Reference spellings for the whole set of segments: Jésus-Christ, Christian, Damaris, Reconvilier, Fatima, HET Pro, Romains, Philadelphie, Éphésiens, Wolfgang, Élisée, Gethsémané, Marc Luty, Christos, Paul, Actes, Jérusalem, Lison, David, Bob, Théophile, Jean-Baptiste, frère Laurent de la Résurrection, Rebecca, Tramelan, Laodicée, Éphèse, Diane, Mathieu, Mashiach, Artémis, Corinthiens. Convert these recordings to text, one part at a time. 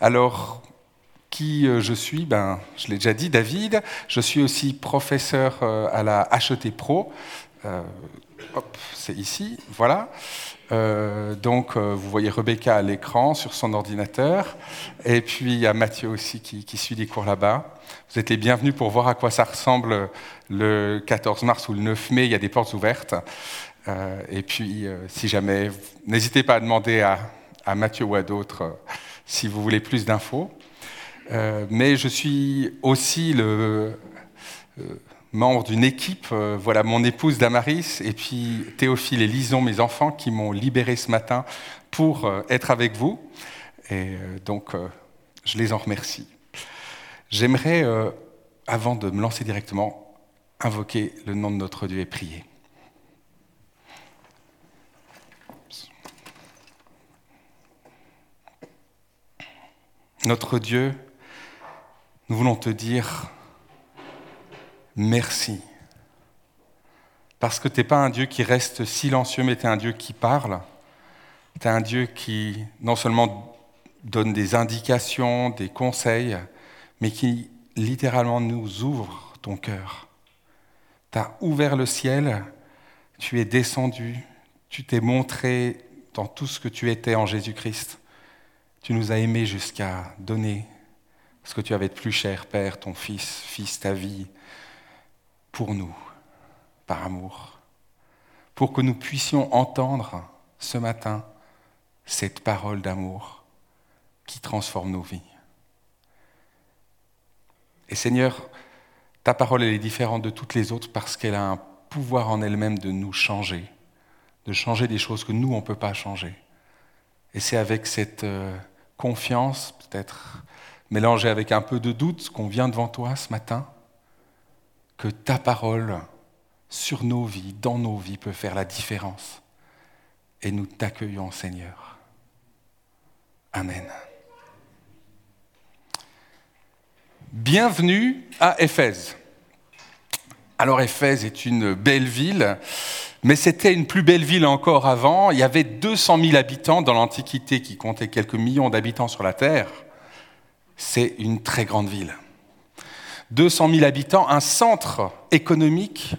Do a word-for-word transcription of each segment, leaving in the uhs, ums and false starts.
Alors, qui je suis, ben, je l'ai déjà dit, David. Je suis aussi professeur à la H E T Pro. Euh, hop, c'est ici, voilà. Euh, donc, euh, vous voyez Rebecca à l'écran, sur son ordinateur. Et puis, il y a Mathieu aussi qui, qui suit des cours là-bas. Vous êtes les bienvenus pour voir à quoi ça ressemble le quatorze mars ou le neuf mai. Il y a des portes ouvertes. Euh, et puis, euh, si jamais, n'hésitez pas à demander à, à Mathieu ou à d'autres euh, si vous voulez plus d'infos. Euh, mais je suis aussi le... Euh, membre d'une équipe, euh, voilà mon épouse Damaris, et puis Théophile et Lison, mes enfants, qui m'ont libéré ce matin pour euh, être avec vous. Et euh, donc, euh, je les en remercie. J'aimerais, euh, avant de me lancer directement, invoquer le nom de notre Dieu et prier. Notre Dieu, nous voulons te dire... merci, parce que tu n'es pas un Dieu qui reste silencieux, mais tu es un Dieu qui parle, tu es un Dieu qui non seulement donne des indications, des conseils, mais qui littéralement nous ouvre ton cœur. Tu as ouvert le ciel, tu es descendu, tu t'es montré dans tout ce que tu étais en Jésus-Christ. Tu nous as aimés jusqu'à donner ce que tu avais de plus cher, Père, ton Fils, Fils, ta vie, pour nous, par amour, pour que nous puissions entendre ce matin cette parole d'amour qui transforme nos vies. Et Seigneur, ta parole, elle est différente de toutes les autres parce qu'elle a un pouvoir en elle-même de nous changer, de changer des choses que nous, on ne peut pas changer. Et c'est avec cette euh, confiance, peut-être mélangée avec un peu de doute, qu'on vient devant toi ce matin, que ta parole sur nos vies, dans nos vies, peut faire la différence. Et nous t'accueillons, Seigneur. Amen. Bienvenue à Éphèse. Alors Éphèse est une belle ville, mais c'était une plus belle ville encore avant. Il y avait deux cent mille habitants dans l'Antiquité qui comptait quelques millions d'habitants sur la Terre. C'est une très grande ville. deux cent mille habitants, un centre économique,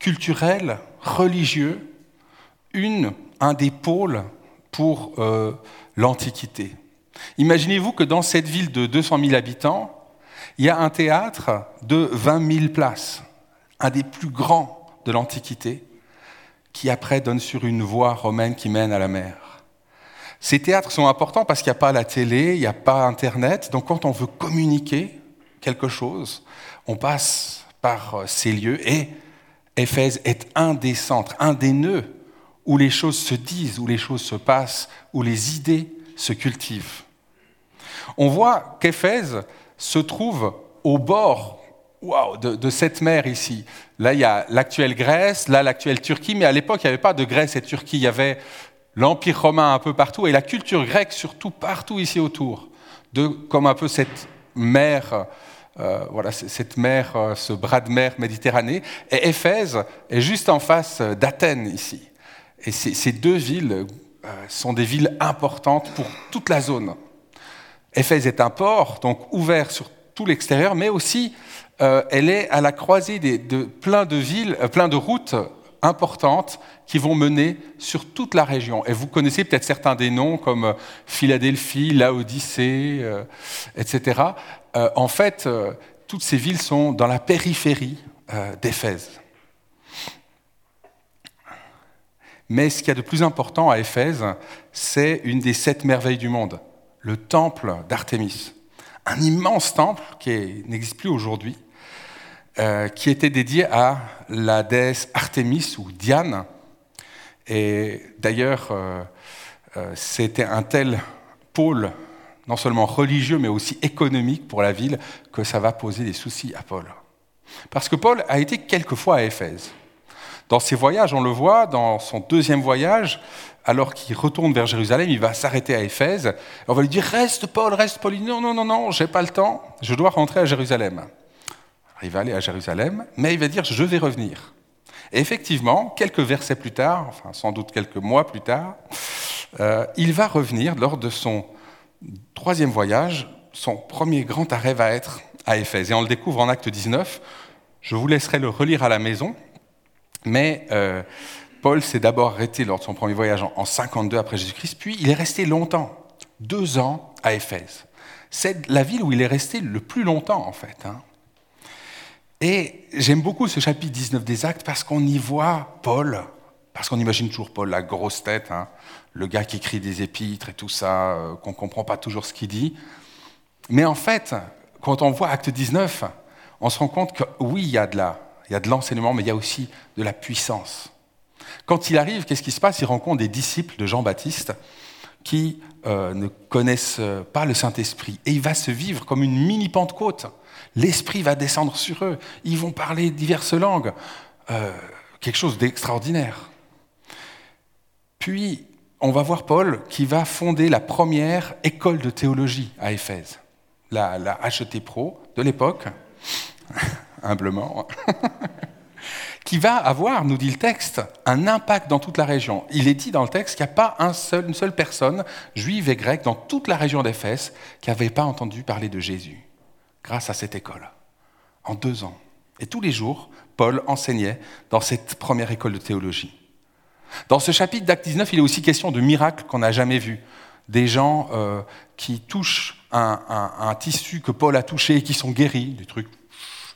culturel, religieux, une, un des pôles pour euh, l'Antiquité. Imaginez-vous que dans cette ville de deux cent mille habitants, il y a un théâtre de vingt mille places, un des plus grands de l'Antiquité, qui après donne sur une voie romaine qui mène à la mer. Ces théâtres sont importants parce qu'il n'y a pas la télé, il n'y a pas Internet, donc quand on veut communiquer quelque chose, on passe par ces lieux et Éphèse est un des centres, un des nœuds où les choses se disent, où les choses se passent, où les idées se cultivent. On voit qu'Éphèse se trouve au bord wow, de, de cette mer ici. Là, il y a l'actuelle Grèce, là, l'actuelle Turquie, mais à l'époque, il n'y avait pas de Grèce et Turquie, il y avait l'Empire romain un peu partout et la culture grecque surtout partout ici autour, de, comme un peu cette mer... Euh, voilà, cette mer, euh, ce bras de mer Méditerranée, et Éphèse est juste en face d'Athènes ici. Et ces deux villes euh, sont des villes importantes pour toute la zone. Éphèse est un port, donc ouvert sur tout l'extérieur, mais aussi euh, elle est à la croisée des, de plein de villes, euh, plein de routes importantes qui vont mener sur toute la région. Et vous connaissez peut-être certains des noms comme Philadelphie, Laodicée, euh, et cetera. Euh, en fait, euh, toutes ces villes sont dans la périphérie euh, d'Éphèse. Mais ce qu'il y a de plus important à Éphèse, c'est une des sept merveilles du monde, le temple d'Artémis. Un immense temple qui est, n'existe plus aujourd'hui, euh, qui était dédié à la déesse Artémis ou Diane. Et d'ailleurs, euh, euh, c'était un tel pôle non seulement religieux, mais aussi économique pour la ville, que ça va poser des soucis à Paul. Parce que Paul a été quelquefois à Éphèse. Dans ses voyages, on le voit, dans son deuxième voyage, alors qu'il retourne vers Jérusalem, il va s'arrêter à Éphèse. On va lui dire « Reste Paul, reste Paul !» Il dit « Non, non, non, non, j'ai pas le temps, je dois rentrer à Jérusalem. » Il va aller à Jérusalem, mais il va dire « Je vais revenir. » Et effectivement, quelques versets plus tard, enfin sans doute quelques mois plus tard, euh, il va revenir lors de son troisième voyage, son premier grand arrêt va être à Éphèse. Et on le découvre en Actes dix-neuf. Je vous laisserai le relire à la maison, mais euh, Paul s'est d'abord arrêté lors de son premier voyage en cinquante-deux après Jésus-Christ, puis il est resté longtemps, deux ans à Éphèse. C'est la ville où il est resté le plus longtemps, en fait. Hein. Et j'aime beaucoup ce chapitre dix-neuf des Actes parce qu'on y voit Paul, parce qu'on imagine toujours Paul, la grosse tête, hein, le gars qui écrit des épîtres et tout ça, euh, qu'on ne comprend pas toujours ce qu'il dit. Mais en fait, quand on voit Actes dix-neuf, on se rend compte que oui, il y a de la, il y a de l'enseignement, mais il y a aussi de la puissance. Quand il arrive, qu'est-ce qui se passe ? Il rencontre des disciples de Jean-Baptiste qui euh, ne connaissent pas le Saint-Esprit. Et il va se vivre comme une mini-Pentecôte. L'Esprit va descendre sur eux. Ils vont parler diverses langues. Euh, quelque chose d'extraordinaire. Puis, on va voir Paul qui va fonder la première école de théologie à Éphèse, la, la H E T Pro de l'époque, humblement, qui va avoir, nous dit le texte, un impact dans toute la région. Il est dit dans le texte qu'il n'y a pas un seul, une seule personne, juive et grecque, dans toute la région d'Éphèse, qui n'avait pas entendu parler de Jésus, grâce à cette école, en deux ans. Et tous les jours, Paul enseignait dans cette première école de théologie. Dans ce chapitre d'Actes dix-neuf, il est aussi question de miracles qu'on n'a jamais vus. Des gens euh, qui touchent un, un, un tissu que Paul a touché et qui sont guéris, des trucs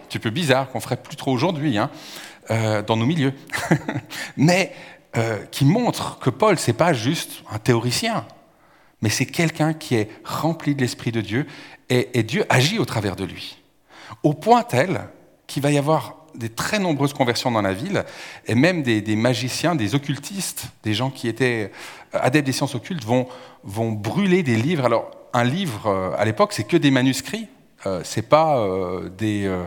un petit peu bizarres qu'on ne ferait plus trop aujourd'hui hein, euh, dans nos milieux. mais euh, qui montrent que Paul, ce n'est pas juste un théoricien, mais c'est quelqu'un qui est rempli de l'Esprit de Dieu et, et Dieu agit au travers de lui. Au point tel qu'il va y avoir des très nombreuses conversions dans la ville, et même des, des magiciens, des occultistes, des gens qui étaient adeptes des sciences occultes, vont, vont brûler des livres. Alors, un livre, à l'époque, c'est que des manuscrits, euh, c'est pas euh, des, euh,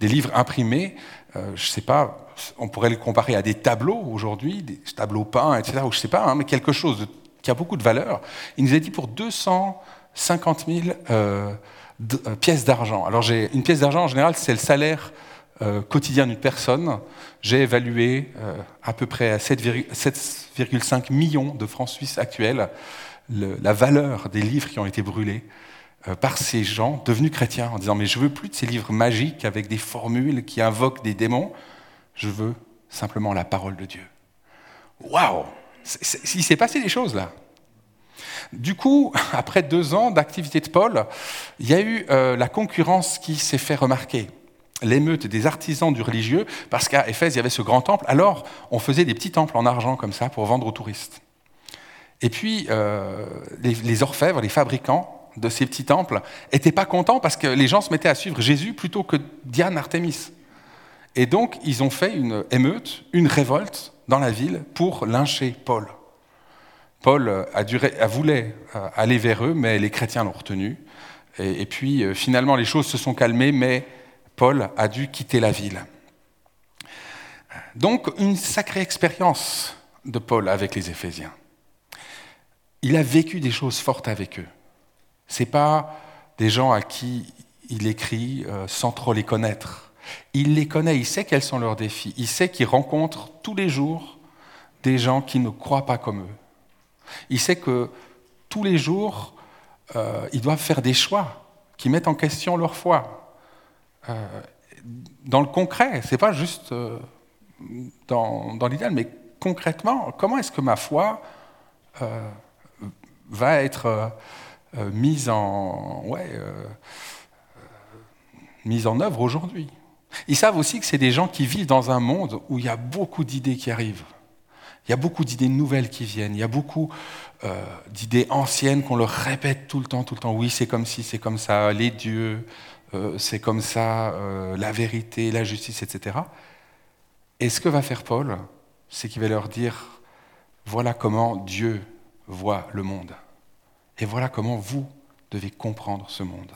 des livres imprimés, euh, je sais pas, on pourrait le comparer à des tableaux aujourd'hui, des tableaux peints, et cetera, ou je sais pas, hein, mais quelque chose de, qui a beaucoup de valeur. Il nous a dit pour deux cent cinquante mille euh, d- euh, pièces d'argent. Alors, j'ai, une pièce d'argent, en général, c'est le salaire Euh, quotidien d'une personne, j'ai évalué euh, à peu près à sept virgule cinq millions de francs suisses actuels le, la valeur des livres qui ont été brûlés euh, par ces gens devenus chrétiens en disant « mais je veux plus de ces livres magiques avec des formules qui invoquent des démons, je veux simplement la parole de Dieu. » Waouh ! Il s'est passé des choses là. Du coup, après deux ans d'activité de Paul, il y a eu euh, la concurrence qui s'est fait remarquer. L'émeute des artisans du religieux, parce qu'à Éphèse, il y avait ce grand temple. Alors, on faisait des petits temples en argent, comme ça, pour vendre aux touristes. Et puis, euh, les, les orfèvres, les fabricants de ces petits temples, n'étaient pas contents parce que les gens se mettaient à suivre Jésus plutôt que Diane, Artémis. Et donc, ils ont fait une émeute, une révolte dans la ville pour lyncher Paul. Paul a duré, a voulait aller vers eux, mais les chrétiens l'ont retenu. Et, et puis, euh, finalement, les choses se sont calmées, mais Paul a dû quitter la ville. Donc, une sacrée expérience de Paul avec les Éphésiens. Il a vécu des choses fortes avec eux. Ce n'est pas des gens à qui il écrit sans trop les connaître. Il les connaît, il sait quels sont leurs défis. Il sait qu'il rencontre tous les jours des gens qui ne croient pas comme eux. Il sait que tous les jours, euh, ils doivent faire des choix qui mettent en question leur foi. Dans le concret, c'est pas juste dans, dans l'idéal, mais concrètement, comment est-ce que ma foi euh, va être euh, mise en, ouais, euh, mise en œuvre aujourd'hui ? Ils savent aussi que c'est des gens qui vivent dans un monde où il y a beaucoup d'idées qui arrivent, il y a beaucoup d'idées nouvelles qui viennent, il y a beaucoup euh, d'idées anciennes qu'on leur répète tout le temps, tout le temps. Oui, c'est comme ci, c'est comme ça, les dieux. Euh, c'est comme ça, euh, la vérité, la justice, et cetera. Et ce que va faire Paul, c'est qu'il va leur dire, voilà comment Dieu voit le monde. Et voilà comment vous devez comprendre ce monde.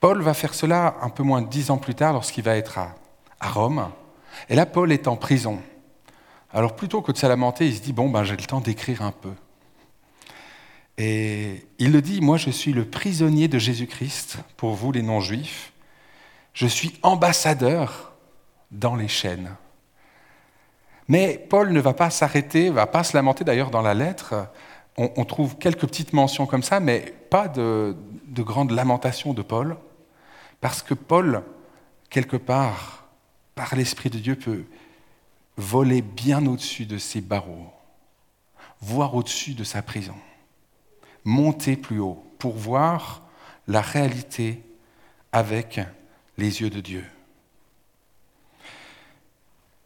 Paul va faire cela un peu moins de dix ans plus tard, lorsqu'il va être à, à Rome. Et là, Paul est en prison. Alors plutôt que de se lamenter, il se dit, bon, ben, j'ai le temps d'écrire un peu. Et il le dit, moi je suis le prisonnier de Jésus-Christ, pour vous les non-juifs, je suis ambassadeur dans les chaînes. Mais Paul ne va pas s'arrêter, ne va pas se lamenter d'ailleurs dans la lettre, on, on trouve quelques petites mentions comme ça, mais pas de, de grande lamentation de Paul, parce que Paul, quelque part, par l'Esprit de Dieu, peut voler bien au-dessus de ses barreaux, voire au-dessus de sa prison, monter plus haut pour voir la réalité avec les yeux de Dieu.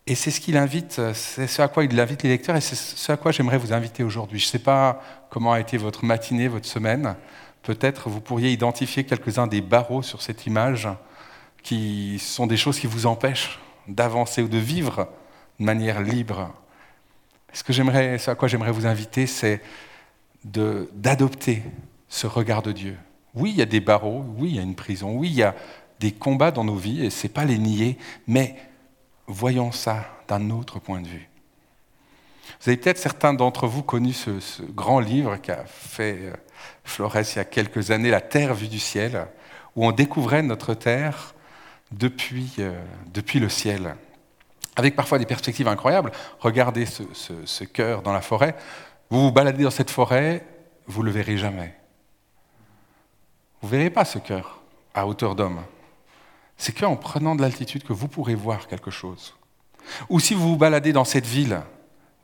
Et c'est ce qu'il invite, c'est ce à quoi il invite les lecteurs et c'est ce à quoi j'aimerais vous inviter aujourd'hui. Je ne sais pas comment a été votre matinée, votre semaine. Peut-être vous pourriez identifier quelques-uns des barreaux sur cette image qui sont des choses qui vous empêchent d'avancer ou de vivre de manière libre. Ce que j'aimerais, ce à quoi j'aimerais vous inviter, c'est de, d'adopter ce regard de Dieu. Oui, il y a des barreaux, oui, il y a une prison, oui, il y a des combats dans nos vies et ce n'est pas les nier, mais voyons ça d'un autre point de vue. Vous avez peut-être certains d'entre vous connu ce, ce grand livre qu'a fait Flores il y a quelques années, « La Terre vue du ciel », où on découvrait notre Terre depuis, euh, depuis le ciel, avec parfois des perspectives incroyables. Regardez ce, ce, ce cœur dans la forêt. Vous vous baladez dans cette forêt, vous ne le verrez jamais. Vous ne verrez pas ce cœur à hauteur d'homme. C'est qu'en prenant de l'altitude que vous pourrez voir quelque chose. Ou si vous vous baladez dans cette ville,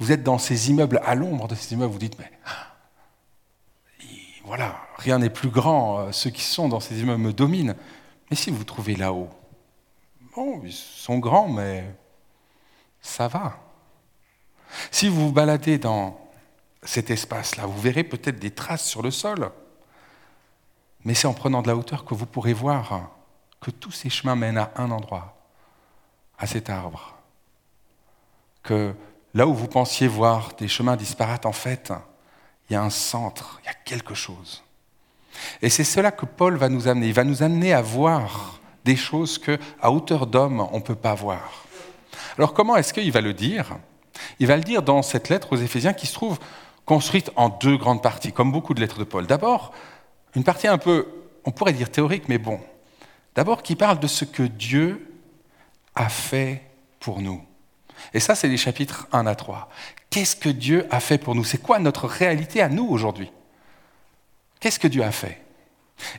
vous êtes dans ces immeubles, à l'ombre de ces immeubles, vous dites, mais voilà, rien n'est plus grand, ceux qui sont dans ces immeubles me dominent. Mais si vous vous trouvez là-haut, bon, ils sont grands, mais ça va. Si vous vous baladez dans cet espace-là, vous verrez peut-être des traces sur le sol, mais c'est en prenant de la hauteur que vous pourrez voir que tous ces chemins mènent à un endroit, à cet arbre. Que là où vous pensiez voir des chemins disparates, en fait, il y a un centre, il y a quelque chose. Et c'est cela que Paul va nous amener. Il va nous amener à voir des choses qu'à hauteur d'homme, on ne peut pas voir. Alors comment est-ce qu'il va le dire ? Il va le dire dans cette lettre aux Éphésiens qui se trouve construite en deux grandes parties, comme beaucoup de lettres de Paul. D'abord, une partie un peu, on pourrait dire théorique, mais bon, d'abord, qui parle de ce que Dieu a fait pour nous. Et ça, c'est les chapitres un à trois. Qu'est-ce que Dieu a fait pour nous ? C'est quoi notre réalité à nous aujourd'hui ? Qu'est-ce que Dieu a fait ?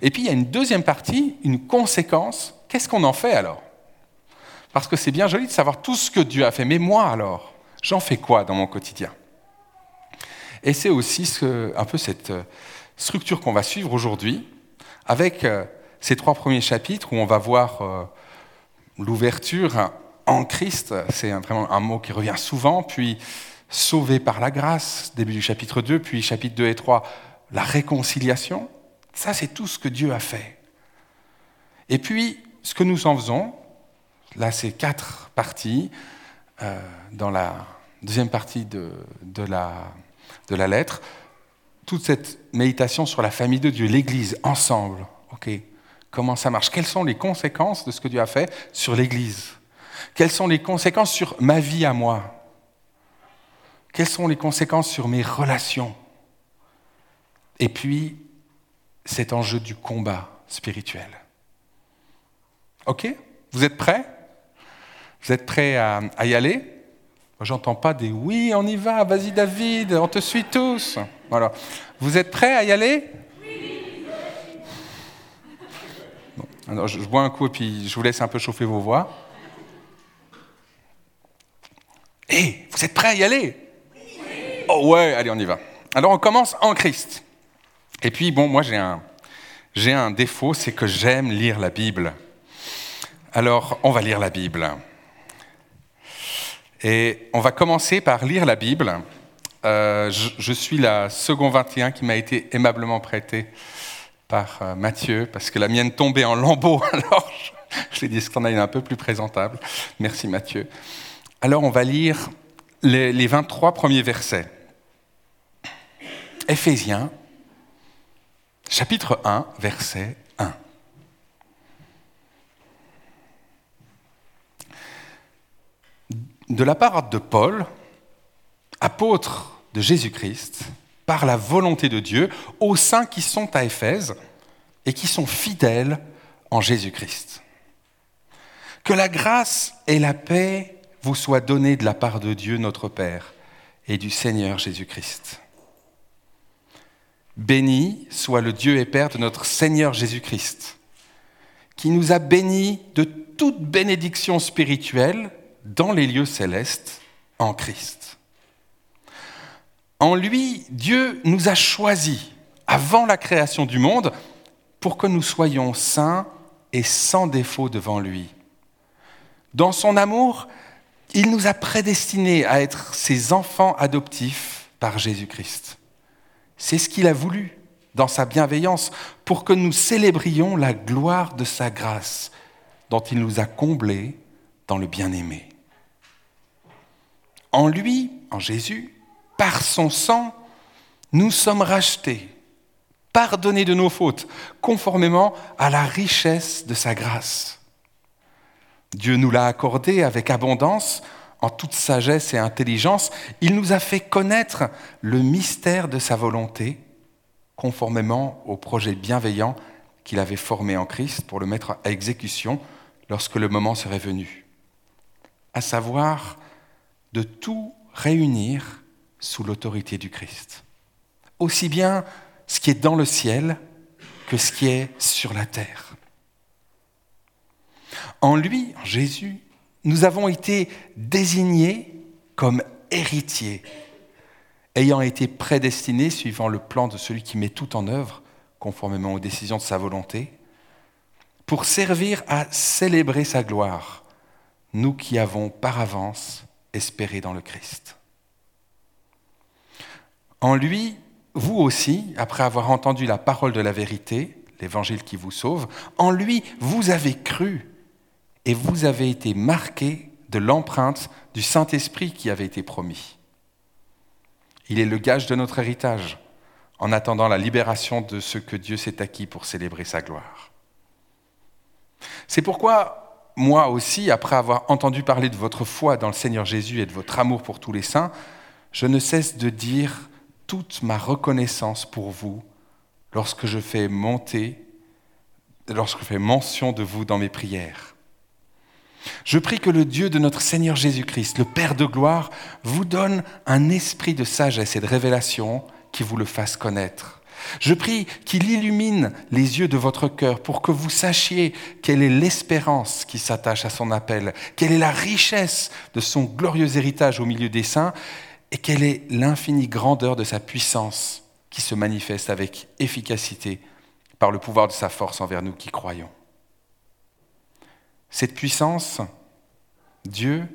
Et puis, il y a une deuxième partie, une conséquence. Qu'est-ce qu'on en fait alors ? Parce que c'est bien joli de savoir tout ce que Dieu a fait. Mais moi alors, j'en fais quoi dans mon quotidien ? Et c'est aussi ce, un peu cette structure qu'on va suivre aujourd'hui avec ces trois premiers chapitres où on va voir euh, l'ouverture hein, en Christ, c'est vraiment un mot qui revient souvent, puis sauvé par la grâce, début du chapitre deux, puis chapitre deux et trois, la réconciliation, ça c'est tout ce que Dieu a fait. Et puis, ce que nous en faisons, là c'est quatre parties, euh, dans la deuxième partie de, de, la, de la lettre, toute cette méditation sur la famille de Dieu, l'Église, ensemble, ok. Comment ça marche ? Quelles sont les conséquences de ce que Dieu a fait sur l'Église ? Quelles sont les conséquences sur ma vie à moi ? Quelles sont les conséquences sur mes relations ? Et puis, cet enjeu du combat spirituel. Ok ? Vous êtes prêts ? Vous êtes prêts à, à y aller ? Moi, j'entends pas des « oui, on y va, vas-y David, on te suit tous ». Voilà. Vous êtes prêts à y aller ? Alors, je bois un coup et puis je vous laisse un peu chauffer vos voix. Hé, hey, vous êtes prêts à y aller ? Oui. Oh ouais, allez, on y va. Alors, on commence en Christ. Et puis, bon, moi, j'ai un, j'ai un défaut, c'est que j'aime lire la Bible. Alors, on va lire la Bible. Et on va commencer par lire la Bible. Euh, je, je suis la seconde vingt et un qui m'a été aimablement prêtée par Mathieu, parce que la mienne tombait en lambeaux, alors je, je l'ai dit, ce qu'on a une un peu plus présentable. Merci Mathieu. Alors on va lire les, les vingt-trois premiers versets. Éphésiens, chapitre un, verset un. De la part de Paul, apôtre de Jésus-Christ, par la volonté de Dieu, aux saints qui sont à Éphèse et qui sont fidèles en Jésus-Christ. Que la grâce et la paix vous soient données de la part de Dieu notre Père et du Seigneur Jésus-Christ. Béni soit le Dieu et Père de notre Seigneur Jésus-Christ, qui nous a bénis de toute bénédiction spirituelle dans les lieux célestes en Christ. En lui, Dieu nous a choisis avant la création du monde pour que nous soyons saints et sans défaut devant lui. Dans son amour, il nous a prédestinés à être ses enfants adoptifs par Jésus-Christ. C'est ce qu'il a voulu dans sa bienveillance pour que nous célébrions la gloire de sa grâce dont il nous a comblés dans le bien-aimé. En lui, en Jésus, par son sang, nous sommes rachetés, pardonnés de nos fautes, conformément à la richesse de sa grâce. Dieu nous l'a accordé avec abondance, en toute sagesse et intelligence. Il nous a fait connaître le mystère de sa volonté, conformément au projet bienveillant qu'il avait formé en Christ pour le mettre à exécution lorsque le moment serait venu, à savoir de tout réunir sous l'autorité du Christ, aussi bien ce qui est dans le ciel que ce qui est sur la terre. En lui, en Jésus, nous avons été désignés comme héritiers, ayant été prédestinés suivant le plan de celui qui met tout en œuvre, conformément aux décisions de sa volonté, pour servir à célébrer sa gloire, nous qui avons par avance espéré dans le Christ. En lui, vous aussi, après avoir entendu la parole de la vérité, l'évangile qui vous sauve, en lui, vous avez cru et vous avez été marqués de l'empreinte du Saint-Esprit qui avait été promis. Il est le gage de notre héritage, en attendant la libération de ce que Dieu s'est acquis pour célébrer sa gloire. C'est pourquoi, moi aussi, après avoir entendu parler de votre foi dans le Seigneur Jésus et de votre amour pour tous les saints, je ne cesse de dire toute ma reconnaissance pour vous lorsque je fais monter, lorsque je fais mention de vous dans mes prières. Je prie que le Dieu de notre Seigneur Jésus-Christ, le Père de gloire, vous donne un esprit de sagesse et de révélation qui vous le fasse connaître. Je prie qu'il illumine les yeux de votre cœur pour que vous sachiez quelle est l'espérance qui s'attache à son appel, quelle est la richesse de son glorieux héritage au milieu des saints et quelle est l'infinie grandeur de sa puissance qui se manifeste avec efficacité par le pouvoir de sa force envers nous qui croyons. Cette puissance, Dieu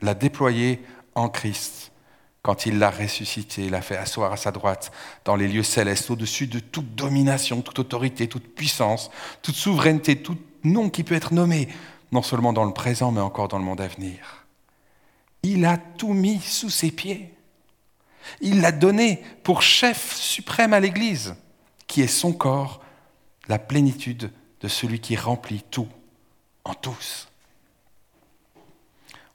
l'a déployée en Christ quand il l'a ressuscité, l'a fait asseoir à sa droite dans les lieux célestes, au-dessus de toute domination, toute autorité, toute puissance, toute souveraineté, tout nom qui peut être nommé, non seulement dans le présent, mais encore dans le monde à venir. Il a tout mis sous ses pieds. Il l'a donné pour chef suprême à l'Église, qui est son corps, la plénitude de celui qui remplit tout en tous.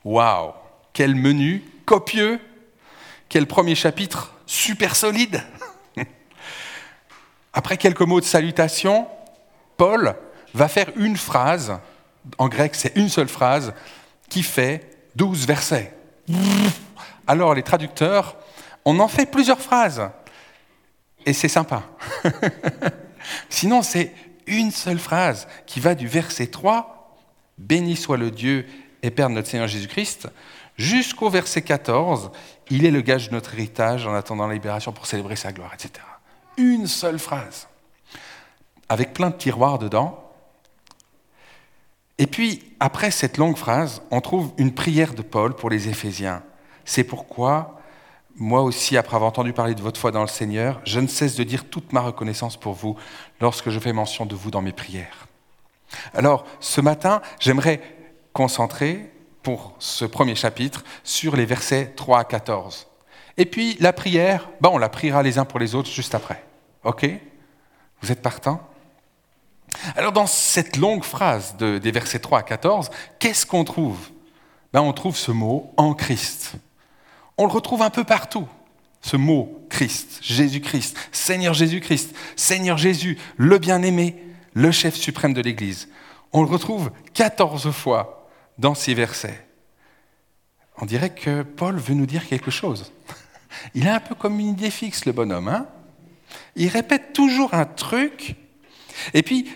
Waouh, quel menu copieux, quel premier chapitre super solide. Après quelques mots de salutation, Paul va faire une phrase, en grec c'est une seule phrase, qui fait douze versets. Alors les traducteurs, on en fait plusieurs phrases, et c'est sympa. Sinon c'est une seule phrase qui va du verset trois, béni soit le Dieu et Père de notre Seigneur Jésus-Christ, jusqu'au verset quatorze, il est le gage de notre héritage en attendant la libération pour célébrer sa gloire, et cetera. Une seule phrase, avec plein de tiroirs dedans. Et puis, après cette longue phrase, on trouve une prière de Paul pour les Éphésiens. C'est pourquoi, moi aussi, après avoir entendu parler de votre foi dans le Seigneur, je ne cesse de dire toute ma reconnaissance pour vous lorsque je fais mention de vous dans mes prières. Alors, ce matin, j'aimerais concentrer, pour ce premier chapitre, sur les versets trois à quatorze. Et puis, la prière, ben, on la priera les uns pour les autres juste après. OK ? Vous êtes partants ? Alors, dans cette longue phrase de, des versets trois à quatorze, qu'est-ce qu'on trouve ? Ben, on trouve ce mot « en Christ ». On le retrouve un peu partout, ce mot « Christ », « Jésus-Christ », « Seigneur Jésus-Christ », « Seigneur Jésus », « le bien-aimé », le chef suprême de l'Église. On le retrouve quatorze fois dans ces versets. On dirait que Paul veut nous dire quelque chose. Il a un peu comme une idée fixe, le bonhomme. Hein ? il répète toujours un truc. Et puis,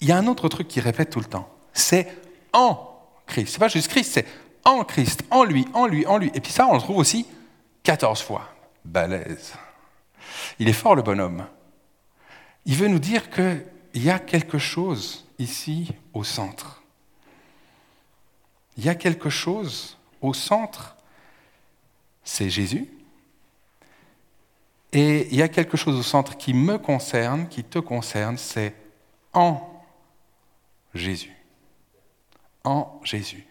il y a un autre truc qu'il répète tout le temps. C'est « en Christ ». Ce n'est pas juste Christ, c'est « en Christ »,« en lui »,« en lui »,« en lui ». Et puis ça, on le trouve aussi quatorze fois. Balèze. Il est fort, le bonhomme. Il veut nous dire qu'il y a quelque chose ici au centre. Il y a quelque chose au centre, c'est Jésus. Et il y a quelque chose au centre qui me concerne, qui te concerne, c'est en Jésus. En Jésus.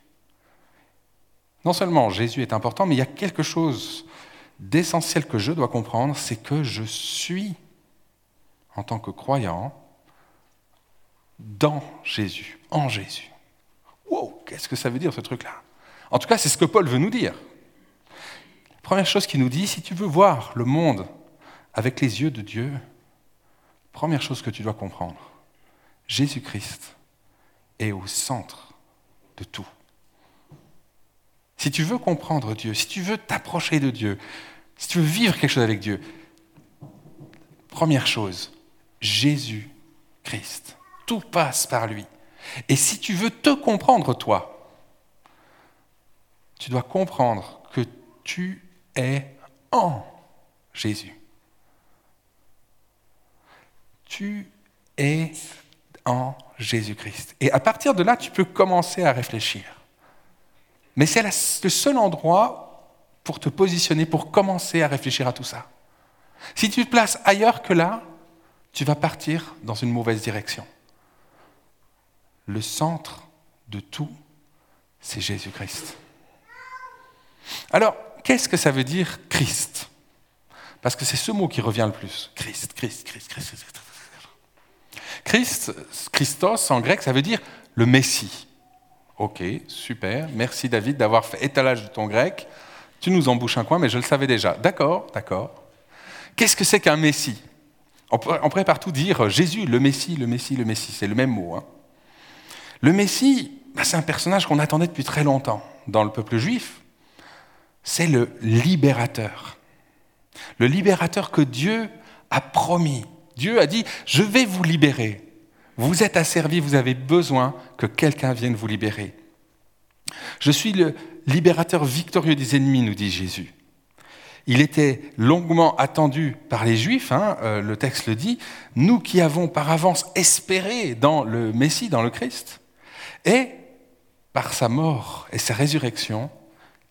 Non seulement Jésus est important, mais il y a quelque chose d'essentiel que je dois comprendre, c'est que je suis, en tant que croyant, dans Jésus, en Jésus. Wow, qu'est-ce que ça veut dire ce truc-là ? En tout cas, c'est ce que Paul veut nous dire. La première chose qu'il nous dit, si tu veux voir le monde avec les yeux de Dieu, première chose que tu dois comprendre, Jésus-Christ est au centre de tout. Si tu veux comprendre Dieu, si tu veux t'approcher de Dieu, si tu veux vivre quelque chose avec Dieu, première chose, Jésus-Christ. Tout passe par lui. Et si tu veux te comprendre, toi, tu dois comprendre que tu es en Jésus. Tu es en Jésus-Christ. Et à partir de là, tu peux commencer à réfléchir. Mais c'est le seul endroit pour te positionner, pour commencer à réfléchir à tout ça. Si tu te places ailleurs que là, tu vas partir dans une mauvaise direction. Le centre de tout, c'est Jésus-Christ. Alors, qu'est-ce que ça veut dire Christ ? Parce que c'est ce mot qui revient le plus. Christ, Christ, Christ, Christ, Christ. Christ, Christos en grec, ça veut dire le Messie. Ok, super, merci David d'avoir fait étalage de ton grec. Tu nous embouches un coin, mais je le savais déjà. D'accord, d'accord. Qu'est-ce que c'est qu'un Messie ? On pourrait partout dire Jésus, le Messie, le Messie, le Messie. C'est le même mot. Hein. Le Messie, bah, c'est un personnage qu'on attendait depuis très longtemps dans le peuple juif. C'est le libérateur. Le libérateur que Dieu a promis. Dieu a dit, je vais vous libérer. Vous êtes asservis, vous avez besoin que quelqu'un vienne vous libérer. Je suis le libérateur victorieux des ennemis, nous dit Jésus. Il était longuement attendu par les Juifs, hein, euh, le texte le dit, nous qui avons par avance espéré dans le Messie, dans le Christ, et par sa mort et sa résurrection,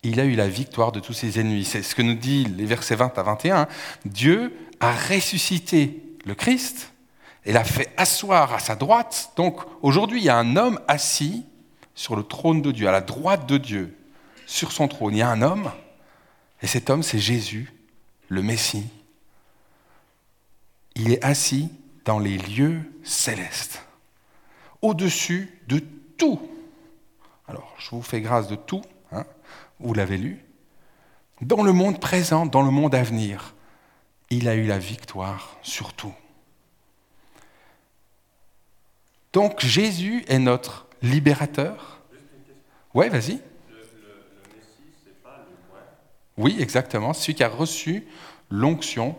il a eu la victoire de tous ses ennemis. C'est ce que nous dit les versets vingt à vingt et un. Hein. Dieu a ressuscité le Christ. Il a fait asseoir à sa droite. Donc aujourd'hui, il y a un homme assis sur le trône de Dieu, à la droite de Dieu, sur son trône. Il y a un homme, et cet homme, c'est Jésus, le Messie. Il est assis dans les lieux célestes, au-dessus de tout. Alors, je vous fais grâce de tout, hein, vous l'avez lu. Dans le monde présent, dans le monde à venir, il a eu la victoire sur tout. Donc Jésus est notre libérateur. Oui, vas-y. Le, le, le Messie, c'est pas le moins. Oui, exactement. Celui qui a reçu l'onction,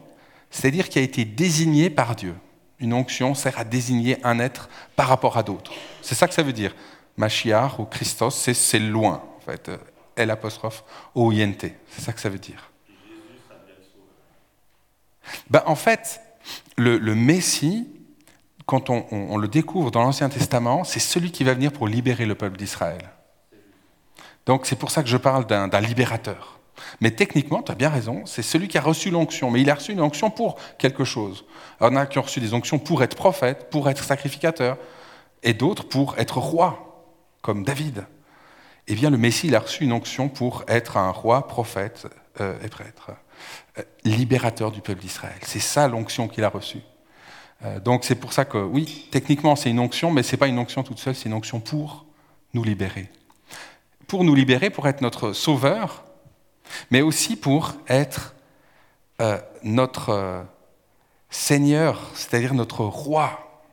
c'est-à-dire qui a été désigné par Dieu. Une onction sert à désigner un être par rapport à d'autres. C'est ça que ça veut dire. Mashiach ou Christos, c'est, c'est loin, en fait. L apostrophe O I N T. C'est ça que ça veut dire. Et Jésus, ça devient le sauveur. Ben, en fait, le, le Messie. Quand on, on, on le découvre dans l'Ancien Testament, c'est celui qui va venir pour libérer le peuple d'Israël. Donc c'est pour ça que je parle d'un, d'un libérateur. Mais techniquement, tu as bien raison, c'est celui qui a reçu l'onction, mais il a reçu une onction pour quelque chose. Alors, il y en a qui ont reçu des onctions pour être prophète, pour être sacrificateur, et d'autres pour être roi, comme David. Eh bien, le Messie, il a reçu une onction pour être un roi, prophète euh, et prêtre, euh, libérateur du peuple d'Israël. C'est ça l'onction qu'il a reçue. Donc c'est pour ça que, oui, techniquement c'est une onction, mais ce n'est pas une onction toute seule, c'est une onction pour nous libérer. Pour nous libérer, pour être notre sauveur, mais aussi pour être euh, notre euh, Seigneur, c'est-à-dire notre roi.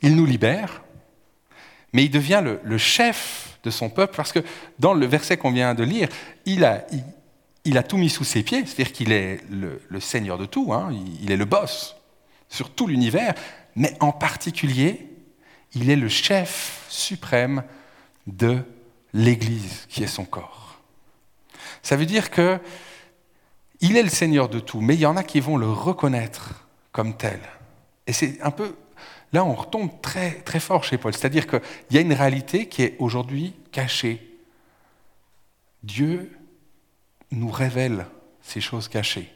Il nous libère, mais il devient le, le chef de son peuple, parce que dans le verset qu'on vient de lire, il a, il, il a tout mis sous ses pieds, c'est-à-dire qu'il est le, le seigneur de tout, hein, il est le boss sur tout l'univers, mais en particulier, il est le chef suprême de l'Église, qui est son corps. Ça veut dire que il est le seigneur de tout, mais il y en a qui vont le reconnaître comme tel. Et c'est un peu... Là, on retombe très, très fort chez Paul, c'est-à-dire qu'il y a une réalité qui est aujourd'hui cachée. Dieu nous révèle ces choses cachées.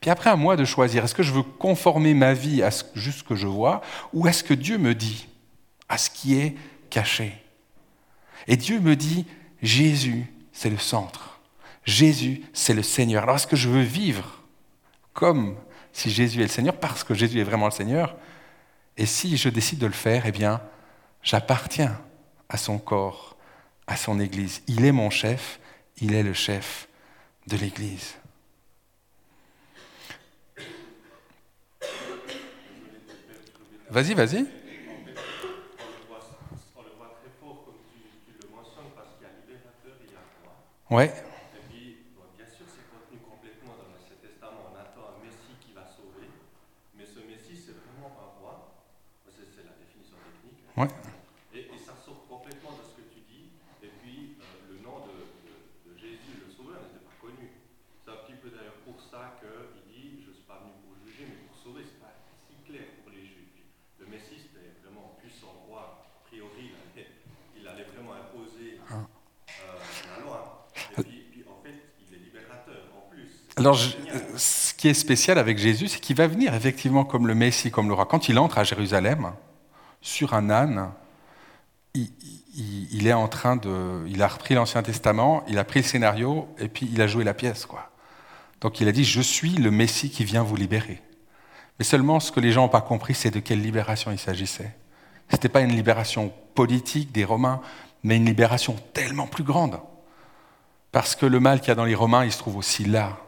Puis après, à moi de choisir, est-ce que je veux conformer ma vie à ce, juste ce que je vois, ou est-ce que Dieu me dit à ce qui est caché? Et Dieu me dit, Jésus, c'est le centre. Jésus, c'est le Seigneur. Alors, est-ce que je veux vivre comme si Jésus est le Seigneur, parce que Jésus est vraiment le Seigneur? Et si je décide de le faire, eh bien, j'appartiens à son corps, à son Église. Il est mon chef, il est le chef de l'Église. Vas-y, vas-y. Ouais. Et puis, bon, bien sûr, c'est contenu complètement dans l'Ancien Testament. On attend un Messie qui va sauver, mais ce Messie, c'est vraiment un roi. C'est, c'est la définition technique. Ouais. Et, et ça sort complètement de ce que tu dis. Et puis, euh, le nom de, de, de Jésus, le Sauveur, n'était pas connu. C'est un petit peu d'ailleurs pour ça qu'il dit, je ne suis pas venu pour juger, mais pour sauver. C'est pas si clair pour les juges. Le Messie, c'était vraiment un puissant roi. A priori, il allait, il allait vraiment imposer euh, la loi. Et puis, puis, en fait, il est libérateur, en plus. Alors, je, ce qui est spécial avec Jésus, c'est qu'il va venir effectivement comme le Messie, comme le roi. Quand il entre à Jérusalem, sur un âne, il, il, il est en train de... Il a repris l'Ancien Testament, il a pris le scénario, et puis il a joué la pièce, quoi. Donc, il a dit, je suis le Messie qui vient vous libérer. Mais seulement, ce que les gens n'ont pas compris, c'est de quelle libération il s'agissait. Ce n'était pas une libération politique des Romains, mais une libération tellement plus grande. Parce que le mal qu'il y a dans les Romains, il se trouve aussi là,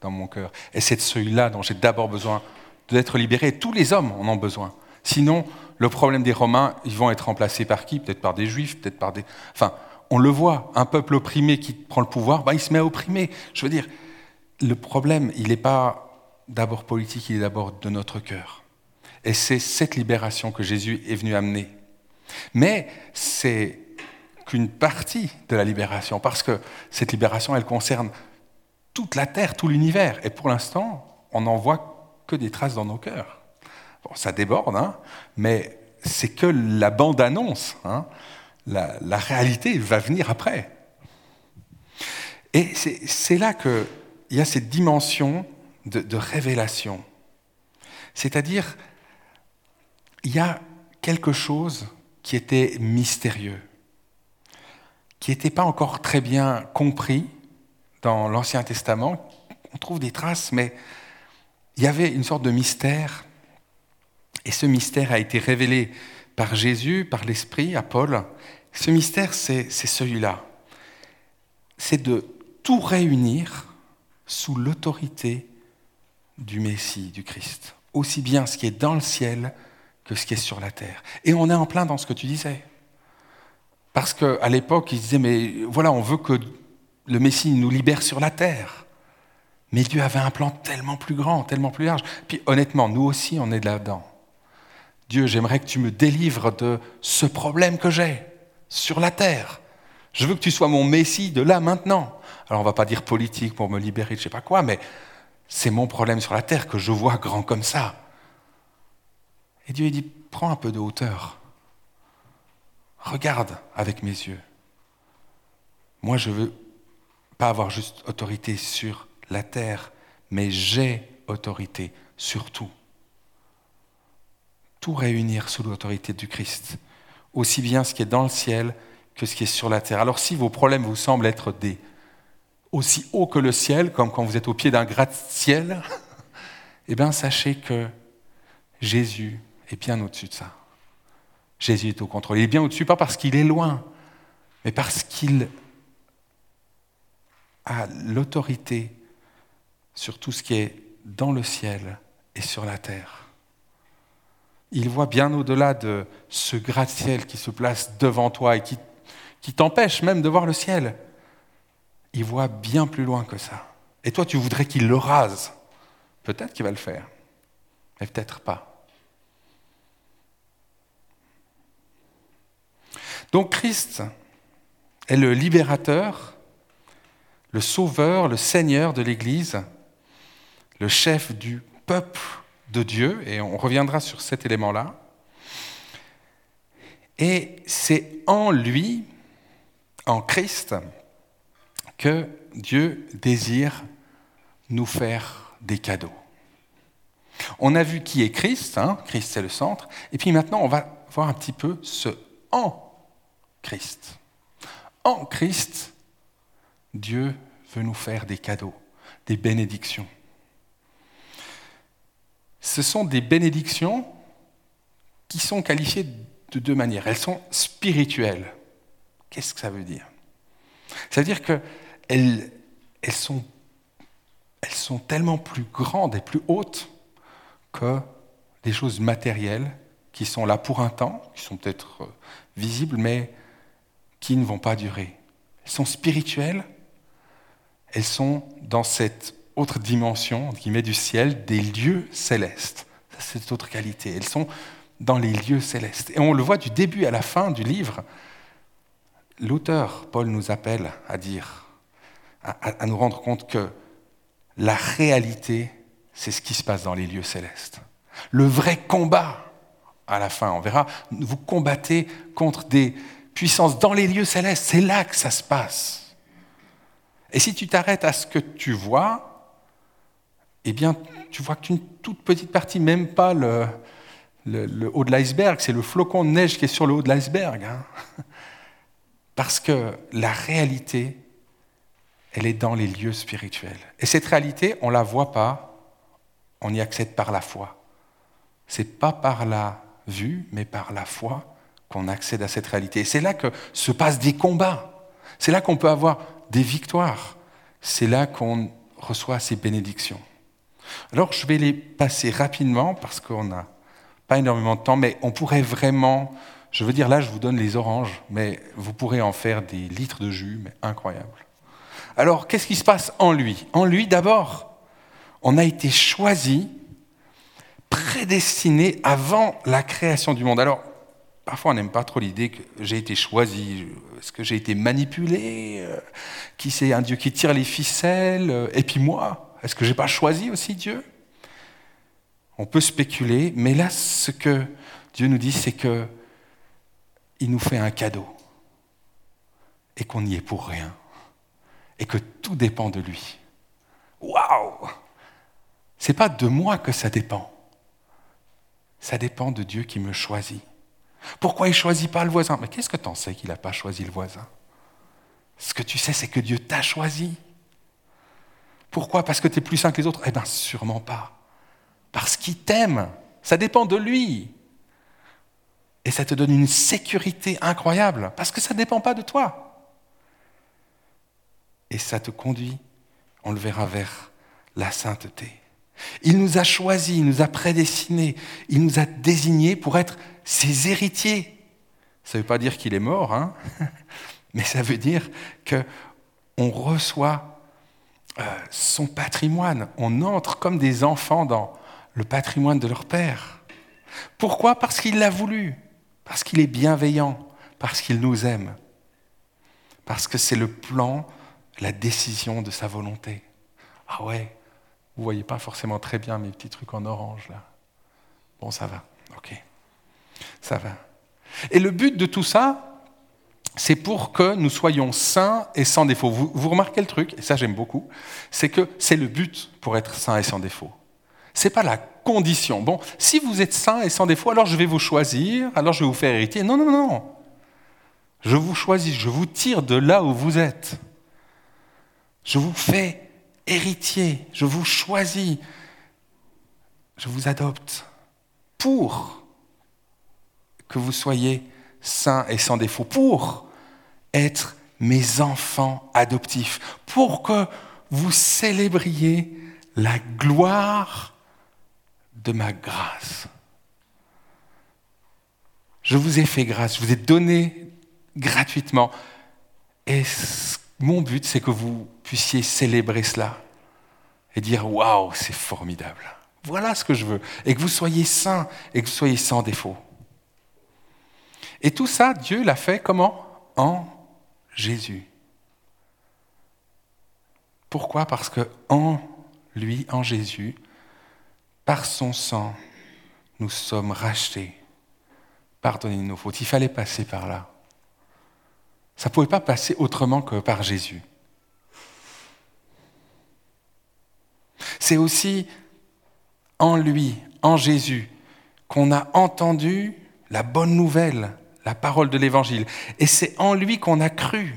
dans mon cœur. Et c'est de celui-là dont j'ai d'abord besoin d'être libéré. Tous les hommes en ont besoin. Sinon, le problème des Romains, ils vont être remplacés par qui? Peut-être par des Juifs, peut-être par des... Enfin, on le voit, un peuple opprimé qui prend le pouvoir, ben, il se met à opprimer. Je veux dire, le problème, il n'est pas d'abord politique, il est d'abord de notre cœur. Et c'est cette libération que Jésus est venu amener. Mais c'est... qu'une partie de la libération, parce que cette libération, elle concerne toute la terre, tout l'univers, et pour l'instant, on n'en voit que des traces dans nos cœurs. Bon, ça déborde, hein, mais c'est que la bande-annonce, hein, la, la réalité va venir après. Et c'est, c'est là qu'il y a cette dimension de, de révélation. C'est-à-dire, il y a quelque chose qui était mystérieux, qui n'était pas encore très bien compris dans l'Ancien Testament. On trouve des traces, mais il y avait une sorte de mystère. Et ce mystère a été révélé par Jésus, par l'Esprit, à Paul. Ce mystère, c'est, c'est celui-là. C'est de tout réunir sous l'autorité du Messie, du Christ. Aussi bien ce qui est dans le ciel que ce qui est sur la terre. Et on est en plein dans ce que tu disais. Parce qu'à l'époque, ils disaient, mais voilà, on veut que le Messie nous libère sur la terre. Mais Dieu avait un plan tellement plus grand, tellement plus large. Puis honnêtement, nous aussi, on est là-dedans. Dieu, j'aimerais que tu me délivres de ce problème que j'ai sur la terre. Je veux que tu sois mon Messie de là, maintenant. Alors, on ne va pas dire politique pour me libérer de je ne sais pas quoi, mais c'est mon problème sur la terre que je vois grand comme ça. Et Dieu, il dit, prends un peu de hauteur. Regarde avec mes yeux. Moi, je ne veux pas avoir juste autorité sur la terre, mais j'ai autorité sur tout. Tout réunir sous l'autorité du Christ, aussi bien ce qui est dans le ciel que ce qui est sur la terre. Alors si vos problèmes vous semblent être des aussi hauts que le ciel, comme quand vous êtes au pied d'un gratte-ciel, eh bien sachez que Jésus est bien au-dessus de ça. Jésus est au contrôle. Il est bien au-dessus, pas parce qu'il est loin, mais parce qu'il a l'autorité sur tout ce qui est dans le ciel et sur la terre. Il voit bien au-delà de ce gratte-ciel qui se place devant toi et qui, qui t'empêche même de voir le ciel. Il voit bien plus loin que ça. Et toi, tu voudrais qu'il le rase. Peut-être qu'il va le faire, mais peut-être pas. Donc Christ est le libérateur, le sauveur, le seigneur de l'Église, le chef du peuple de Dieu, et on reviendra sur cet élément-là. Et c'est en lui, en Christ, que Dieu désire nous faire des cadeaux. On a vu qui est Christ, hein, Christ c'est le centre, et puis maintenant on va voir un petit peu ce « en Christ ». En Christ, Dieu veut nous faire des cadeaux, des bénédictions. Ce sont des bénédictions qui sont qualifiées de deux manières. Elles sont spirituelles. Qu'est-ce que ça veut dire ? Ça veut dire qu'elles elles sont, elles sont tellement plus grandes et plus hautes que des choses matérielles qui sont là pour un temps, qui sont peut-être visibles, mais qui ne vont pas durer. Elles sont spirituelles, elles sont dans cette autre dimension, qui met du ciel, des lieux célestes. Ça, c'est cette autre qualité. Elles sont dans les lieux célestes. Et on le voit du début à la fin du livre. L'auteur, Paul, nous appelle à dire, à, à nous rendre compte que la réalité, c'est ce qui se passe dans les lieux célestes. Le vrai combat, à la fin, on verra, vous combattez contre des puissances dans les lieux célestes. C'est là que ça se passe. Et si tu t'arrêtes à ce que tu vois, eh bien, tu vois qu'une toute petite partie, même pas le, le, le haut de l'iceberg, c'est le flocon de neige qui est sur le haut de l'iceberg. Hein. Parce que la réalité, elle est dans les lieux spirituels. Et cette réalité, on ne la voit pas, on y accède par la foi. Ce n'est pas par la vue, mais par la foi qu'on accède à cette réalité. Et c'est là que se passent des combats, c'est là qu'on peut avoir des victoires, c'est là qu'on reçoit ces bénédictions. Alors, je vais les passer rapidement parce qu'on n'a pas énormément de temps, mais on pourrait vraiment... Je veux dire, là, je vous donne les oranges, mais vous pourrez en faire des litres de jus, mais incroyable. Alors, qu'est-ce qui se passe en lui ? En lui, d'abord, on a été choisi, prédestiné avant la création du monde. Alors, parfois, on n'aime pas trop l'idée que j'ai été choisi. Est-ce que j'ai été manipulé ? Qui c'est un Dieu qui tire les ficelles ? Et puis moi ? Est-ce que je n'ai pas choisi aussi Dieu ? On peut spéculer, mais là, ce que Dieu nous dit, c'est qu'il nous fait un cadeau et qu'on n'y est pour rien et que tout dépend de lui. Waouh ! Ce n'est pas de moi que ça dépend. Ça dépend de Dieu qui me choisit. Pourquoi il ne choisit pas le voisin ? Mais qu'est-ce que tu en sais qu'il n'a pas choisi le voisin ? Ce que tu sais, c'est que Dieu t'a choisi. Pourquoi ? Parce que tu es plus saint que les autres ? Eh bien, sûrement pas. Parce qu'il t'aime. Ça dépend de lui. Et ça te donne une sécurité incroyable, parce que ça ne dépend pas de toi. Et ça te conduit, on le verra, vers la sainteté. Il nous a choisis, il nous a prédestinés, il nous a désignés pour être ses héritiers. Ça ne veut pas dire qu'il est mort, hein, mais ça veut dire qu'on reçoit... Euh, son patrimoine. On entre comme des enfants dans le patrimoine de leur père. Pourquoi ? Parce qu'il l'a voulu, parce qu'il est bienveillant, parce qu'il nous aime, parce que c'est le plan, la décision de sa volonté. Ah ouais, vous ne voyez pas forcément très bien mes petits trucs en orange là. Bon, ça va, ok, ça va. Et le but de tout ça, c'est pour que nous soyons saints et sans défaut. Vous, vous remarquez le truc, et ça j'aime beaucoup, c'est que c'est le but pour être saint et sans défaut. Ce n'est pas la condition. Bon, si vous êtes saint et sans défaut, alors je vais vous choisir, alors je vais vous faire hériter. Non, non, non. Je vous choisis, je vous tire de là où vous êtes. Je vous fais héritier, je vous choisis, je vous adopte pour que vous soyez saints et sans défaut, pour être mes enfants adoptifs, pour que vous célébriez la gloire de ma grâce. Je vous ai fait grâce, je vous ai donné gratuitement. Et mon but, c'est que vous puissiez célébrer cela, et dire « Waouh, c'est formidable ». Voilà ce que je veux. Et que vous soyez saints et que vous soyez sans défaut. Et tout ça, Dieu l'a fait comment ? En Jésus. Pourquoi ? Parce que en lui, en Jésus, par son sang, nous sommes rachetés. Pardonnez nos fautes. Il fallait passer par là. Ça ne pouvait pas passer autrement que par Jésus. C'est aussi en lui, en Jésus, qu'on a entendu la bonne nouvelle, la parole de l'Évangile. Et c'est en lui qu'on a cru.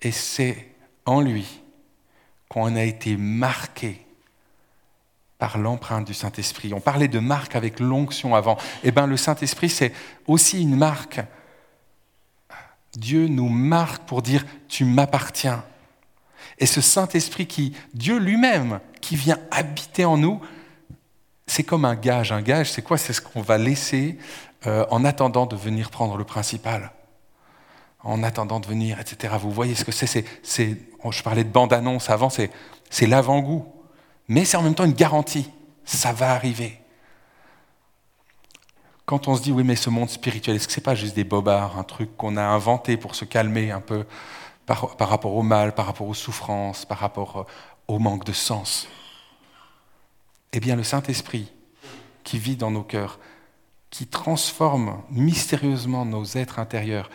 Et c'est en lui qu'on a été marqué par l'empreinte du Saint-Esprit. On parlait de marque avec l'onction avant. Eh bien, le Saint-Esprit, c'est aussi une marque. Dieu nous marque pour dire « tu m'appartiens ». Et ce Saint-Esprit qui, Dieu lui-même, qui vient habiter en nous, c'est comme un gage. Un gage, c'est quoi ? C'est ce qu'on va laisser euh, en attendant de venir prendre le principal. En attendant de venir, et cetera. Vous voyez ce que c'est, c'est, c'est je parlais de bande-annonce avant, c'est, c'est l'avant-goût. Mais c'est en même temps une garantie. Ça va arriver. Quand on se dit, oui, mais ce monde spirituel, est-ce que ce n'est pas juste des bobards, un truc qu'on a inventé pour se calmer un peu ? Par, par rapport au mal, par rapport aux souffrances, par rapport au manque de sens. Eh bien, le Saint-Esprit qui vit dans nos cœurs, qui transforme mystérieusement nos êtres intérieurs,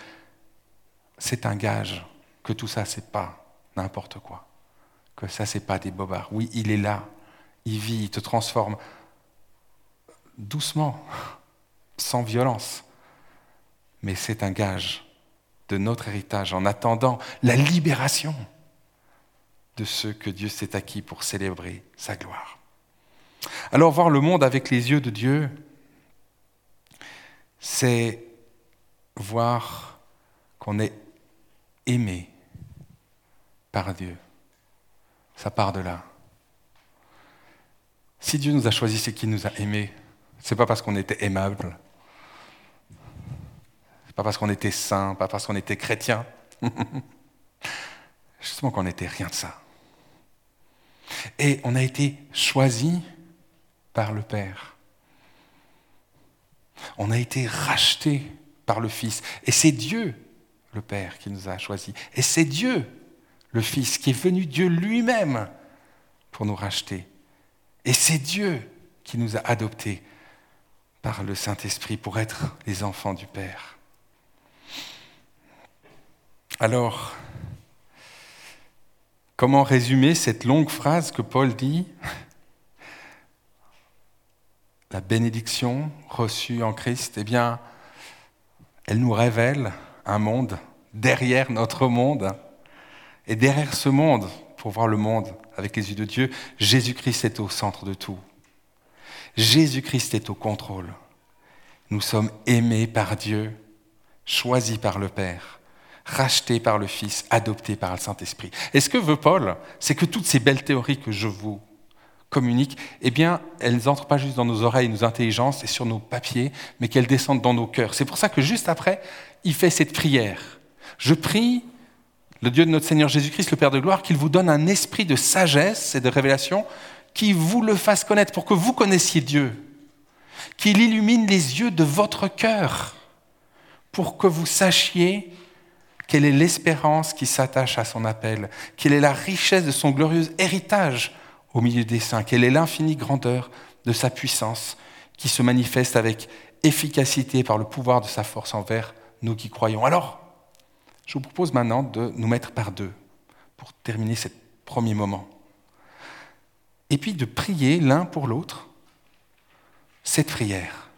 c'est un gage que tout ça, c'est pas n'importe quoi, que ça, c'est pas des bobards. Oui, il est là, il vit, il te transforme doucement, sans violence, mais c'est un gage de notre héritage, en attendant la libération de ceux que Dieu s'est acquis pour célébrer sa gloire. Alors voir le monde avec les yeux de Dieu, c'est voir qu'on est aimé par Dieu. Ça part de là. Si Dieu nous a choisis, c'est qu'il nous a aimés. C'est pas parce qu'on était aimable. Pas parce qu'on était saint, pas parce qu'on était chrétien. Justement qu'on n'était rien de ça. Et on a été choisi par le Père. On a été racheté par le Fils. Et c'est Dieu, le Père, qui nous a choisis. Et c'est Dieu, le Fils, qui est venu Dieu lui-même pour nous racheter. Et c'est Dieu qui nous a adoptés par le Saint-Esprit pour être les enfants du Père. Alors, comment résumer cette longue phrase que Paul dit ? La bénédiction reçue en Christ, eh bien, elle nous révèle un monde derrière notre monde. Et derrière ce monde, pour voir le monde avec les yeux de Dieu, Jésus-Christ est au centre de tout. Jésus-Christ est au contrôle. Nous sommes aimés par Dieu, choisis par le Père, racheté par le Fils, adopté par le Saint-Esprit. Et ce que veut Paul, c'est que toutes ces belles théories que je vous communique, eh bien, elles n'entrent pas juste dans nos oreilles, nos intelligences et sur nos papiers, mais qu'elles descendent dans nos cœurs. C'est pour ça que juste après, il fait cette prière. Je prie le Dieu de notre Seigneur Jésus-Christ, le Père de gloire, qu'il vous donne un esprit de sagesse et de révélation qui vous le fasse connaître, pour que vous connaissiez Dieu, qu'il illumine les yeux de votre cœur, pour que vous sachiez quelle est l'espérance qui s'attache à son appel, quelle est la richesse de son glorieux héritage au milieu des saints, quelle est l'infinie grandeur de sa puissance qui se manifeste avec efficacité par le pouvoir de sa force envers nous qui croyons. Alors, je vous propose maintenant de nous mettre par deux pour terminer ce premier moment. Et puis de prier l'un pour l'autre cette prière.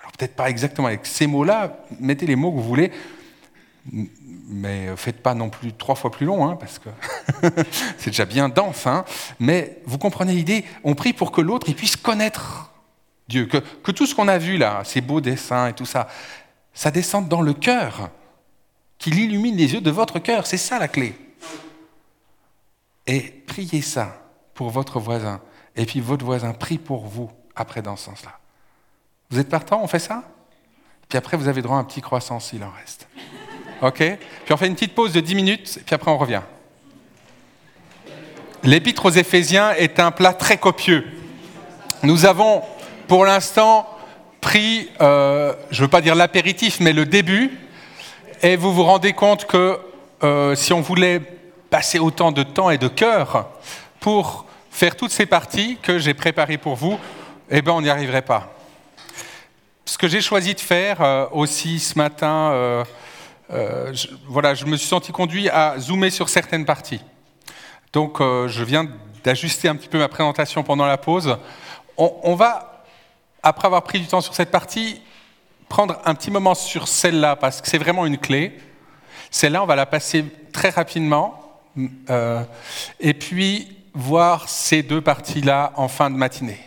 Alors peut-être pas exactement avec ces mots-là, mettez les mots que vous voulez, mais ne faites pas non plus trois fois plus long, hein, parce que c'est déjà bien dense. Hein, mais vous comprenez l'idée, on prie pour que l'autre il puisse connaître Dieu, que, que tout ce qu'on a vu là, ces beaux dessins et tout ça, ça descende dans le cœur, qu'il illumine les yeux de votre cœur, c'est ça la clé. Et priez ça pour votre voisin, et puis votre voisin prie pour vous après dans ce sens-là. Vous êtes partant, on fait ça ? Puis après vous avez droit à un petit croissant s'il en reste. OK ? Puis on fait une petite pause de dix minutes, puis après on revient. L'épître aux Éphésiens est un plat très copieux. Nous avons pour l'instant pris, euh, je ne veux pas dire l'apéritif, mais le début. Et vous vous rendez compte que euh, si on voulait passer autant de temps et de cœur pour faire toutes ces parties que j'ai préparées pour vous, eh bien on n'y arriverait pas. Ce que j'ai choisi de faire euh, aussi ce matin, euh, euh, je, voilà, je me suis senti conduit à zoomer sur certaines parties. Donc, euh, je viens d'ajuster un petit peu ma présentation pendant la pause. On, on va, après avoir pris du temps sur cette partie, prendre un petit moment sur celle-là, parce que c'est vraiment une clé. Celle-là, on va la passer très rapidement, euh, et puis voir ces deux parties-là en fin de matinée.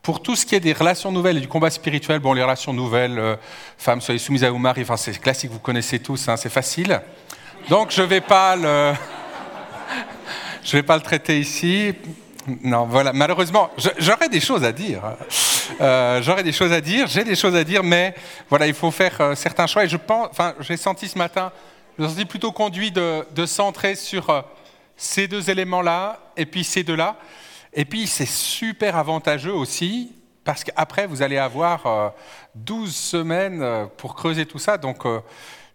Pour tout ce qui est des relations nouvelles et du combat spirituel, bon, les relations nouvelles, euh, femmes, soyez soumises à vos maris, enfin, c'est classique, vous connaissez tous, hein, c'est facile. Donc, je ne vais pas le... Je ne vais pas le traiter ici. Non, voilà. Malheureusement, je, j'aurais des choses à dire. Euh, j'aurais des choses à dire. J'ai des choses à dire, mais voilà, il faut faire euh, certains choix. Et je pense, enfin, j'ai senti ce matin, je me suis plutôt conduit de, de centrer sur euh, ces deux éléments-là, et puis ces deux-là. Et puis, c'est super avantageux aussi, parce qu'après, vous allez avoir euh, douze semaines pour creuser tout ça. Donc, euh,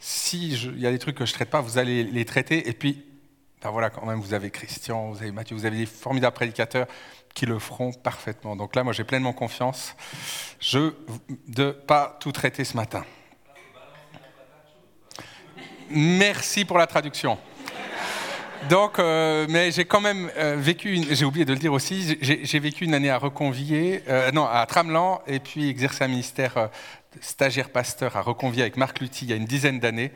s'il y a des trucs que je ne traite pas, vous allez les traiter. Et puis, ben voilà, quand même, vous avez Christian, vous avez Mathieu, vous avez des formidables prédicateurs qui le feront parfaitement. Donc là, moi, j'ai pleinement confiance je, de ne pas tout traiter ce matin. Merci pour la traduction. Donc, euh, mais j'ai quand même euh, vécu, une, j'ai oublié de le dire aussi, j'ai, j'ai vécu une année à Reconvilier, euh, non, à Tramelan, et puis exercer un ministère euh, stagiaire-pasteur à Reconvilier avec Marc Luty il y a une dizaine d'années.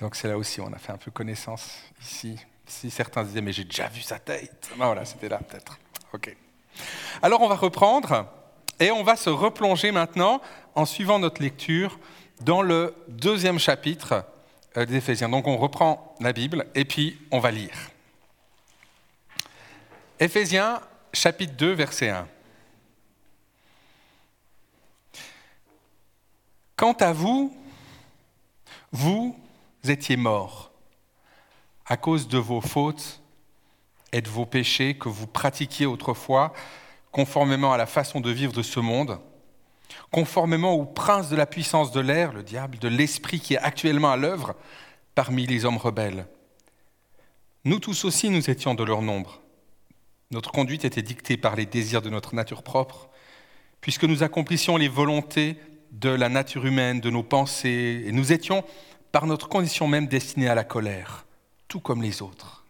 Donc c'est là aussi où on a fait un peu connaissance ici. Si certains disaient, mais j'ai déjà vu sa tête. Ben voilà, c'était là peut-être. Ok. Alors on va reprendre et on va se replonger maintenant, en suivant notre lecture, dans le deuxième chapitre des Éphésiens. Donc on reprend la Bible et puis on va lire. Éphésiens, chapitre deux, verset un. « Quant à vous, vous étiez morts. » à cause de vos fautes et de vos péchés que vous pratiquiez autrefois, conformément à la façon de vivre de ce monde, conformément au prince de la puissance de l'air, le diable, de l'esprit qui est actuellement à l'œuvre parmi les hommes rebelles. Nous tous aussi, nous étions de leur nombre. Notre conduite était dictée par les désirs de notre nature propre, puisque nous accomplissions les volontés de la nature humaine, de nos pensées, et nous étions, par notre condition même, destinés à la colère. Tout comme les autres.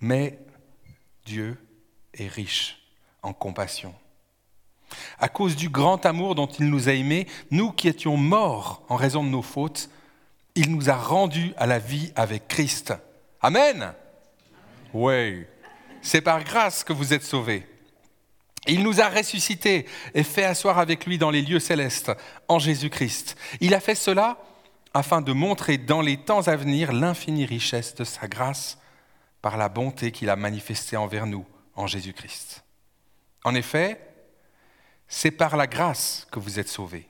Mais Dieu est riche en compassion. À cause du grand amour dont il nous a aimés, nous qui étions morts en raison de nos fautes, il nous a rendus à la vie avec Christ. Amen. Oui, c'est par grâce que vous êtes sauvés. Il nous a ressuscités et fait asseoir avec lui dans les lieux célestes, en Jésus-Christ. Il a fait cela afin de montrer dans les temps à venir l'infinie richesse de sa grâce par la bonté qu'il a manifestée envers nous en Jésus-Christ. En effet, c'est par la grâce que vous êtes sauvés,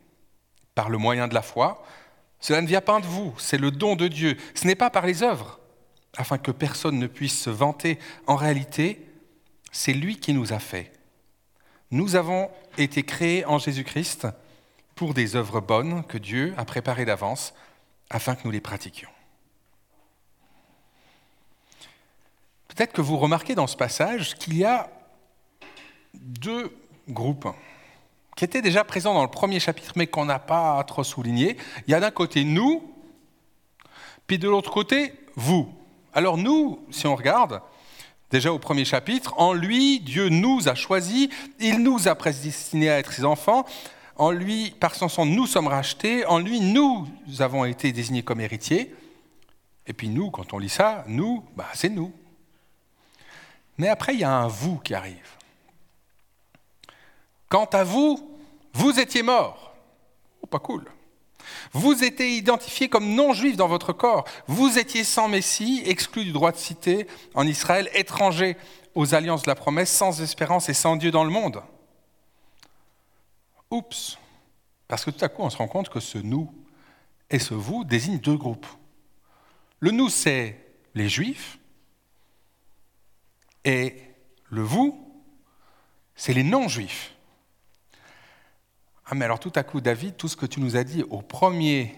par le moyen de la foi. Cela ne vient pas de vous, c'est le don de Dieu. Ce n'est pas par les œuvres, afin que personne ne puisse se vanter. En réalité, c'est lui qui nous a fait. Nous avons été créés en Jésus-Christ pour des œuvres bonnes que Dieu a préparées d'avance, afin que nous les pratiquions. Peut-être que vous remarquez dans ce passage qu'il y a deux groupes qui étaient déjà présents dans le premier chapitre, mais qu'on n'a pas trop souligné. Il y a d'un côté nous, puis de l'autre côté vous. Alors nous, si on regarde, déjà au premier chapitre, en lui, Dieu nous a choisis, il nous a prédestinés à être ses enfants. En lui, par son sang, nous sommes rachetés. En lui, nous avons été désignés comme héritiers. Et puis nous, quand on lit ça, nous, bah, c'est nous. Mais après, il y a un « vous » qui arrive. « Quant à vous, vous étiez morts. » Oh, pas cool. « Vous étiez identifiés comme non-juifs dans votre corps. Vous étiez sans Messie, exclus du droit de cité en Israël, étrangers aux alliances de la promesse, sans espérance et sans Dieu dans le monde. » Oups, parce que tout à coup, on se rend compte que ce « nous » et ce « vous » désignent deux groupes. Le « nous », c'est les Juifs, Et le « vous », c'est les non-juifs. Ah mais alors tout à coup, David, tout ce que tu nous as dit au premier,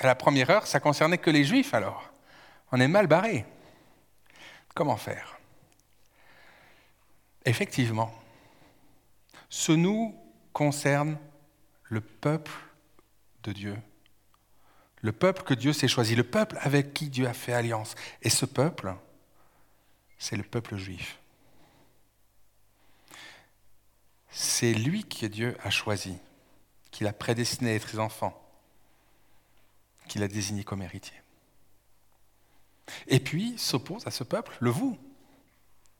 à la première heure, ça concernait que les juifs alors. On est mal barré. Comment faire ? Effectivement, ce nous concerne le peuple de Dieu. Le peuple que Dieu s'est choisi, le peuple avec qui Dieu a fait alliance. Et ce peuple, c'est le peuple juif. C'est lui que Dieu a choisi, qu'il a prédestiné à être ses enfants, qu'il a désigné comme héritier. Et puis s'oppose à ce peuple le vous,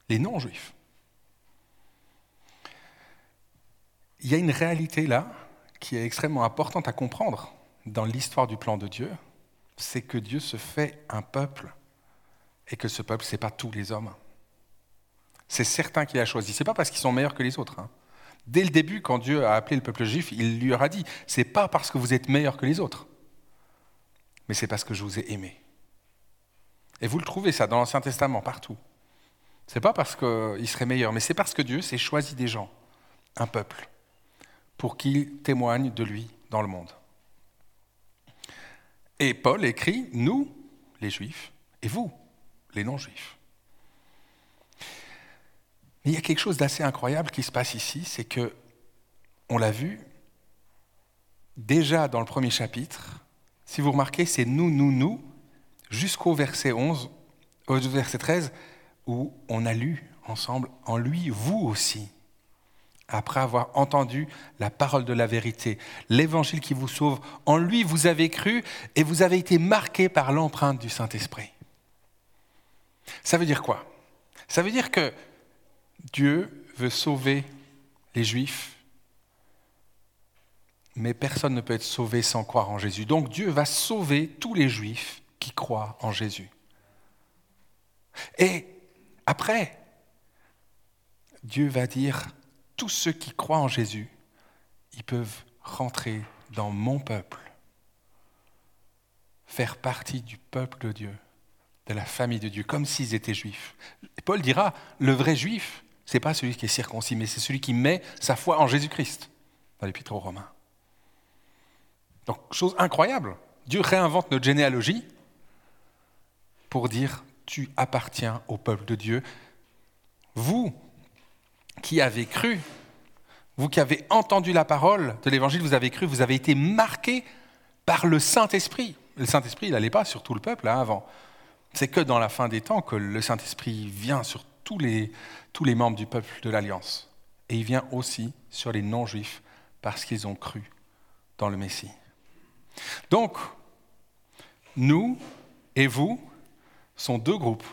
les non-juifs. Il y a une réalité là qui est extrêmement importante à comprendre dans l'histoire du plan de Dieu, c'est que Dieu se fait un peuple et que ce peuple, ce n'est pas tous les hommes. C'est certains qu'il a choisi. Ce n'est pas parce qu'ils sont meilleurs que les autres. Hein. Dès le début, quand Dieu a appelé le peuple juif, il lui aura dit « C'est pas parce que vous êtes meilleurs que les autres, mais c'est parce que je vous ai aimés. » Et vous le trouvez ça dans l'Ancien Testament, partout. Ce n'est pas parce qu'ils seraient meilleurs, mais c'est parce que Dieu s'est choisi des gens, un peuple, pour qu'il témoigne de lui dans le monde. Et Paul écrit « Nous, les Juifs, et vous, les non-Juifs ». Mais il y a quelque chose d'assez incroyable qui se passe ici, c'est que, on l'a vu, déjà dans le premier chapitre, si vous remarquez, c'est « nous, nous, nous », jusqu'au verset onze, au verset treize, où on a lu ensemble « En lui, vous aussi ». Après avoir entendu la parole de la vérité, l'évangile qui vous sauve, en lui vous avez cru et vous avez été marqués par l'empreinte du Saint-Esprit. Ça veut dire quoi ? Ça veut dire que Dieu veut sauver les Juifs, mais personne ne peut être sauvé sans croire en Jésus. Donc Dieu va sauver tous les Juifs qui croient en Jésus. Et après, Dieu va dire... Tous ceux qui croient en Jésus, ils peuvent rentrer dans mon peuple, faire partie du peuple de Dieu, de la famille de Dieu, comme s'ils étaient juifs. Et Paul dira, le vrai juif, ce n'est pas celui qui est circoncis, mais c'est celui qui met sa foi en Jésus-Christ, dans l'Épître aux Romains. Donc, chose incroyable, Dieu réinvente notre généalogie pour dire, tu appartiens au peuple de Dieu, vous, qui avez cru, vous qui avez entendu la parole de l'Évangile, vous avez cru, vous avez été marqués par le Saint-Esprit. Le Saint-Esprit, il n'allait pas sur tout le peuple hein, avant. C'est que dans la fin des temps que le Saint-Esprit vient sur tous les, tous les membres du peuple de l'Alliance. Et il vient aussi sur les non-juifs parce qu'ils ont cru dans le Messie. Donc, nous et vous sont deux groupes.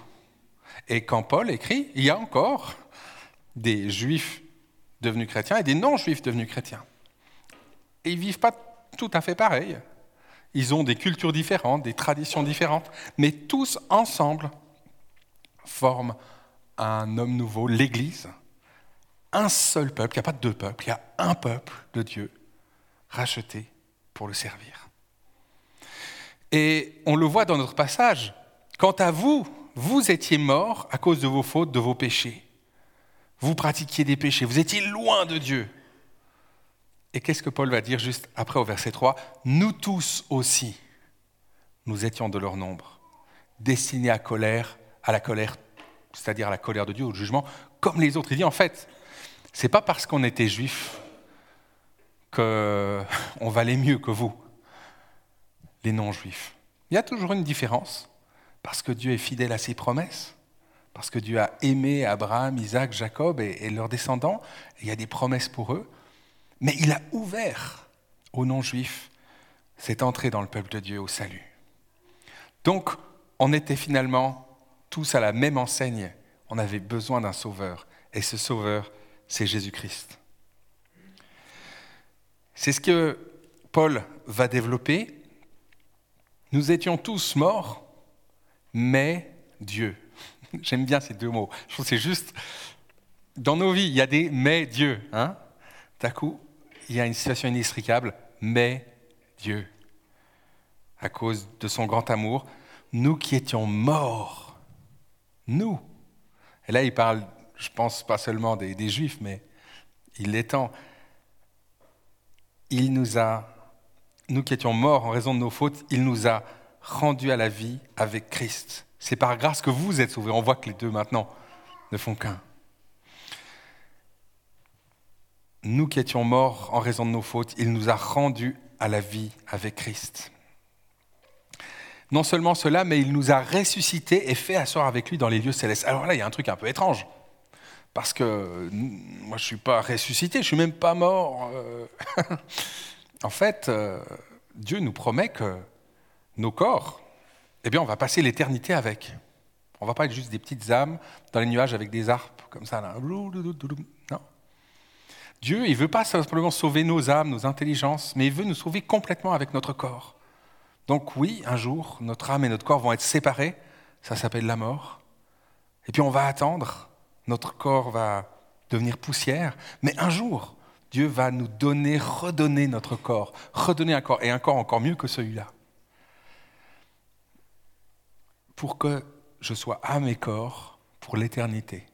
Et quand Paul écrit, il y a encore... des juifs devenus chrétiens et des non-juifs devenus chrétiens. Et ils ne vivent pas tout à fait pareil. Ils ont des cultures différentes, des traditions différentes, mais tous ensemble forment un homme nouveau, l'Église, un seul peuple, il n'y a pas deux peuples, il y a un peuple de Dieu racheté pour le servir. Et on le voit dans notre passage, quant à vous, vous étiez morts à cause de vos fautes, de vos péchés. Vous pratiquiez des péchés, vous étiez loin de Dieu. Et qu'est-ce que Paul va dire juste après au verset trois ? Nous tous aussi, nous étions de leur nombre, destinés à colère, à la colère, c'est-à-dire à la colère de Dieu, au jugement, comme les autres. Il dit en fait, c'est pas parce qu'on était juifs qu'on valait mieux que vous, les non-juifs. Il y a toujours une différence, parce que Dieu est fidèle à ses promesses. Parce que Dieu a aimé Abraham, Isaac, Jacob et, et leurs descendants, et il y a des promesses pour eux, mais il a ouvert aux non-juifs cette entrée dans le peuple de Dieu au salut. Donc, on était finalement tous à la même enseigne, on avait besoin d'un sauveur, et ce sauveur, c'est Jésus-Christ. C'est ce que Paul va développer. Nous étions tous morts, mais Dieu... J'aime bien ces deux mots. Je trouve que c'est juste, dans nos vies, il y a des « mais Dieu hein ». D'un coup, il y a une situation inextricable, « mais Dieu ». À cause de son grand amour, nous qui étions morts, nous, Et là, il parle, je pense, pas seulement des, des Juifs, mais il l'étend. Il nous a, nous qui étions morts en raison de nos fautes, il nous a rendus à la vie avec Christ. C'est par grâce que vous êtes sauvés. On voit que les deux maintenant ne font qu'un. Nous qui étions morts en raison de nos fautes, il nous a rendus à la vie avec Christ. Non seulement cela, mais il nous a ressuscités et fait asseoir avec lui dans les lieux célestes. Alors là, il y a un truc un peu étrange, parce que moi, je ne suis pas ressuscité, je ne suis même pas mort. En fait, Dieu nous promet que nos corps, eh bien, on va passer l'éternité avec. On ne va pas être juste des petites âmes dans les nuages avec des harpes, comme ça, là. Non. Dieu, il ne veut pas simplement sauver nos âmes, nos intelligences, mais il veut nous sauver complètement avec notre corps. Donc oui, un jour, notre âme et notre corps vont être séparés, ça s'appelle la mort. Et puis on va attendre, notre corps va devenir poussière, mais un jour, Dieu va nous donner, redonner notre corps, redonner un corps, et un corps encore mieux que celui-là. Pour que je sois âme et corps pour l'éternité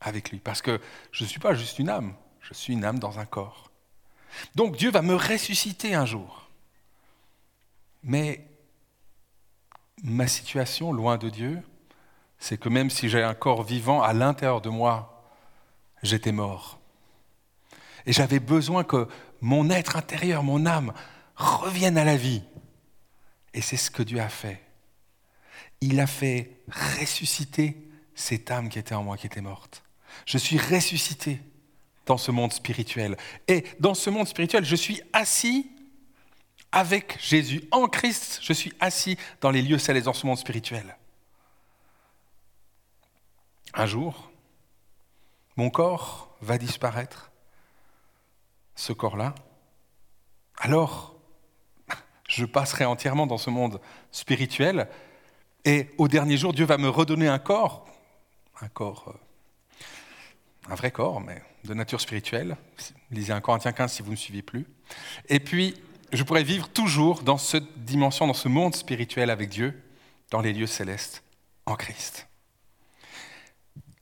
avec lui. Parce que je ne suis pas juste une âme. Je suis une âme dans un corps. Donc Dieu va me ressusciter un jour. Mais ma situation, loin de Dieu, c'est que même si j'ai un corps vivant, à l'intérieur de moi, j'étais mort. Et j'avais besoin que mon être intérieur, mon âme, revienne à la vie. Et c'est ce que Dieu a fait. Il a fait ressusciter cette âme qui était en moi, qui était morte. Je suis ressuscité dans ce monde spirituel. Et dans ce monde spirituel, je suis assis avec Jésus. En Christ, je suis assis dans les lieux célestes, dans ce monde spirituel. Un jour, mon corps va disparaître, ce corps-là. Alors, je passerai entièrement dans ce monde spirituel. Et au dernier jour, Dieu va me redonner un corps, un corps... un vrai corps, mais de nature spirituelle. Lisez un Corinthiens quinze si vous ne me suivez plus. Et puis, je pourrais vivre toujours dans cette dimension, dans ce monde spirituel avec Dieu, dans les lieux célestes, en Christ.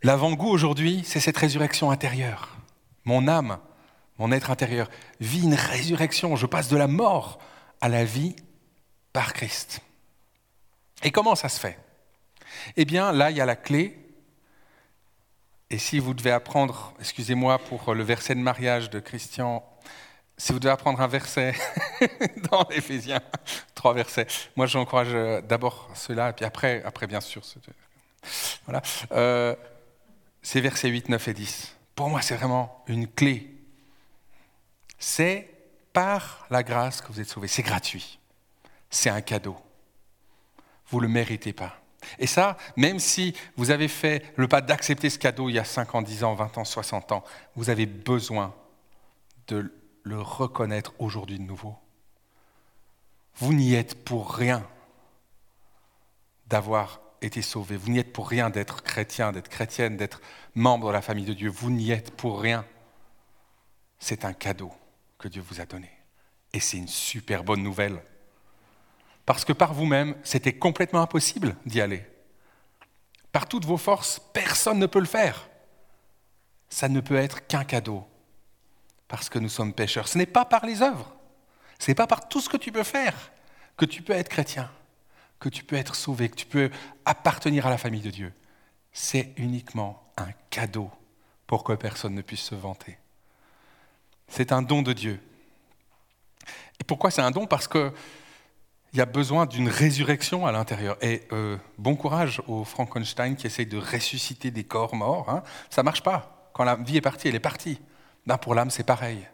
L'avant-goût aujourd'hui, c'est cette résurrection intérieure. Mon âme, mon être intérieur, vit une résurrection. Je passe de la mort à la vie par Christ. Et comment ça se fait ? Eh bien, là, il y a la clé. Et si vous devez apprendre, excusez-moi pour le verset de mariage de Christian, si vous devez apprendre un verset dans Éphésiens, trois versets, moi j'encourage d'abord ceux-là, et puis après, après bien sûr, ce... voilà. euh, c'est versets huit, neuf et dix. Pour moi, c'est vraiment une clé. C'est par la grâce que vous êtes sauvés. C'est gratuit. C'est un cadeau. Vous ne le méritez pas. Et ça, même si vous avez fait le pas d'accepter ce cadeau il y a cinq ans, dix ans, vingt ans, soixante ans, vous avez besoin de le reconnaître aujourd'hui de nouveau. Vous n'y êtes pour rien d'avoir été sauvé. Vous n'y êtes pour rien d'être chrétien, d'être chrétienne, d'être membre de la famille de Dieu. Vous n'y êtes pour rien. C'est un cadeau que Dieu vous a donné. Et c'est une super bonne nouvelle. Parce que par vous-même, c'était complètement impossible d'y aller. Par toutes vos forces, personne ne peut le faire. Ça ne peut être qu'un cadeau, parce que nous sommes pécheurs. Ce n'est pas par les œuvres, ce n'est pas par tout ce que tu peux faire que tu peux être chrétien, que tu peux être sauvé, que tu peux appartenir à la famille de Dieu. C'est uniquement un cadeau pour que personne ne puisse se vanter. C'est un don de Dieu. Et pourquoi c'est un don ? Parce que il y a besoin d'une résurrection à l'intérieur. Et euh, bon courage aux Frankenstein qui essayent de ressusciter des corps morts. Hein. Ça ne marche pas. Quand la vie est partie, elle est partie. Là, pour l'âme, c'est pareil.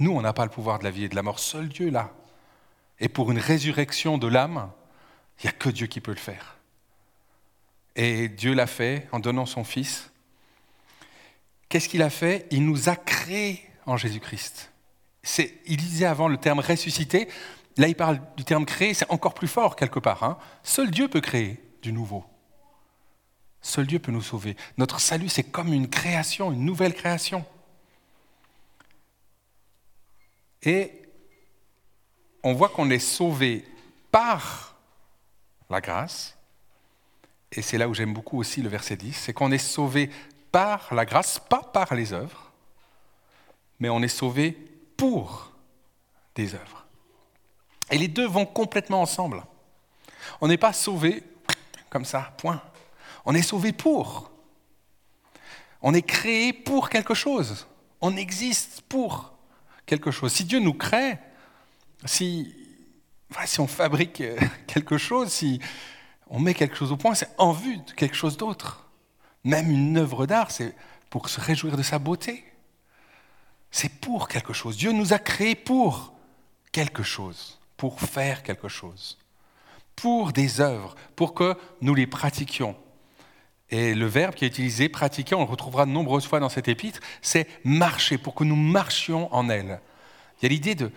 Nous, on n'a pas le pouvoir de la vie et de la mort. Seul Dieu, là. Et pour une résurrection de l'âme, il n'y a que Dieu qui peut le faire. Et Dieu l'a fait en donnant son Fils. Qu'est-ce qu'il a fait ? Il nous a créés en Jésus-Christ. C'est, il disait avant le terme « ressusciter ». Là, il parle du terme « créer », c'est encore plus fort quelque part. Hein. Seul Dieu peut créer du nouveau. Seul Dieu peut nous sauver. Notre salut, c'est comme une création, une nouvelle création. Et on voit qu'on est sauvé par la grâce, et c'est là où j'aime beaucoup aussi le verset dix, c'est qu'on est sauvé par la grâce, pas par les œuvres, mais on est sauvé pour des œuvres. Et les deux vont complètement ensemble. On n'est pas sauvé comme ça, point. On est sauvé pour. On est créé pour quelque chose. On existe pour quelque chose. Si Dieu nous crée, si, enfin, si on fabrique quelque chose, si on met quelque chose au point, c'est en vue de quelque chose d'autre. Même une œuvre d'art, c'est pour se réjouir de sa beauté. C'est pour quelque chose. Dieu nous a créés pour quelque chose, pour faire quelque chose, pour des œuvres, pour que nous les pratiquions. Et le verbe qui est utilisé, pratiquer, on le retrouvera de nombreuses fois dans cet épître, c'est marcher, pour que nous marchions en elle. Il y a l'idée de,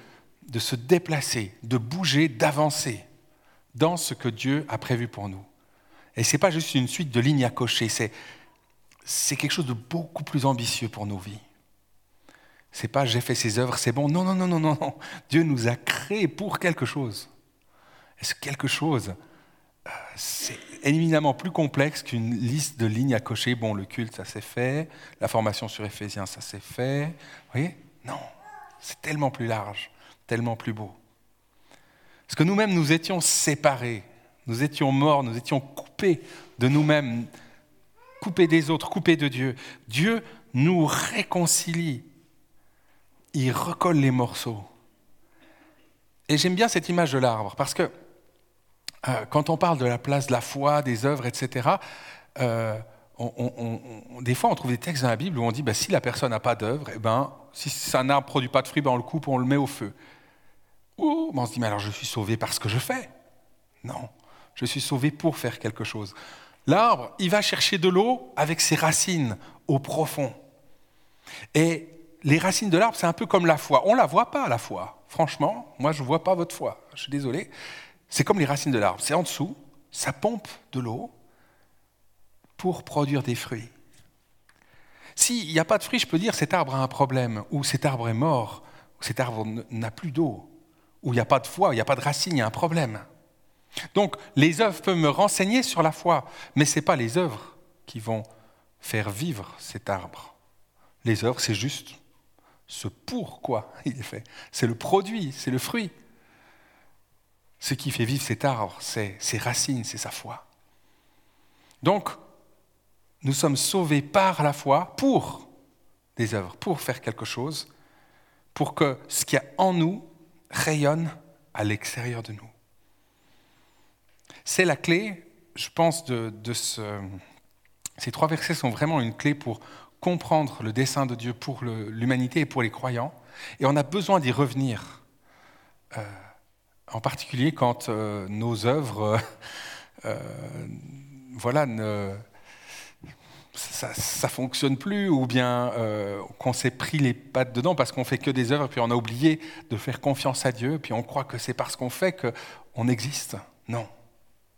de se déplacer, de bouger, d'avancer dans ce que Dieu a prévu pour nous. Et ce n'est pas juste une suite de lignes à cocher, c'est, c'est quelque chose de beaucoup plus ambitieux pour nos vies. Ce n'est pas « j'ai fait ses œuvres, c'est bon ». Non, non, non, non, non, non. Dieu nous a créés pour quelque chose. Et ce quelque chose, c'est éminemment plus complexe qu'une liste de lignes à cocher. Bon, le culte, ça s'est fait. La formation sur Éphésiens, ça s'est fait. Vous voyez ? Non, c'est tellement plus large, tellement plus beau. Parce que nous-mêmes, nous étions séparés. Nous étions morts, nous étions coupés de nous-mêmes, coupés des autres, coupés de Dieu. Dieu nous réconcilie. Il recolle les morceaux. Et j'aime bien cette image de l'arbre, parce que euh, quand on parle de la place de la foi, des œuvres, et cetera, euh, on, on, on, des fois on trouve des textes dans la Bible où on dit ben, si la personne n'a pas d'œuvre, eh ben, si ça n'a produit pas de fruit, ben, on le coupe, on le met au feu. Ouh, ben, on se dit mais alors je suis sauvé par ce que je fais. Non, je suis sauvé pour faire quelque chose. L'arbre, il va chercher de l'eau avec ses racines au profond. Et les racines de l'arbre, c'est un peu comme la foi. On ne la voit pas, la foi. Franchement, moi, je ne vois pas votre foi. Je suis désolé. C'est comme les racines de l'arbre. C'est en dessous, ça pompe de l'eau pour produire des fruits. S'il n'y a pas de fruits, je peux dire cet arbre a un problème, ou cet arbre est mort, ou cet arbre n'a plus d'eau, ou il n'y a pas de foi, il n'y a pas de racines, il y a un problème. Donc, les œuvres peuvent me renseigner sur la foi, mais ce n'est pas les œuvres qui vont faire vivre cet arbre. Les œuvres, c'est juste ce pourquoi il est fait. C'est le produit, c'est le fruit. Ce qui fait vivre cet arbre, c'est ses racines, c'est sa foi. Donc, nous sommes sauvés par la foi pour des œuvres, pour faire quelque chose, pour que ce qu'il y a en nous rayonne à l'extérieur de nous. C'est la clé, je pense, de, de ce... Ces trois versets sont vraiment une clé pour comprendre le dessein de Dieu pour le, l'humanité et pour les croyants. Et on a besoin d'y revenir, euh, en particulier quand euh, nos œuvres, euh, euh, voilà, ne, ça, ça fonctionne plus, ou bien euh, qu'on s'est pris les pattes dedans parce qu'on fait que des œuvres, puis on a oublié de faire confiance à Dieu, puis on croit que c'est parce qu'on fait que on existe. Non.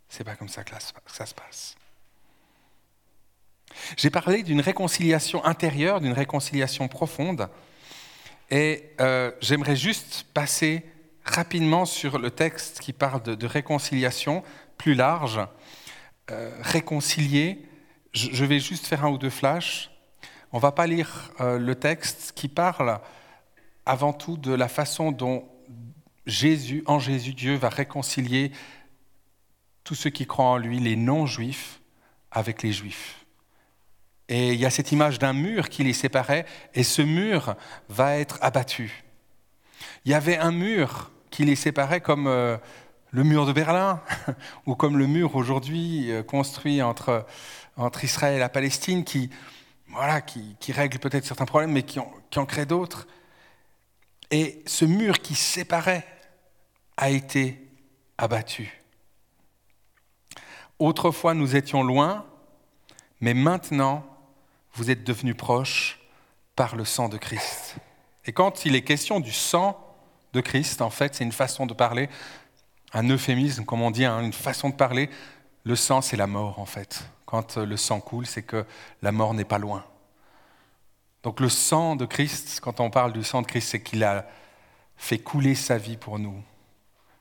C'est pas comme ça que ça se passe. J'ai parlé d'une réconciliation intérieure, d'une réconciliation profonde, et euh, j'aimerais juste passer rapidement sur le texte qui parle de, de réconciliation plus large. Euh, réconcilier, je, je vais juste faire un ou deux flashs. On ne va pas lire euh, le texte qui parle avant tout de la façon dont Jésus, en Jésus, Dieu va réconcilier tous ceux qui croient en lui, les non-juifs, avec les juifs. Et il y a cette image d'un mur qui les séparait, et ce mur va être abattu. Il y avait un mur qui les séparait comme euh, le mur de Berlin, ou comme le mur aujourd'hui euh, construit entre, entre Israël et la Palestine, qui, voilà, qui, qui règle peut-être certains problèmes, mais qui en, qui en crée d'autres. Et ce mur qui séparait a été abattu. Autrefois, nous étions loin, mais maintenant, vous êtes devenus proches par le sang de Christ. Et quand il est question du sang de Christ, en fait, c'est une façon de parler, un euphémisme, comme on dit, hein, une façon de parler. Le sang, c'est la mort, en fait. Quand le sang coule, c'est que la mort n'est pas loin. Donc le sang de Christ, quand on parle du sang de Christ, c'est qu'il a fait couler sa vie pour nous,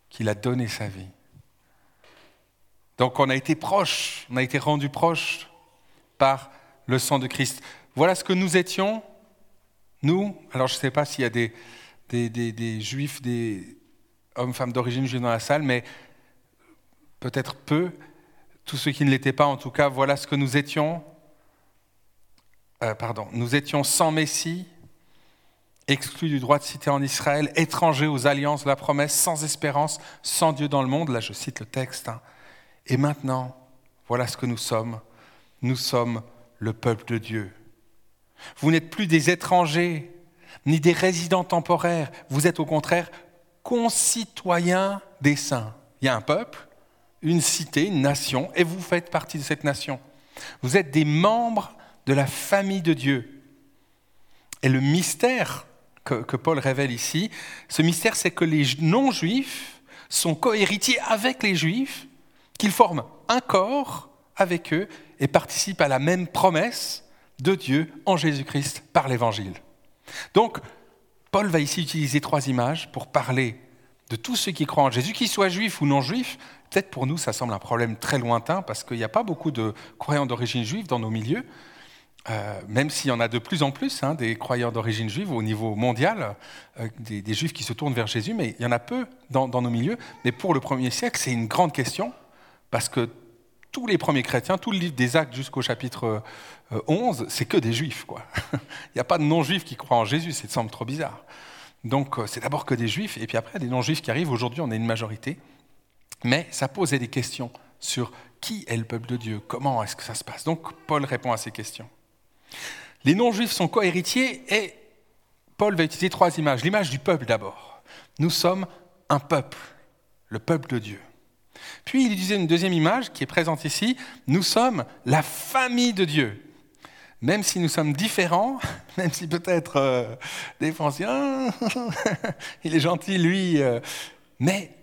qu'il a donné sa vie. Donc on a été proche, on a été rendu proche par le sang de Christ. Voilà ce que nous étions, nous. Alors je ne sais pas s'il y a des, des, des, des juifs, des hommes, femmes d'origine juive dans la salle, mais peut-être peu. Tous ceux qui ne l'étaient pas, en tout cas, voilà ce que nous étions. Euh, pardon, nous étions sans Messie, exclus du droit de cité en Israël, étrangers aux alliances de la promesse, sans espérance, sans Dieu dans le monde. Là, je cite le texte. Hein. Et maintenant, voilà ce que nous sommes. Nous sommes le peuple de Dieu. Vous n'êtes plus des étrangers, ni des résidents temporaires. Vous êtes au contraire concitoyens des saints. Il y a un peuple, une cité, une nation, et vous faites partie de cette nation. Vous êtes des membres de la famille de Dieu. Et le mystère que, que Paul révèle ici, ce mystère, c'est que les non-juifs sont co-héritiers avec les juifs, qu'ils forment un corps avec eux et participent à la même promesse de Dieu en Jésus-Christ par l'Évangile. Donc, Paul va ici utiliser trois images pour parler de tous ceux qui croient en Jésus, qu'ils soient juifs ou non-juifs. Peut-être pour nous, ça semble un problème très lointain parce qu'il n'y a pas beaucoup de croyants d'origine juive dans nos milieux, euh, même s'il y en a de plus en plus, hein, des croyants d'origine juive au niveau mondial, euh, des, des juifs qui se tournent vers Jésus, mais il y en a peu dans, dans nos milieux. Mais pour le premier siècle, c'est une grande question parce que tous les premiers chrétiens, tout le livre des Actes jusqu'au chapitre onze, c'est que des juifs, quoi. Il n'y a pas de non-juifs qui croient en Jésus, ça semble trop bizarre. Donc c'est d'abord que des juifs, et puis après des non-juifs qui arrivent. Aujourd'hui, on est une majorité. Mais ça posait des questions sur qui est le peuple de Dieu, comment est-ce que ça se passe. Donc Paul répond à ces questions. Les non-juifs sont co-héritiers et Paul va utiliser trois images. L'image du peuple d'abord. Nous sommes un peuple, le peuple de Dieu. Puis il utilisait une deuxième image qui est présente ici. Nous sommes la famille de Dieu. Même si nous sommes différents, même si peut-être euh, des Français, ah, il est gentil lui, euh, mais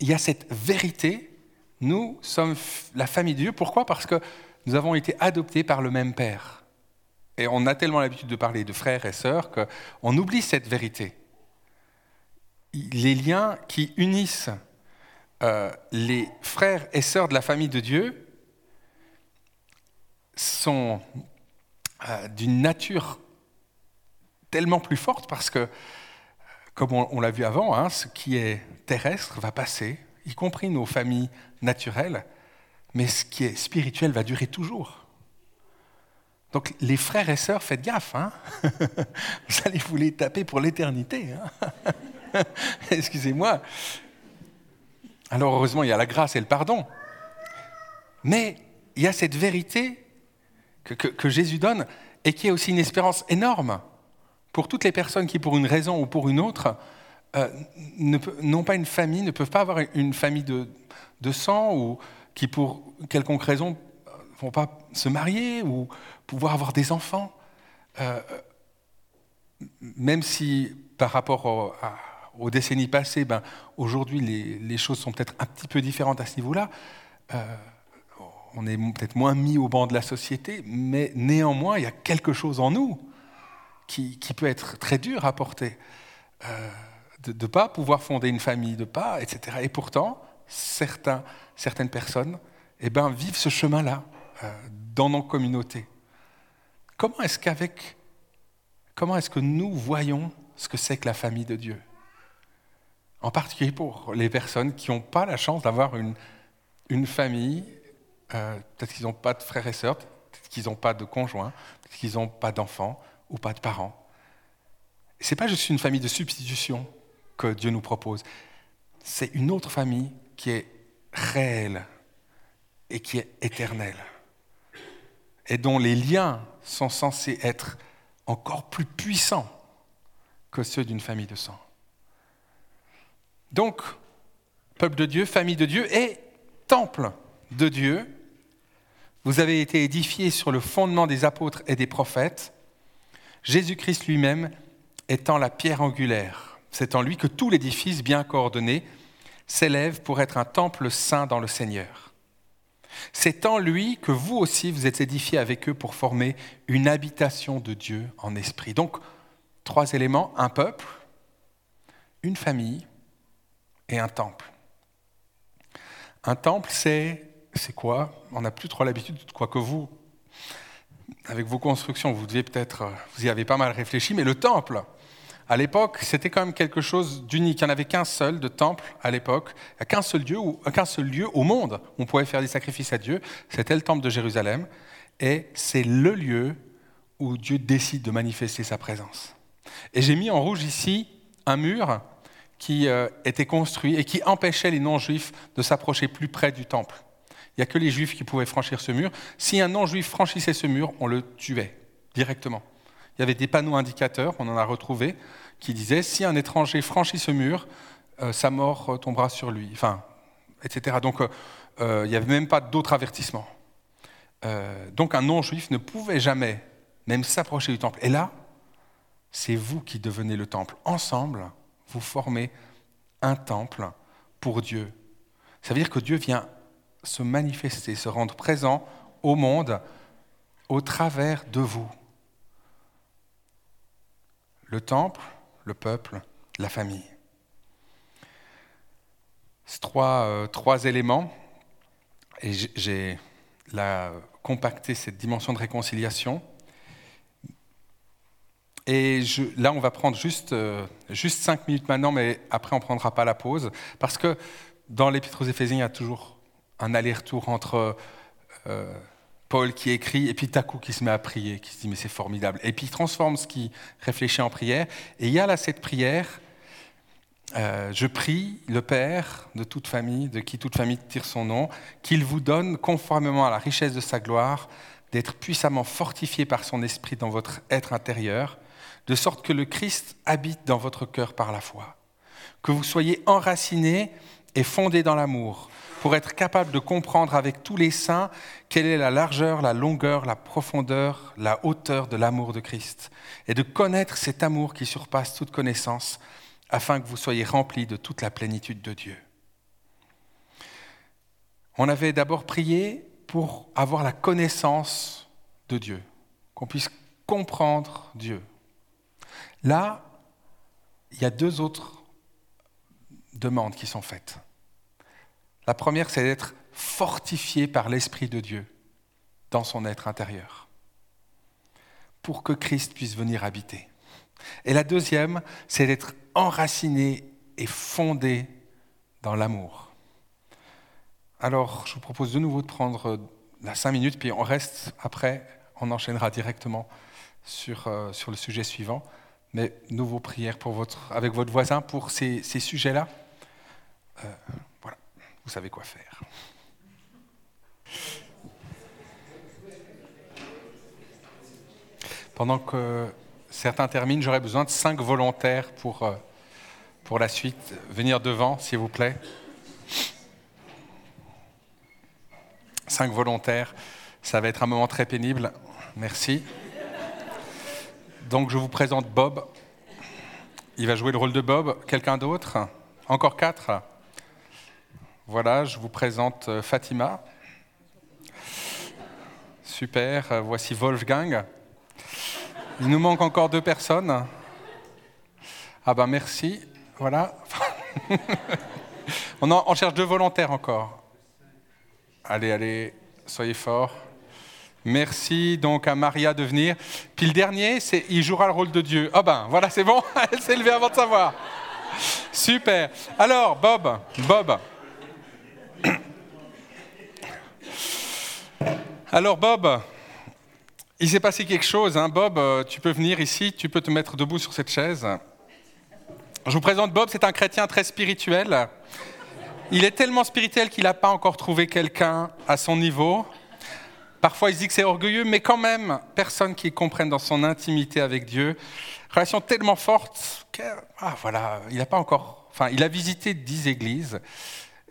il y a cette vérité. Nous sommes la famille de Dieu. Pourquoi ? Parce que nous avons été adoptés par le même Père. Et on a tellement l'habitude de parler de frères et sœurs qu'on oublie cette vérité. Les liens qui unissent Euh, les frères et sœurs de la famille de Dieu sont euh, d'une nature tellement plus forte parce que, comme on, on l'a vu avant, hein, ce qui est terrestre va passer, y compris nos familles naturelles, mais ce qui est spirituel va durer toujours. Donc les frères et sœurs, faites gaffe, hein. Vous allez vous les taper pour l'éternité. Hein. Excusez-moi. Alors heureusement, il y a la grâce et le pardon. Mais il y a cette vérité que, que, que Jésus donne et qui est aussi une espérance énorme pour toutes les personnes qui, pour une raison ou pour une autre, euh, ne, n'ont pas une famille, ne peuvent pas avoir une famille de, de sang ou qui, pour quelconque raison, ne vont pas se marier ou pouvoir avoir des enfants. Euh, même si, par rapport au, à... aux décennies passées, ben, aujourd'hui les, les choses sont peut-être un petit peu différentes à ce niveau-là. Euh, on est peut-être moins mis au banc de la société, mais néanmoins, il y a quelque chose en nous qui, qui peut être très dur à porter, euh, de ne pas pouvoir fonder une famille, de pas, et cetera. Et pourtant, certains, certaines personnes eh ben, vivent ce chemin-là euh, dans nos communautés. Comment est-ce qu'avec, comment est-ce que nous voyons ce que c'est que la famille de Dieu ? En particulier pour les personnes qui n'ont pas la chance d'avoir une, une famille, euh, peut-être qu'ils n'ont pas de frères et sœurs, peut-être qu'ils n'ont pas de conjoints, peut-être qu'ils n'ont pas d'enfants ou pas de parents. Ce n'est pas juste une famille de substitution que Dieu nous propose, c'est une autre famille qui est réelle et qui est éternelle, et dont les liens sont censés être encore plus puissants que ceux d'une famille de sang. Donc, peuple de Dieu, famille de Dieu et temple de Dieu. Vous avez été édifiés sur le fondement des apôtres et des prophètes. Jésus-Christ lui-même étant la pierre angulaire. C'est en lui que tout l'édifice bien coordonné s'élève pour être un temple saint dans le Seigneur. C'est en lui que vous aussi vous êtes édifiés avec eux pour former une habitation de Dieu en esprit. Donc, trois éléments, un peuple, une famille, et un temple. Un temple, c'est c'est quoi? On n'a plus trop l'habitude, quoique vous, avec vos constructions, vous devez peut-être, vous y avez pas mal réfléchi, mais le temple, à l'époque, c'était quand même quelque chose d'unique. Il n'y en avait qu'un seul de temple à l'époque, qu'un seul lieu, qu'un seul lieu au monde où on pouvait faire des sacrifices à Dieu, c'était le temple de Jérusalem, et c'est le lieu où Dieu décide de manifester sa présence. Et j'ai mis en rouge ici un mur qui euh, était construit et qui empêchait les non-juifs de s'approcher plus près du temple. Il n'y a que les juifs qui pouvaient franchir ce mur. Si un non-juif franchissait ce mur, on le tuait directement. Il y avait des panneaux indicateurs, on en a retrouvé, qui disaient « si un étranger franchit ce mur, euh, sa mort tombera sur lui », enfin, et cetera. Donc euh, euh, il n'y avait même pas d'autres avertissements. Euh, donc un non-juif ne pouvait jamais même s'approcher du temple. Et là, c'est vous qui devenez le temple. Ensemble, vous formez un temple pour Dieu. Ça veut dire que Dieu vient se manifester, se rendre présent au monde au travers de vous. Le temple, le peuple, la famille. Ces trois, euh, trois éléments, et j'ai là, compacté cette dimension de réconciliation. Et je, là, on va prendre juste, euh, juste cinq minutes maintenant, mais après, on ne prendra pas la pause, parce que dans l'Épître aux Éphésiens, il y a toujours un aller-retour entre euh, Paul qui écrit, et puis Taku qui se met à prier, qui se dit « mais c'est formidable ». Et puis il transforme ce qu'il réfléchit en prière. Et il y a là cette prière euh, « Je prie le Père de toute famille, de qui toute famille tire son nom, qu'il vous donne, conformément à la richesse de sa gloire, d'être puissamment fortifié par son esprit dans votre être intérieur, de sorte que le Christ habite dans votre cœur par la foi, que vous soyez enracinés et fondés dans l'amour, pour être capable de comprendre avec tous les saints quelle est la largeur, la longueur, la profondeur, la hauteur de l'amour de Christ, et de connaître cet amour qui surpasse toute connaissance, afin que vous soyez remplis de toute la plénitude de Dieu. » On avait d'abord prié pour avoir la connaissance de Dieu, qu'on puisse comprendre Dieu. Là, il y a deux autres demandes qui sont faites. La première, c'est d'être fortifié par l'Esprit de Dieu dans son être intérieur, pour que Christ puisse venir habiter. Et la deuxième, c'est d'être enraciné et fondé dans l'amour. Alors, je vous propose de nouveau de prendre la cinq minutes, puis on reste après, on enchaînera directement sur, euh, sur le sujet suivant. Mais nouveau prière pour votre, avec votre voisin pour ces, ces sujets-là. Euh, voilà, vous savez quoi faire. Pendant que certains terminent, j'aurais besoin de cinq volontaires pour, pour la suite. Venir devant, s'il vous plaît. Cinq volontaires, ça va être un moment très pénible. Merci. Donc je vous présente Bob, il va jouer le rôle de Bob. Quelqu'un d'autre? Encore quatre? Voilà, je vous présente Fatima. Super, voici Wolfgang. Il nous manque encore deux personnes. Ah ben merci, voilà. on, en, on cherche deux volontaires encore. Allez, allez, soyez forts. Merci donc à Maria de venir. Puis le dernier, c'est il jouera le rôle de Dieu. Ah ben voilà, c'est bon, elle s'est levée avant de savoir. Super. Alors Bob, Bob. Alors Bob, il s'est passé quelque chose, hein. Bob, tu peux venir ici, tu peux te mettre debout sur cette chaise. Je vous présente Bob, c'est un chrétien très spirituel. Il est tellement spirituel qu'il n'a pas encore trouvé quelqu'un à son niveau. Parfois, il se dit que c'est orgueilleux, mais quand même, personne qui comprenne dans son intimité avec Dieu. Relation tellement forte que, ah voilà, il n'a pas encore. Enfin, il a visité dix églises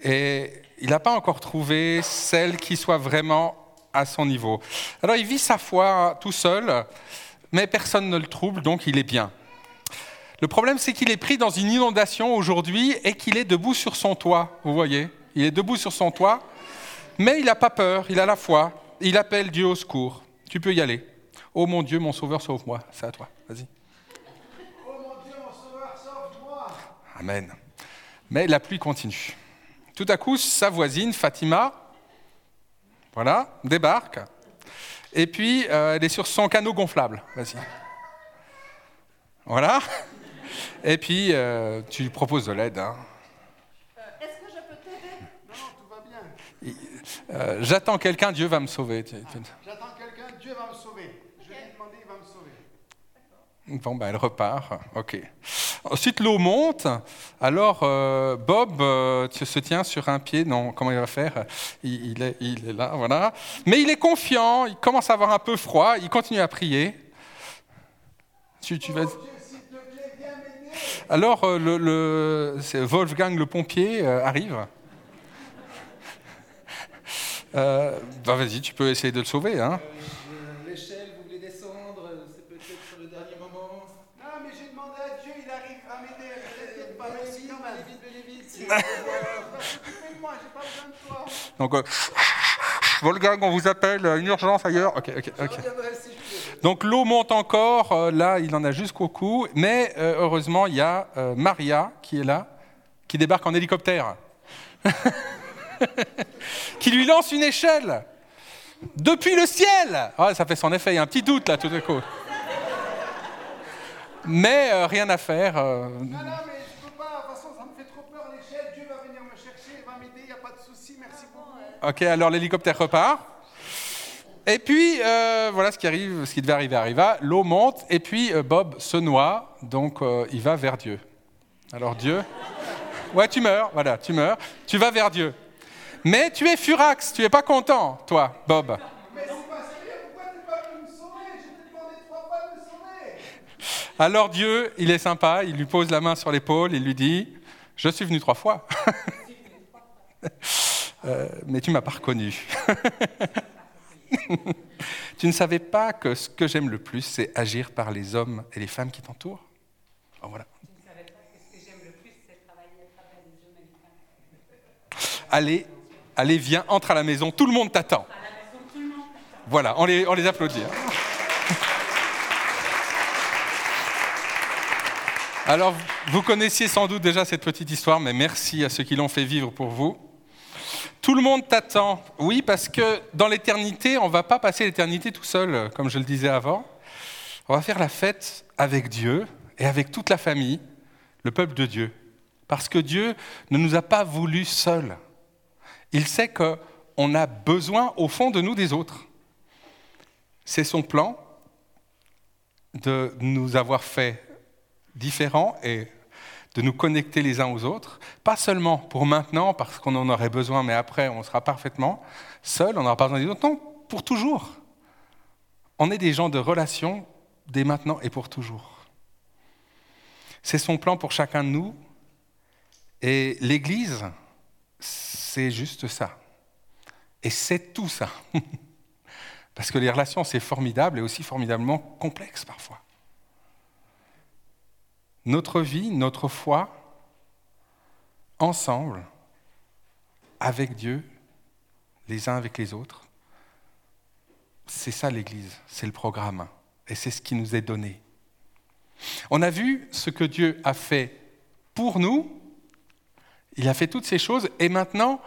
et il n'a pas encore trouvé celle qui soit vraiment à son niveau. Alors, il vit sa foi tout seul, mais personne ne le trouble, donc il est bien. Le problème, c'est qu'il est pris dans une inondation aujourd'hui et qu'il est debout sur son toit. Vous voyez, il est debout sur son toit, mais il n'a pas peur, il a la foi. Il appelle Dieu au secours. Tu peux y aller. Oh mon Dieu, mon sauveur, sauve-moi. C'est à toi. Vas-y. Oh mon Dieu, mon sauveur, sauve-moi. Amen. Mais la pluie continue. Tout à coup, sa voisine, Fatima, Voilà, débarque. Et puis, euh, elle est sur son canot gonflable. Vas-y. Voilà. Et puis, euh, tu lui proposes de l'aide. Hein. Euh, est-ce que je peux t'aider? Non, tout va bien. Euh, j'attends quelqu'un, Dieu va me sauver. Ah, j'attends quelqu'un, Dieu va me sauver. Je lui ai demandé, il va me sauver. D'accord. Bon, ben, elle repart. OK. Ensuite, l'eau monte. Alors, euh, Bob euh, se tient sur un pied. Non, comment il va faire? il, il, est, il est là, voilà. Mais il est confiant. Il commence à avoir un peu froid. Il continue à prier. Tu, tu vas... Alors, euh, le, le, c'est Wolfgang, le pompier, euh, arrive. euh, bah, vas-y, tu peux essayer de le sauver. Hein. Euh, l'échelle, vous voulez descendre? C'est peut-être le dernier moment. Non, mais j'ai demandé à Dieu, il arrive à m'aider. Peut-être pas merci, non, mais vite, venez vite. Venez vite. Moi, j'ai pas besoin de toi. Donc, euh, Wolfgang, on vous appelle, une urgence ailleurs. Ok, ok, ok. Donc l'eau monte encore, là il en a jusqu'au cou, mais euh, heureusement il y a euh, Maria qui est là, qui débarque en hélicoptère, qui lui lance une échelle, depuis le ciel. Oh, ça fait son effet, il y a un petit doute là tout d'un coup. Mais euh, rien à faire. Euh... Non, non, mais je peux pas, de toute façon ça me fait trop peur l'échelle, Dieu va venir me chercher, il va m'aider, il n'y a pas de souci, merci beaucoup. Hein. Ok, alors l'hélicoptère repart. Et puis, euh, voilà ce qui arrive, ce qui devait arriver arriva, l'eau monte, et puis euh, Bob se noie, donc euh, il va vers Dieu. Alors Dieu, ouais tu meurs, voilà, tu meurs, tu vas vers Dieu. Mais tu es furax, tu n'es pas content, toi, Bob. Mais c'est pas sérieux, pourquoi tu n'es pas venu me sauver? J'ai demandé trois fois de me sauver. Alors Dieu, il est sympa, il lui pose la main sur l'épaule, il lui dit, je suis venu trois fois, euh, mais tu ne m'as pas reconnu. Tu ne savais pas que ce que j'aime le plus, c'est agir par les hommes et les femmes qui t'entourent. Oh, voilà. Tu ne savais pas que ce que j'aime le plus, c'est travailler à travers les hommes et les femmes. Allez, allez, viens, entre à la maison, tout le monde t'attend. À la maison, tout le monde t'attend. Voilà, on les, on les applaudit. Hein. Alors, vous connaissiez sans doute déjà cette petite histoire, mais merci à ceux qui l'ont fait vivre pour vous. Tout le monde t'attend, oui, parce que dans l'éternité, on ne va pas passer l'éternité tout seul, comme je le disais avant. On va faire la fête avec Dieu et avec toute la famille, le peuple de Dieu. Parce que Dieu ne nous a pas voulu seuls. Il sait qu'on a besoin au fond de nous des autres. C'est son plan de nous avoir fait différents et de nous connecter les uns aux autres, pas seulement pour maintenant, parce qu'on en aurait besoin, mais après, on sera parfaitement seul, on n'aura pas besoin des autres, non, pour toujours. On est des gens de relation dès maintenant et pour toujours. C'est son plan pour chacun de nous, et l'Église, c'est juste ça. Et c'est tout ça. Parce que les relations, c'est formidable, et aussi formidablement complexe parfois. Notre vie, notre foi, ensemble, avec Dieu, les uns avec les autres, c'est ça l'Église, c'est le programme, et c'est ce qui nous est donné. On a vu ce que Dieu a fait pour nous, il a fait toutes ces choses, et maintenant,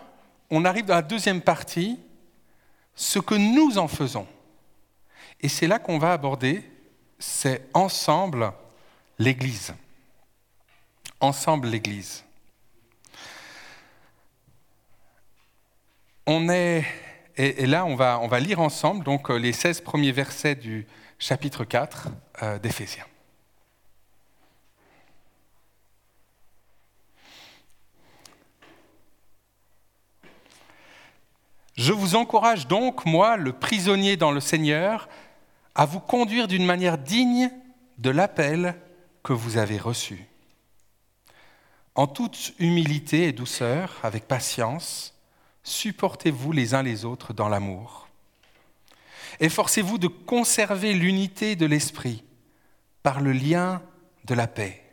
on arrive dans la deuxième partie, ce que nous en faisons. Et c'est là qu'on va aborder, c'est ensemble l'Église. Ensemble, l'Église. On est, et, et là, on va, on va lire ensemble donc, les seize premiers versets du chapitre quatre euh, d'Éphésiens. Je vous encourage donc, moi, le prisonnier dans le Seigneur, à vous conduire d'une manière digne de l'appel que vous avez reçu. En toute humilité et douceur, avec patience, supportez-vous les uns les autres dans l'amour. Efforcez-vous de conserver l'unité de l'esprit par le lien de la paix.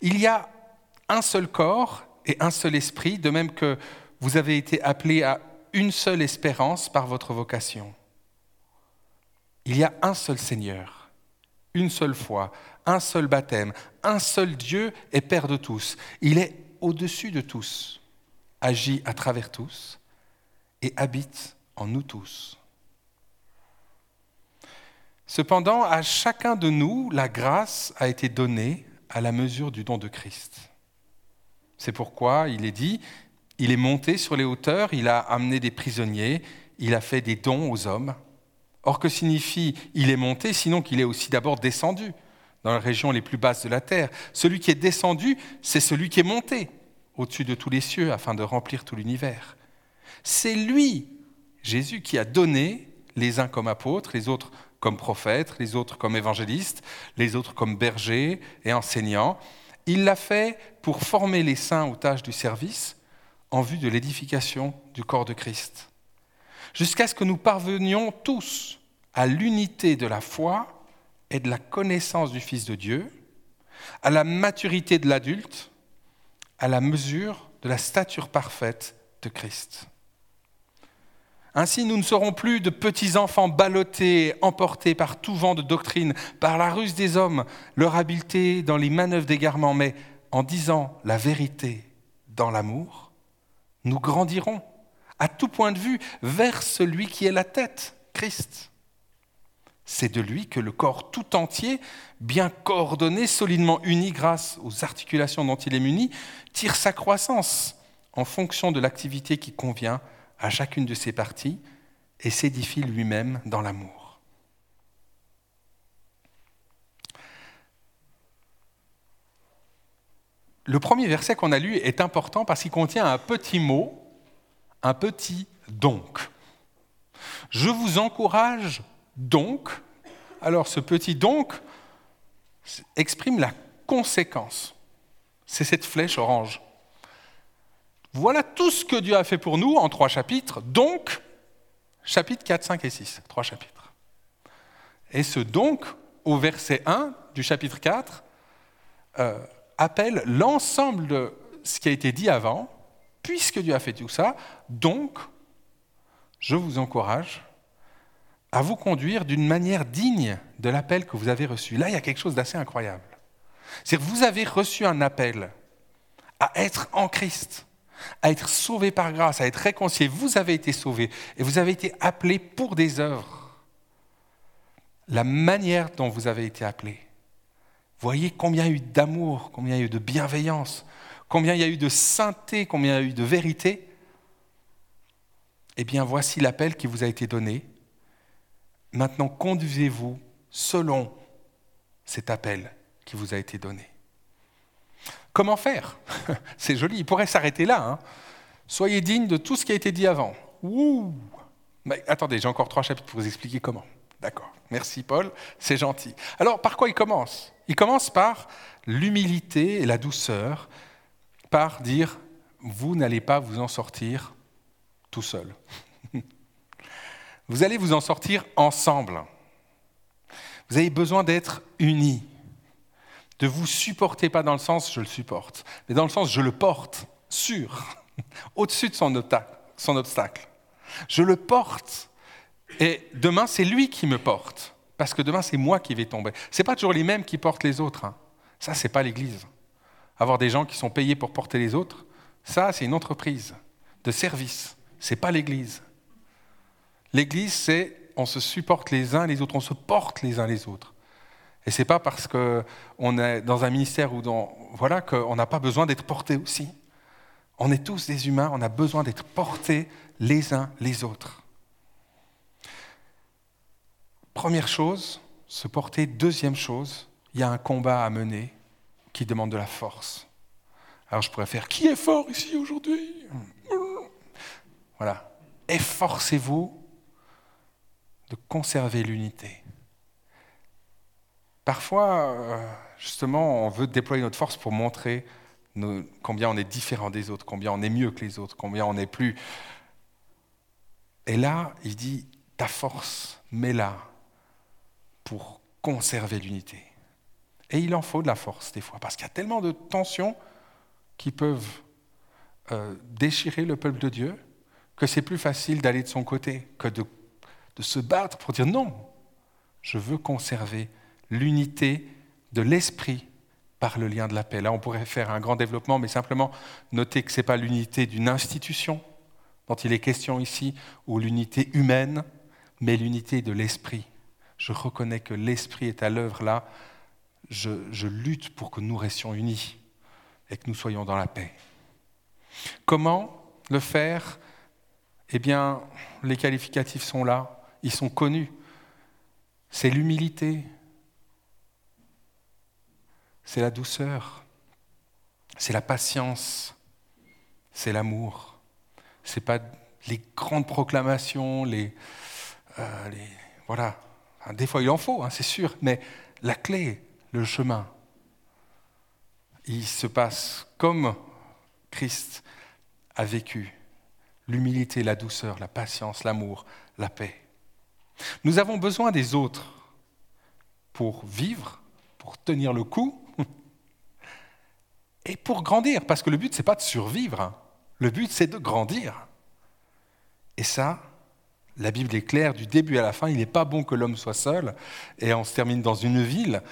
Il y a un seul corps et un seul esprit, de même que vous avez été appelés à une seule espérance par votre vocation. Il y a un seul Seigneur, une seule foi, un seul baptême, un seul Dieu et Père de tous. Il est au-dessus de tous, agit à travers tous et habite en nous tous. Cependant, à chacun de nous, la grâce a été donnée à la mesure du don de Christ. C'est pourquoi il est dit, il est monté sur les hauteurs, il a amené des prisonniers, il a fait des dons aux hommes. Or, que signifie il est monté, sinon qu'il est aussi d'abord descendu dans les régions les plus basses de la terre. Celui qui est descendu, c'est celui qui est monté au-dessus de tous les cieux afin de remplir tout l'univers. C'est lui, Jésus, qui a donné les uns comme apôtres, les autres comme prophètes, les autres comme évangélistes, les autres comme bergers et enseignants. Il l'a fait pour former les saints aux tâches du service en vue de l'édification du corps de Christ, jusqu'à ce que nous parvenions tous à l'unité de la foi et de la connaissance du Fils de Dieu, à la maturité de l'adulte, à la mesure de la stature parfaite de Christ. Ainsi, nous ne serons plus de petits enfants ballottés, emportés par tout vent de doctrine, par la ruse des hommes, leur habileté dans les manœuvres d'égarement, mais en disant la vérité dans l'amour, nous grandirons à tout point de vue, vers celui qui est la tête, Christ. C'est de lui que le corps tout entier, bien coordonné, solidement uni grâce aux articulations dont il est muni, tire sa croissance en fonction de l'activité qui convient à chacune de ses parties et s'édifie lui-même dans l'amour. Le premier verset qu'on a lu est important parce qu'il contient un petit mot, un petit « donc ». Je vous encourage donc. Alors ce petit « donc » exprime la conséquence. C'est cette flèche orange. Voilà tout ce que Dieu a fait pour nous en trois chapitres. Donc, chapitres quatre, cinq et six, trois chapitres. Et ce « donc » au verset un du chapitre quatre euh, appelle l'ensemble de ce qui a été dit avant. Puisque Dieu a fait tout ça, donc, je vous encourage à vous conduire d'une manière digne de l'appel que vous avez reçu. Là, il y a quelque chose d'assez incroyable. C'est-à-dire que vous avez reçu un appel à être en Christ, à être sauvé par grâce, à être réconcilié. Vous avez été sauvé et vous avez été appelé pour des œuvres. La manière dont vous avez été appelé. Voyez combien il y a eu d'amour, combien il y a eu de bienveillance, combien il y a eu de sainteté, combien il y a eu de vérité. Eh bien, voici l'appel qui vous a été donné. Maintenant, conduisez-vous selon cet appel qui vous a été donné. Comment faire ? C'est joli, il pourrait s'arrêter là. Hein. Soyez dignes de tout ce qui a été dit avant. Ouh ! Mais attendez, j'ai encore trois chapitres pour vous expliquer comment. D'accord, merci Paul, c'est gentil. Alors, par quoi il commence ? Il commence par l'humilité et la douceur, par dire « vous n'allez pas vous en sortir tout seul ». Vous allez vous en sortir ensemble. Vous avez besoin d'être unis, de vous supporter, pas dans le sens « je le supporte », mais dans le sens « je le porte », sûr, au-dessus de son obstacle, son obstacle. Je le porte et demain, c'est lui qui me porte, parce que demain, c'est moi qui vais tomber. Ce n'est pas toujours les mêmes qui portent les autres. Hein. Ça, ce n'est pas l'Église. Avoir des gens qui sont payés pour porter les autres, ça, c'est une entreprise de service. Ce n'est pas l'Église. L'Église, c'est on se supporte les uns les autres, on se porte les uns les autres. Et ce n'est pas parce qu'on est dans un ministère ou dans, voilà, qu'on n'a pas besoin d'être porté aussi. On est tous des humains, on a besoin d'être portés les uns les autres. Première chose, se porter. Deuxième chose, il y a un combat à mener qui demande de la force. Alors je pourrais faire « Qui est fort ici aujourd'hui ?» Voilà. Efforcez-vous de conserver l'unité. Parfois, justement, on veut déployer notre force pour montrer nos, combien on est différent des autres, combien on est mieux que les autres, combien on est plus... Et là, il dit « Ta force, mets-la pour conserver l'unité. » Et il en faut de la force des fois, parce qu'il y a tellement de tensions qui peuvent euh, déchirer le peuple de Dieu que c'est plus facile d'aller de son côté que de, de se battre pour dire non, je veux conserver l'unité de l'esprit par le lien de la paix. Là, on pourrait faire un grand développement, mais simplement noter que ce n'est pas l'unité d'une institution dont il est question ici, ou l'unité humaine, mais l'unité de l'esprit. Je reconnais que l'esprit est à l'œuvre là. Je, je lutte pour que nous restions unis et que nous soyons dans la paix. Comment le faire ? Eh bien, les qualificatifs sont là, ils sont connus. C'est l'humilité, c'est la douceur, c'est la patience, c'est l'amour. C'est pas les grandes proclamations, les, euh, les voilà. Des fois, il en faut, hein, c'est sûr, mais la clé, le chemin, il se passe comme Christ a vécu. L'humilité, la douceur, la patience, l'amour, la paix. Nous avons besoin des autres pour vivre, pour tenir le coup et pour grandir. Parce que le but, ce n'est pas de survivre, hein. Le but, c'est de grandir. Et ça, la Bible est claire, du début à la fin, il n'est pas bon que l'homme soit seul et on se termine dans une ville.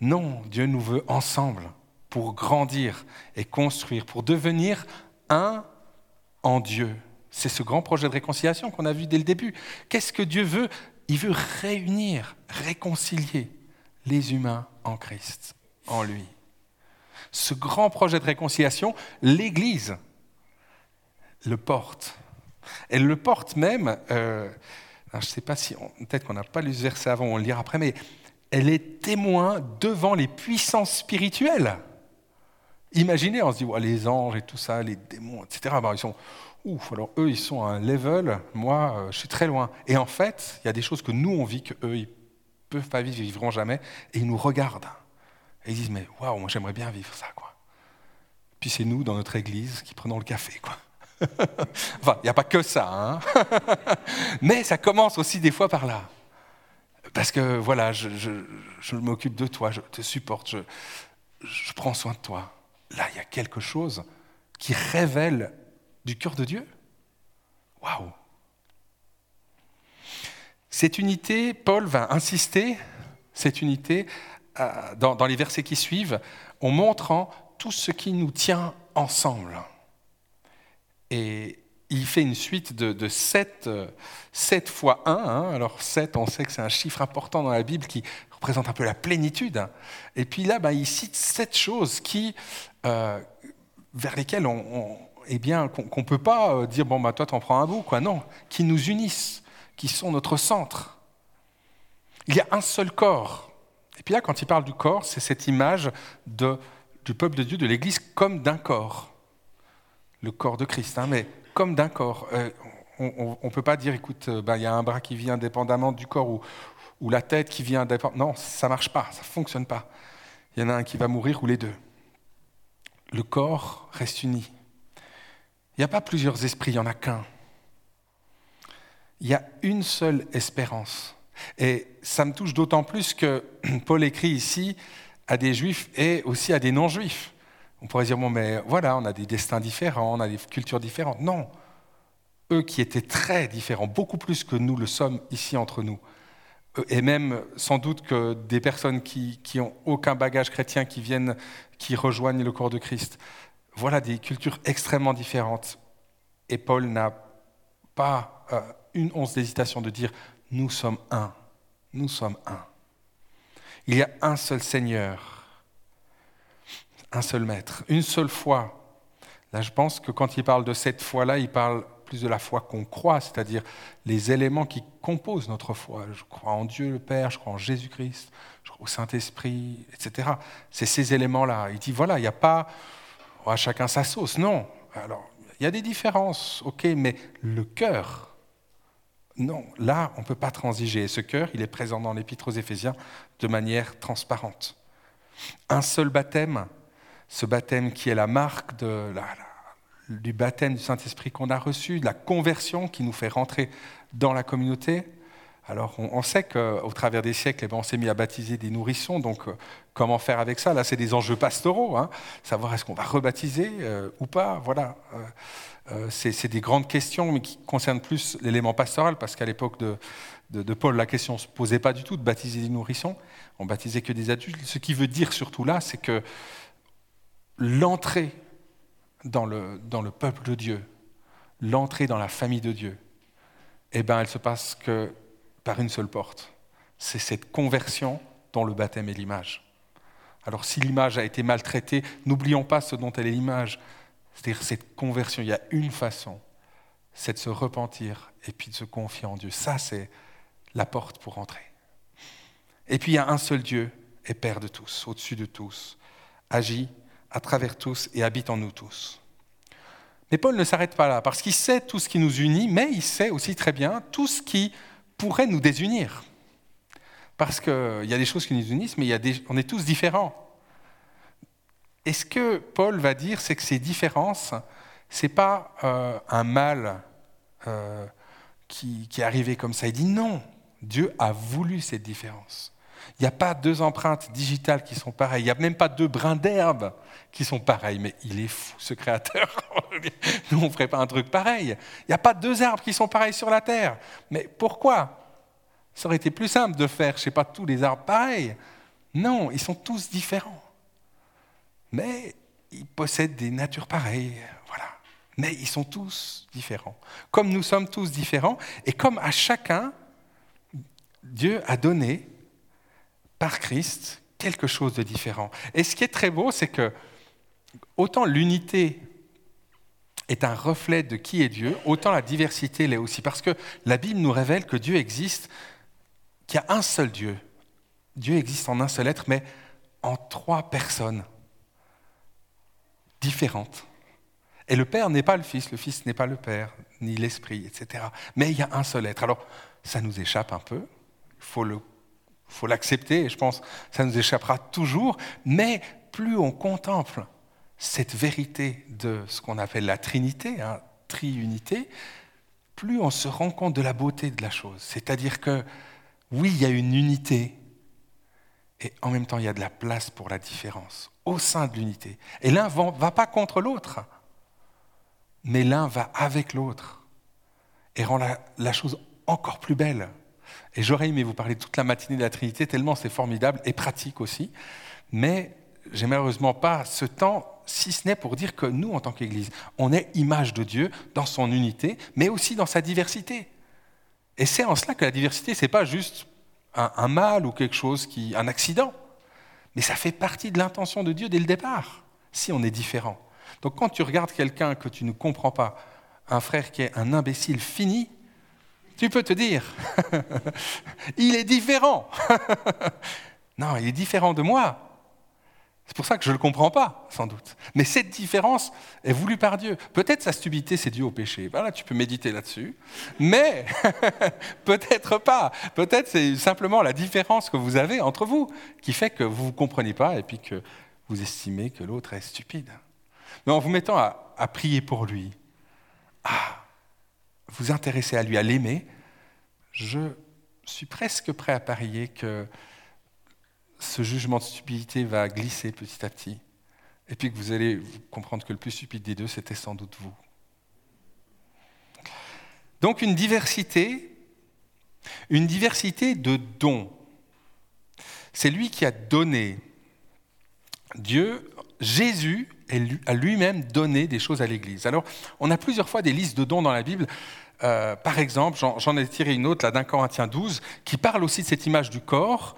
Non, Dieu nous veut ensemble pour grandir et construire, pour devenir un en Dieu. C'est ce grand projet de réconciliation qu'on a vu dès le début. Qu'est-ce que Dieu veut ? Il veut réunir, réconcilier les humains en Christ, en lui. Ce grand projet de réconciliation, l'Église le porte. Elle le porte même, euh, je ne sais pas si, on, peut-être qu'on n'a pas lu ce verset avant, on le lira après, mais elle est témoin devant les puissances spirituelles. Imaginez, on se dit, ouais, les anges et tout ça, les démons, et cetera. Ben, ils sont, ouf, alors eux, ils sont à un level, moi, euh, je suis très loin. Et en fait, il y a des choses que nous, on vit, qu'eux, ils ne peuvent pas vivre, ils ne vivront jamais, et ils nous regardent. Et ils disent, mais waouh, moi, j'aimerais bien vivre ça, quoi. Puis c'est nous, dans notre église, qui prenons le café, quoi. Enfin, il n'y a pas que ça, hein. Mais ça commence aussi des fois par là. Parce que voilà, je, je, je m'occupe de toi, je te supporte, je, je prends soin de toi. Là, il y a quelque chose qui révèle du cœur de Dieu. Waouh! Cette unité, Paul va insister, cette unité, dans, dans les versets qui suivent, en montrant tout ce qui nous tient ensemble. Et il fait une suite de, de sept fois un. Hein. Alors sept, on sait que c'est un chiffre important dans la Bible qui représente un peu la plénitude. Hein. Et puis là, bah, il cite sept choses qui, euh, vers lesquelles on, on, eh bien, qu'on ne peut pas dire « bon, bah, toi, t'en prends un bout », quoi. Non, qui nous unissent, qui sont notre centre. Il y a un seul corps. Et puis là, quand il parle du corps, c'est cette image de, du peuple de Dieu, de l'Église, comme d'un corps. Le corps de Christ, hein, mais comme d'un corps. Euh, on ne peut pas dire, écoute, ben, y a un bras qui vit indépendamment du corps ou, ou la tête qui vit indépendamment. Non, ça ne marche pas, ça ne fonctionne pas. Il y en a un qui va mourir ou les deux. Le corps reste uni. Il n'y a pas plusieurs esprits, il n'y en a qu'un. Il y a une seule espérance. Et ça me touche d'autant plus que Paul écrit ici à des juifs et aussi à des non-juifs. On pourrait dire, bon, mais voilà, on a des destins différents, on a des cultures différentes. Non, eux qui étaient très différents, beaucoup plus que nous le sommes ici entre nous. Et même, sans doute, que des personnes qui n'ont aucun bagage chrétien, qui viennent, qui rejoignent le corps de Christ. Voilà des cultures extrêmement différentes. Et Paul n'a pas euh, une once d'hésitation de dire, nous sommes un, nous sommes un. Il y a un seul Seigneur. Un seul maître, une seule foi. Là, je pense que quand il parle de cette foi-là, il parle plus de la foi qu'on croit, c'est-à-dire les éléments qui composent notre foi. Je crois en Dieu le Père, je crois en Jésus-Christ, je crois au Saint-Esprit, et cetera. C'est ces éléments-là. Il dit, voilà, il n'y a pas oh, à chacun sa sauce. Non, alors, il y a des différences, ok, mais le cœur, non, là, on ne peut pas transiger. Et ce cœur, il est présent dans l'Épître aux Éphésiens de manière transparente. Un seul baptême, ce baptême qui est la marque de la, la, du baptême du Saint-Esprit qu'on a reçu, de la conversion qui nous fait rentrer dans la communauté. Alors on, on sait qu'au travers des siècles, eh ben, on s'est mis à baptiser des nourrissons, donc euh, comment faire avec ça ? Là, c'est des enjeux pastoraux, hein, savoir est-ce qu'on va rebaptiser euh, ou pas. Voilà, euh, euh, c'est, c'est des grandes questions, mais qui concernent plus l'élément pastoral, parce qu'à l'époque de, de, de Paul, la question ne se posait pas du tout de baptiser des nourrissons, on ne baptisait que des adultes. Ce qui veut dire surtout là, c'est que l'entrée dans le, dans le peuple de Dieu, l'entrée dans la famille de Dieu, eh bien, elle se passe que par une seule porte. C'est cette conversion dont le baptême est l'image. Alors si l'image a été maltraitée, n'oublions pas ce dont elle est l'image. C'est-à-dire cette conversion, il y a une façon, c'est de se repentir et puis de se confier en Dieu. Ça, c'est la porte pour entrer. Et puis il y a un seul Dieu et Père de tous, au-dessus de tous, agit à travers tous et habite en nous tous. Mais Paul ne s'arrête pas là, parce qu'il sait tout ce qui nous unit, mais il sait aussi très bien tout ce qui pourrait nous désunir. Parce qu'il y a des choses qui nous unissent, mais y a des, on est tous différents. Et ce que Paul va dire, c'est que ces différences, ce n'est pas euh, un mal euh, qui, qui est arrivé comme ça. Il dit non, Dieu a voulu cette différence. Il n'y a pas deux empreintes digitales qui sont pareilles, il n'y a même pas deux brins d'herbe qui sont pareils, mais il est fou ce créateur, nous on ne ferait pas un truc pareil. Il n'y a pas deux arbres qui sont pareils sur la terre, mais pourquoi ? Ça aurait été plus simple de faire, je ne sais pas, tous les arbres pareils. Non, ils sont tous différents, mais ils possèdent des natures pareilles, voilà. Mais ils sont tous différents, comme nous sommes tous différents, et comme à chacun, Dieu a donné par Christ, quelque chose de différent. Et ce qui est très beau, c'est que autant l'unité est un reflet de qui est Dieu, autant la diversité l'est aussi. Parce que la Bible nous révèle que Dieu existe, qu'il y a un seul Dieu. Dieu existe en un seul être, mais en trois personnes différentes. Et le Père n'est pas le Fils, le Fils n'est pas le Père, ni l'Esprit, et cetera. Mais il y a un seul être. Alors, ça nous échappe un peu, il faut le Il faut l'accepter, et je pense que ça nous échappera toujours, mais plus on contemple cette vérité de ce qu'on appelle la Trinité, hein, triunité, plus on se rend compte de la beauté de la chose. C'est-à-dire que, oui, il y a une unité, et en même temps, il y a de la place pour la différence, au sein de l'unité. Et l'un ne va pas contre l'autre, mais l'un va avec l'autre, et rend la, la chose encore plus belle. Et j'aurais aimé vous parler toute la matinée de la Trinité, tellement c'est formidable et pratique aussi. Mais je n'ai malheureusement pas ce temps, si ce n'est pour dire que nous, en tant qu'Église, on est image de Dieu dans son unité, mais aussi dans sa diversité. Et c'est en cela que la diversité, ce n'est pas juste un, un mal ou quelque chose, qui, un accident. Mais ça fait partie de l'intention de Dieu dès le départ, si on est différent. Donc quand tu regardes quelqu'un que tu ne comprends pas, un frère qui est un imbécile fini, tu peux te dire, il est différent. Non, il est différent de moi. C'est pour ça que je ne le comprends pas, sans doute. Mais cette différence est voulue par Dieu. Peut-être sa stupidité, c'est dû au péché. Ben là, tu peux méditer là-dessus. Mais peut-être pas. Peut-être c'est simplement la différence que vous avez entre vous qui fait que vous ne vous comprenez pas et puis que vous estimez que l'autre est stupide. Mais en vous mettant à, à prier pour lui, ah, vous intéresser à lui, à l'aimer, je suis presque prêt à parier que ce jugement de stupidité va glisser petit à petit, et puis que vous allez comprendre que le plus stupide des deux, c'était sans doute vous. Donc une diversité, une diversité de dons. C'est lui qui a donné. Dieu, Jésus, a lui-même donné des choses à l'Église. Alors, on a plusieurs fois des listes de dons dans la Bible. Euh, par exemple, j'en, j'en ai tiré une autre, là, d'un Corinthiens douze, qui parle aussi de cette image du corps,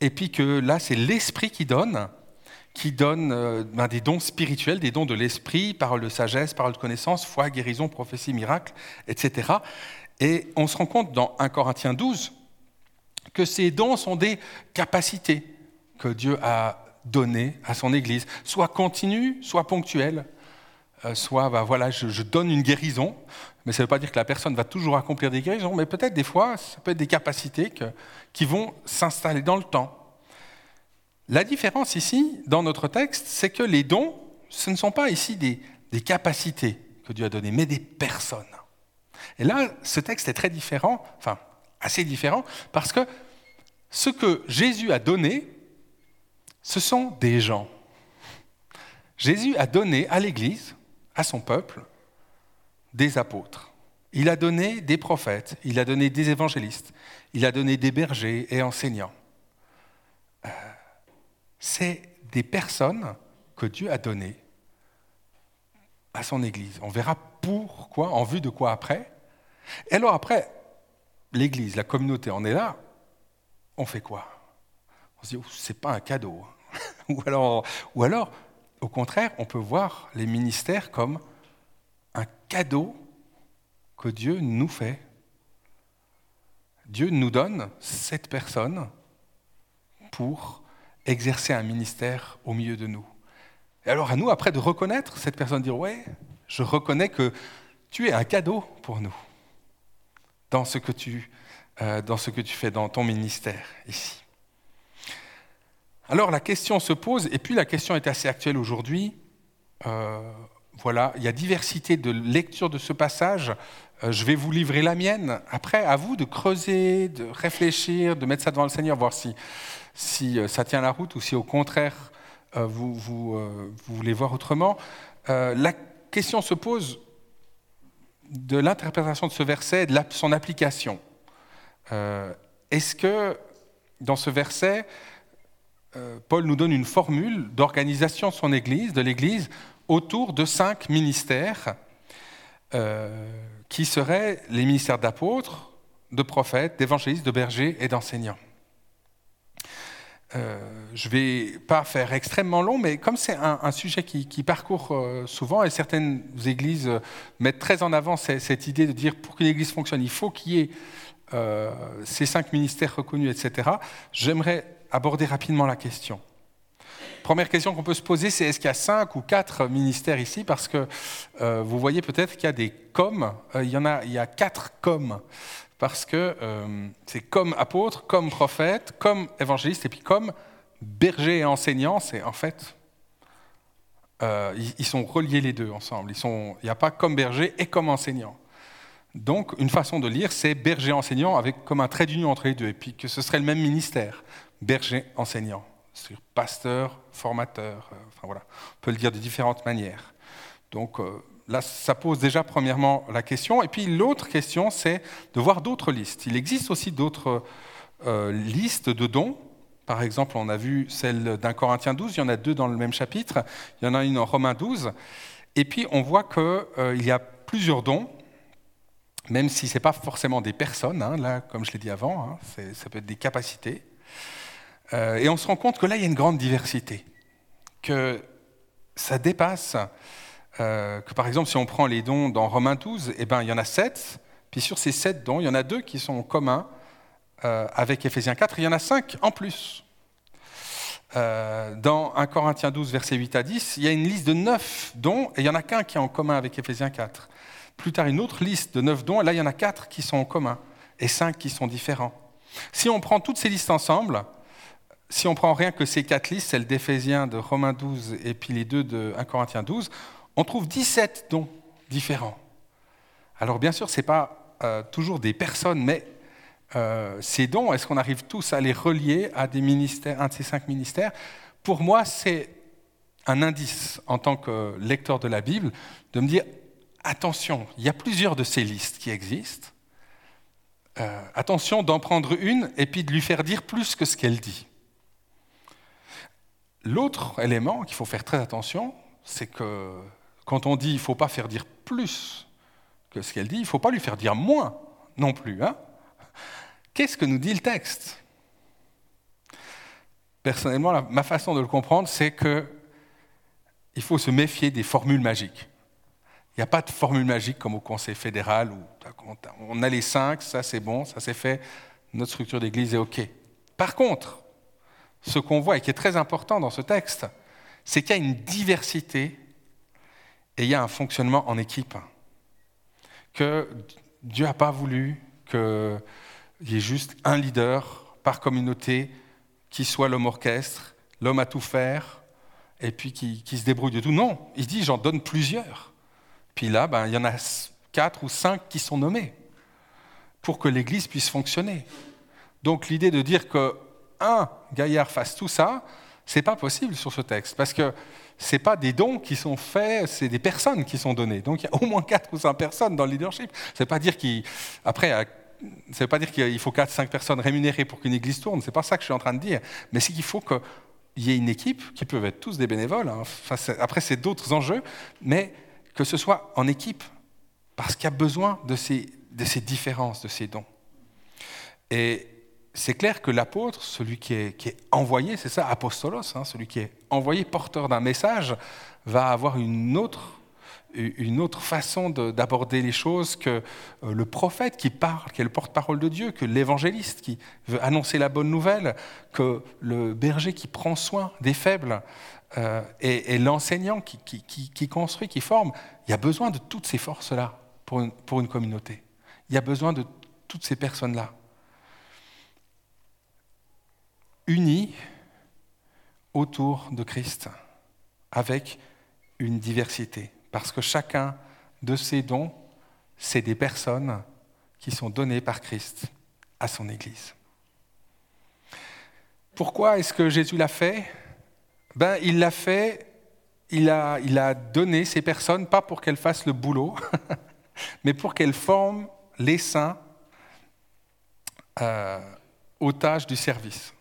et puis que là, c'est l'Esprit qui donne, qui donne euh, ben, des dons spirituels, des dons de l'Esprit, parole de sagesse, parole de connaissance, foi, guérison, prophétie, miracle, et cetera. Et on se rend compte dans un Corinthiens douze que ces dons sont des capacités que Dieu a donné à son Église, soit continue, soit ponctuelle, euh, soit bah, voilà, je, je donne une guérison, mais ça ne veut pas dire que la personne va toujours accomplir des guérisons, mais peut-être des fois, ça peut être des capacités que, qui vont s'installer dans le temps. La différence ici, dans notre texte, c'est que les dons, ce ne sont pas ici des, des capacités que Dieu a données, mais des personnes. Et là, ce texte est très différent, enfin, assez différent, parce que ce que Jésus a donné, ce sont des gens. Jésus a donné à l'Église, à son peuple, des apôtres. Il a donné des prophètes, il a donné des évangélistes, il a donné des bergers et enseignants. Euh, c'est des personnes que Dieu a données à son Église. On verra pourquoi, en vue de quoi après. Et alors après, l'Église, la communauté, on est là, on fait quoi? On se dit, c'est pas un cadeau. ou, alors, ou alors, au contraire, on peut voir les ministères comme un cadeau que Dieu nous fait. Dieu nous donne cette personne pour exercer un ministère au milieu de nous. Et alors à nous, après, de reconnaître cette personne, dire « Ouais, je reconnais que tu es un cadeau pour nous dans ce que tu, euh, dans ce que tu fais dans ton ministère ici. » Alors la question se pose, et puis la question est assez actuelle aujourd'hui. Euh, voilà, il y a diversité de lectures de ce passage. Euh, je vais vous livrer la mienne. Après, à vous de creuser, de réfléchir, de mettre ça devant le Seigneur, voir si, si ça tient la route ou si au contraire, euh, vous, vous, euh, vous voulez voir autrement. Euh, la question se pose de l'interprétation de ce verset et de son application. Euh, est-ce que dans ce verset... Paul nous donne une formule d'organisation de son Église, de l'Église, autour de cinq ministères euh, qui seraient les ministères d'apôtres, de prophètes, d'évangélistes, de bergers et d'enseignants. Euh, je ne vais pas faire extrêmement long, mais comme c'est un, un sujet qui, qui parcourt souvent, et certaines églises mettent très en avant cette, cette idée de dire pour qu'une église fonctionne, il faut qu'il y ait euh, ces cinq ministères reconnus, et cetera. J'aimerais aborder rapidement la question. Première question qu'on peut se poser, c'est est-ce qu'il y a cinq ou quatre ministères ici? Parce que euh, vous voyez peut-être qu'il y a des coms, euh, il y en a, il y a quatre coms, parce que euh, c'est comme apôtre, comme prophète, comme évangéliste, et puis comme berger et enseignant, c'est en fait, euh, ils, ils sont reliés les deux ensemble, ils sont, il n'y a pas comme berger et comme enseignant. Donc une façon de lire, c'est berger-enseignant avec comme un trait d'union entre les deux, et puis que ce serait le même ministère. Berger-enseignant, c'est-à-dire pasteur, formateur, euh, enfin voilà, on peut le dire de différentes manières. Donc euh, là, ça pose déjà premièrement la question, et puis l'autre question, c'est de voir d'autres listes. Il existe aussi d'autres euh, listes de dons, par exemple, on a vu celle d'un Corinthiens douze, il y en a deux dans le même chapitre, il y en a une en Romains douze, et puis on voit qu'il euh, y a plusieurs dons, même si ce n'est pas forcément des personnes, hein, là, comme je l'ai dit avant, hein, c'est, ça peut être des capacités. Euh, et on se rend compte que là, il y a une grande diversité, que ça dépasse, euh, que par exemple, si on prend les dons dans Romains douze, eh ben, il y en a sept, puis sur ces sept dons, il y en a deux qui sont en commun euh, avec Éphésiens quatre, et il y en a cinq en plus. Euh, dans premier Corinthiens douze, versets huit à dix, il y a une liste de neuf dons, et il n'y en a qu'un qui est en commun avec Éphésiens quatre. Plus tard, une autre liste de neuf dons, et là, il y en a quatre qui sont en commun, et cinq qui sont différents. Si on prend toutes ces listes ensemble, si on prend rien que ces quatre listes, celle d'Éphésiens, de Romains douze et puis les deux de premier Corinthiens douze, on trouve dix-sept dons différents. Alors bien sûr, ce n'est pas euh, toujours des personnes, mais euh, ces dons, est-ce qu'on arrive tous à les relier à des ministères, un de ces cinq ministères? Pour moi, c'est un indice en tant que lecteur de la Bible de me dire, attention, il y a plusieurs de ces listes qui existent. Euh, attention d'en prendre une et puis de lui faire dire plus que ce qu'elle dit. L'autre élément qu'il faut faire très attention, c'est que quand on dit il ne faut pas faire dire plus que ce qu'elle dit, il ne faut pas lui faire dire moins non plus. Hein, qu'est-ce que nous dit le texte? Personnellement, la, ma façon de le comprendre, c'est qu'il faut se méfier des formules magiques. Il n'y a pas de formule magique comme au Conseil fédéral où on a les cinq, ça c'est bon, ça c'est fait, notre structure d'église est OK. Par contre, ce qu'on voit et qui est très important dans ce texte, c'est qu'il y a une diversité et il y a un fonctionnement en équipe. Que Dieu n'a pas voulu qu'il y ait juste un leader par communauté qui soit l'homme orchestre, l'homme à tout faire et puis qui, qui se débrouille de tout. Non, il dit j'en donne plusieurs. Puis là, ben, il y en a quatre ou cinq qui sont nommés pour que l'Église puisse fonctionner. Donc l'idée de dire qu'un gaillard fasse tout ça, ce n'est pas possible sur ce texte, parce que ce n'est pas des dons qui sont faits, c'est des personnes qui sont données. Donc il y a au moins quatre ou cinq personnes dans le leadership. Ça ne veut pas dire qu'il, après, ça veut pas dire qu'il faut quatre, cinq personnes rémunérées pour qu'une Église tourne, ce n'est pas ça que je suis en train de dire, mais c'est qu'il faut que... il y ait une équipe, qui peuvent être tous des bénévoles, hein. Enfin, c'est, après c'est d'autres enjeux, mais... que ce soit en équipe, parce qu'il y a besoin de ces, de ces différences, de ces dons. Et c'est clair que l'apôtre, celui qui est, qui est envoyé, c'est ça, apostolos, hein, celui qui est envoyé, porteur d'un message, va avoir une autre, une autre façon de, d'aborder les choses que le prophète qui parle, qui est le porte-parole de Dieu, que l'évangéliste qui veut annoncer la bonne nouvelle, que le berger qui prend soin des faibles, euh, et, et l'enseignant qui, qui, qui, qui construit, qui forme. Il y a besoin de toutes ces forces-là pour une, pour une communauté. Il y a besoin de toutes ces personnes-là. Unis autour de Christ, avec une diversité. Parce que chacun de ces dons, c'est des personnes qui sont données par Christ à son Église. Pourquoi est-ce que Jésus l'a fait ? Ben, il l'a fait, il a, il a donné ces personnes, pas pour qu'elles fassent le boulot, mais pour qu'elles forment les saints euh, aux tâches du service.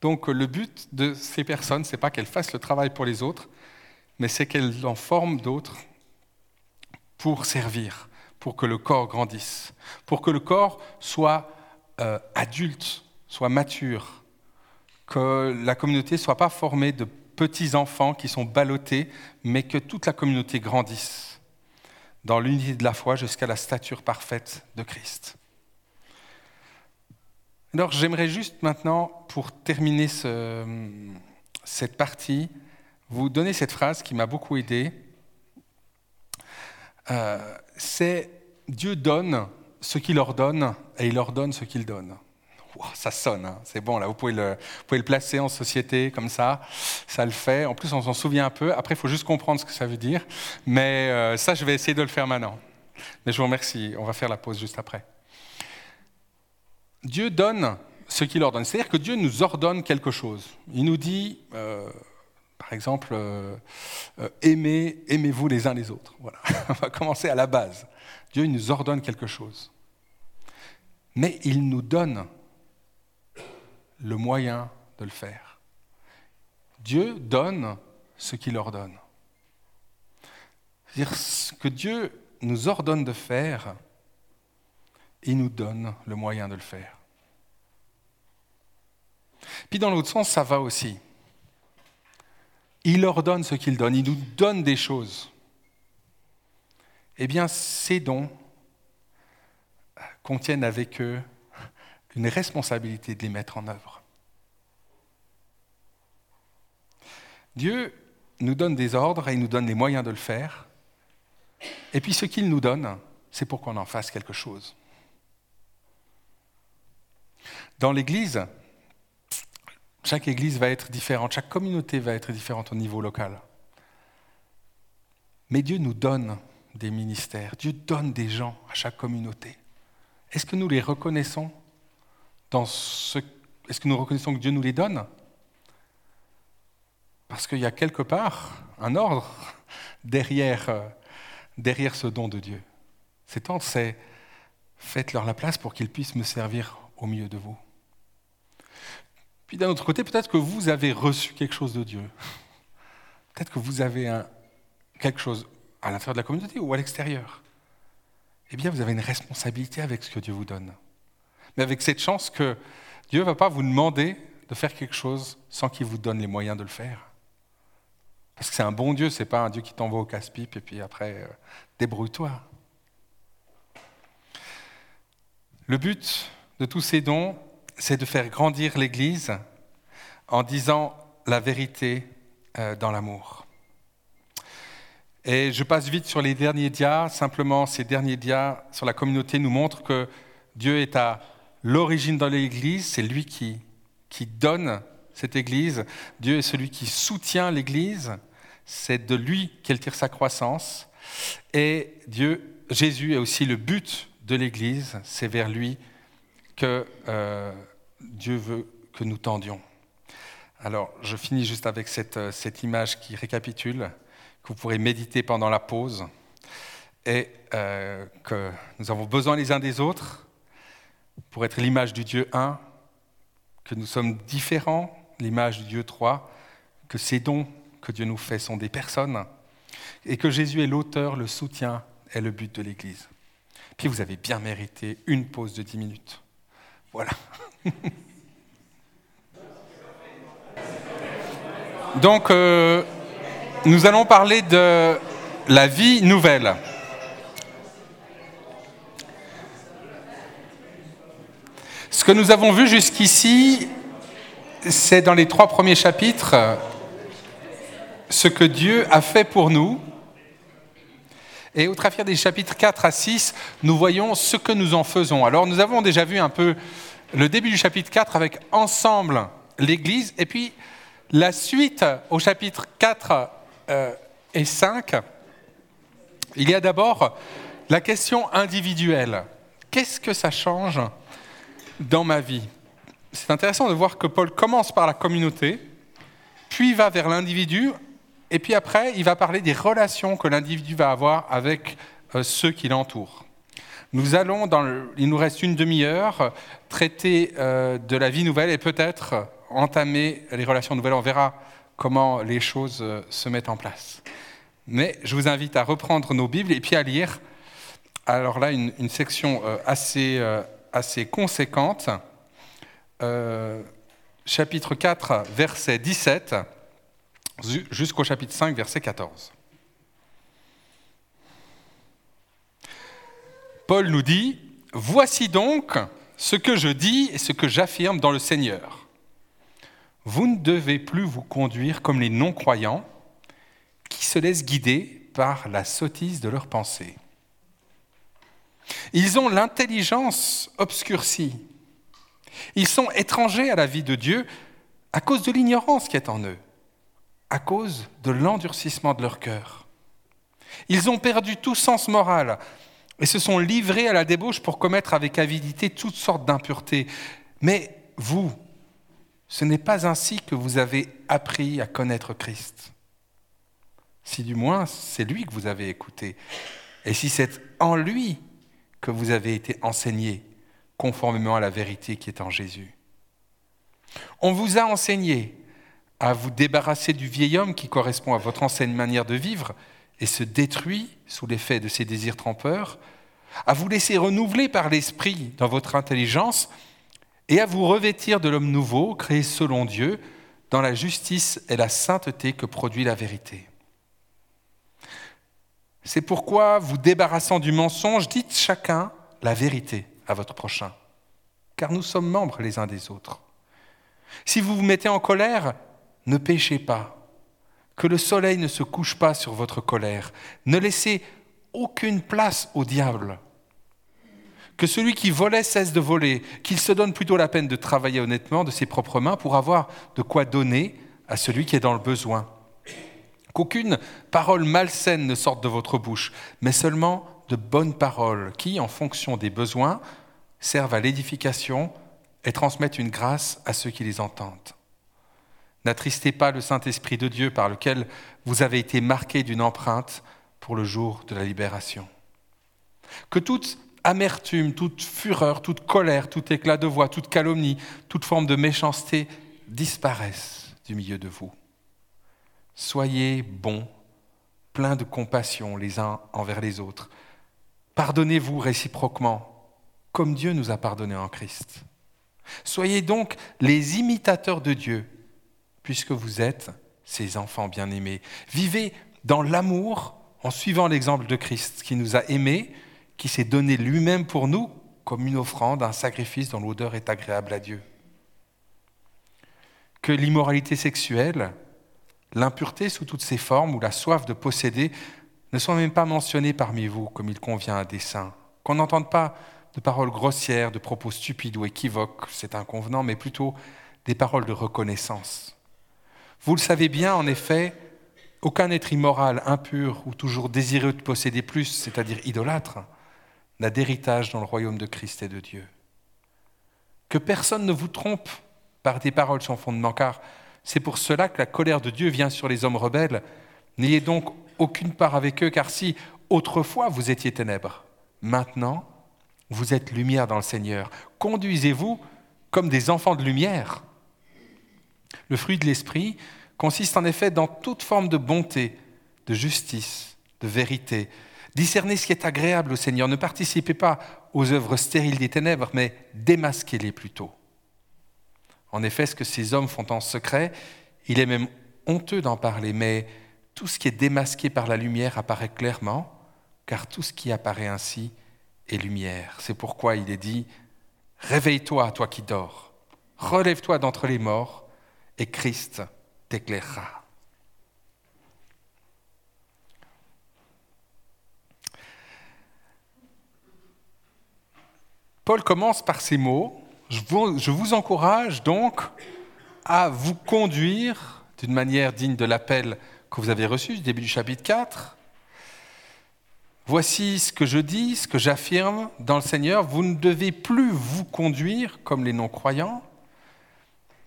Donc le but de ces personnes, ce n'est pas qu'elles fassent le travail pour les autres, mais c'est qu'elles en forment d'autres pour servir, pour que le corps grandisse, pour que le corps soit euh, adulte, soit mature, que la communauté ne soit pas formée de petits-enfants qui sont ballottés, mais que toute la communauté grandisse dans l'unité de la foi jusqu'à la stature parfaite de Christ. Alors, j'aimerais juste maintenant, pour terminer ce, cette partie, vous donner cette phrase qui m'a beaucoup aidé. Euh, c'est « Dieu donne ce qu'il ordonne et il ordonne ce qu'il donne ». Wow, ça sonne, hein, c'est bon, là, vous pouvez, le, vous pouvez le placer en société comme ça, ça le fait. En plus, on s'en souvient un peu, après, il faut juste comprendre ce que ça veut dire. Mais euh, ça, je vais essayer de le faire maintenant. Mais je vous remercie, on va faire la pause juste après. Dieu donne ce qu'il ordonne, c'est-à-dire que Dieu nous ordonne quelque chose. Il nous dit, euh, par exemple, euh, euh, aimez, aimez-vous les uns les autres. Voilà. On va commencer à la base. Dieu il nous ordonne quelque chose. Mais il nous donne le moyen de le faire. Dieu donne ce qu'il ordonne. C'est-à-dire ce que Dieu nous ordonne de faire, il nous donne le moyen de le faire. Puis dans l'autre sens, ça va aussi. Il ordonne ce qu'il donne, il nous donne des choses. Eh bien, ces dons contiennent avec eux une responsabilité de les mettre en œuvre. Dieu nous donne des ordres et il nous donne les moyens de le faire. Et puis ce qu'il nous donne, c'est pour qu'on en fasse quelque chose. Dans l'Église, chaque Église va être différente, chaque communauté va être différente au niveau local. Mais Dieu nous donne des ministères, Dieu donne des gens à chaque communauté. Est-ce que nous les reconnaissons dans ce... Est-ce que nous reconnaissons que Dieu nous les donne ? Parce qu'il y a quelque part un ordre derrière, euh, derrière ce don de Dieu. Cet ordre, c'est faites-leur la place pour qu'ils puissent me servir au milieu de vous. Puis d'un autre côté, peut-être que vous avez reçu quelque chose de Dieu. Peut-être que vous avez un, quelque chose à l'intérieur de la communauté ou à l'extérieur. Eh bien, vous avez une responsabilité avec ce que Dieu vous donne. Mais avec cette chance que Dieu ne va pas vous demander de faire quelque chose sans qu'il vous donne les moyens de le faire. Parce que c'est un bon Dieu, ce n'est pas un Dieu qui t'envoie au casse-pipe et puis après, euh, débrouille-toi. Le but de tous ces dons, c'est de faire grandir l'Église en disant la vérité dans l'amour. Et je passe vite sur les derniers dias, simplement ces derniers dias sur la communauté nous montrent que Dieu est à l'origine de l'Église, c'est lui qui, qui donne cette Église, Dieu est celui qui soutient l'Église, c'est de lui qu'elle tire sa croissance, et Dieu, Jésus est aussi le but de l'Église, c'est vers lui que euh, Dieu veut que nous tendions. Alors, je finis juste avec cette, cette image qui récapitule, que vous pourrez méditer pendant la pause, et euh, que nous avons besoin les uns des autres pour être l'image du Dieu un, que nous sommes différents, l'image du Dieu trois, que ces dons que Dieu nous fait sont des personnes, et que Jésus est l'auteur, le soutien est le but de l'Église. Puis vous avez bien mérité une pause de dix minutes. Voilà. Donc, euh, nous allons parler de la vie nouvelle. Ce que nous avons vu jusqu'ici, c'est dans les trois premiers chapitres ce que Dieu a fait pour nous. Et au travers des chapitres quatre à six, nous voyons ce que nous en faisons. Alors nous avons déjà vu un peu le début du chapitre quatre avec « Ensemble, l'Église » et puis la suite au chapitre quatre et cinq. Il y a d'abord la question individuelle. Qu'est-ce que ça change dans ma vie ? C'est intéressant de voir que Paul commence par la communauté, puis il va vers l'individu, et puis après, il va parler des relations que l'individu va avoir avec ceux qui l'entourent. Nous allons, dans le, il nous reste une demi-heure, traiter de la vie nouvelle et peut-être entamer les relations nouvelles. On verra comment les choses se mettent en place. Mais je vous invite à reprendre nos Bibles et puis à lire. Alors là, une, une section assez, assez conséquente. Euh, chapitre quatre, verset dix-sept. Jusqu'au chapitre cinq, verset quatorze. Paul nous dit « Voici donc ce que je dis et ce que j'affirme dans le Seigneur. Vous ne devez plus vous conduire comme les non-croyants qui se laissent guider par la sottise de leurs pensées. Ils ont l'intelligence obscurcie. Ils sont étrangers à la vie de Dieu à cause de l'ignorance qui est en eux. À cause de l'endurcissement de leur cœur. Ils ont perdu tout sens moral et se sont livrés à la débauche pour commettre avec avidité toutes sortes d'impuretés. Mais vous, ce n'est pas ainsi que vous avez appris à connaître Christ. Si du moins c'est lui que vous avez écouté, et si c'est en lui que vous avez été enseigné, conformément à la vérité qui est en Jésus. On vous a enseigné à vous débarrasser du vieil homme qui correspond à votre ancienne manière de vivre et se détruit sous l'effet de ses désirs trompeurs, à vous laisser renouveler par l'esprit dans votre intelligence et à vous revêtir de l'homme nouveau, créé selon Dieu, dans la justice et la sainteté que produit la vérité. C'est pourquoi, vous débarrassant du mensonge, dites chacun la vérité à votre prochain, car nous sommes membres les uns des autres. Si vous vous mettez en colère, ne péchez pas, que le soleil ne se couche pas sur votre colère. Ne laissez aucune place au diable. Que celui qui volait cesse de voler, qu'il se donne plutôt la peine de travailler honnêtement de ses propres mains pour avoir de quoi donner à celui qui est dans le besoin. Qu'aucune parole malsaine ne sorte de votre bouche, mais seulement de bonnes paroles qui, en fonction des besoins, servent à l'édification et transmettent une grâce à ceux qui les entendent. N'attristez pas le Saint-Esprit de Dieu par lequel vous avez été marqués d'une empreinte pour le jour de la libération. Que toute amertume, toute fureur, toute colère, tout éclat de voix, toute calomnie, toute forme de méchanceté disparaissent du milieu de vous. Soyez bons, pleins de compassion les uns envers les autres. Pardonnez-vous réciproquement, comme Dieu nous a pardonnés en Christ. Soyez donc les imitateurs de Dieu, puisque vous êtes ses enfants bien-aimés. Vivez dans l'amour en suivant l'exemple de Christ qui nous a aimés, qui s'est donné lui-même pour nous comme une offrande, un sacrifice dont l'odeur est agréable à Dieu. Que l'immoralité sexuelle, l'impureté sous toutes ses formes ou la soif de posséder ne soient même pas mentionnées parmi vous comme il convient à des saints. Qu'on n'entende pas de paroles grossières, de propos stupides ou équivoques, c'est inconvenant, mais plutôt des paroles de reconnaissance. Vous le savez bien, en effet, aucun être immoral, impur ou toujours désireux de posséder plus, c'est-à-dire idolâtre, n'a d'héritage dans le royaume de Christ et de Dieu. Que personne ne vous trompe par des paroles sans fondement, car c'est pour cela que la colère de Dieu vient sur les hommes rebelles. N'ayez donc aucune part avec eux, car si autrefois vous étiez ténèbres, maintenant vous êtes lumière dans le Seigneur. Conduisez-vous comme des enfants de lumière. Le fruit de l'esprit consiste en effet dans toute forme de bonté, de justice, de vérité, Discernez ce qui est agréable au Seigneur. Ne participez pas aux œuvres stériles des ténèbres, mais démasquez-les plutôt. En effet, ce que ces hommes font en secret, il est même honteux d'en parler, mais tout ce qui est démasqué par la lumière apparaît clairement, car tout ce qui apparaît ainsi est lumière. C'est pourquoi il est dit « Réveille-toi, toi qui dors, relève-toi d'entre les morts, et Christ t'éclairera. » Paul commence par ces mots. Je vous, je vous encourage donc à vous conduire d'une manière digne de l'appel que vous avez reçu du début du chapitre quatre. Voici ce que je dis, ce que j'affirme dans le Seigneur. Vous ne devez plus vous conduire comme les non-croyants.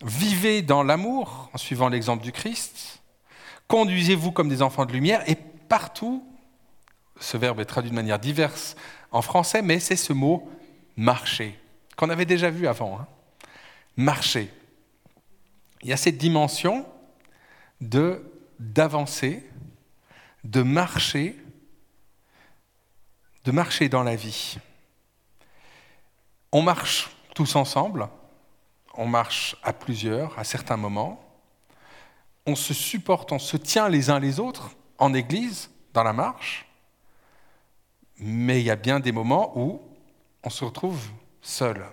Vivez dans l'amour en suivant l'exemple du Christ. Conduisez-vous comme des enfants de lumière. Et partout, ce verbe est traduit de manière diverse en français, mais c'est ce mot « marcher », qu'on avait déjà vu avant. Hein. Marcher. Il y a cette dimension de, d'avancer, de marcher, de marcher dans la vie. On marche tous ensemble, on marche à plusieurs, à certains moments, on se supporte, on se tient les uns les autres, en église, dans la marche, mais il y a bien des moments où on se retrouve seul,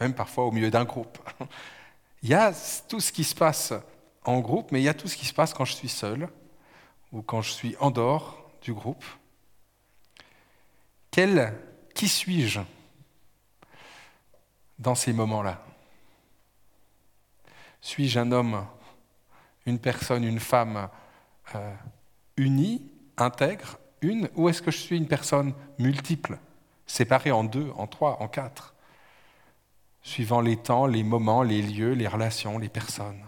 même parfois au milieu d'un groupe. Il y a tout ce qui se passe en groupe, mais il y a tout ce qui se passe quand je suis seul ou quand je suis en dehors du groupe. Quel, qui suis-je dans ces moments-là ? Suis-je un homme, une personne, une femme euh, unie, intègre, une, ou est-ce que je suis une personne multiple ? Séparés en deux, en trois, en quatre, suivant les temps, les moments, les lieux, les relations, les personnes.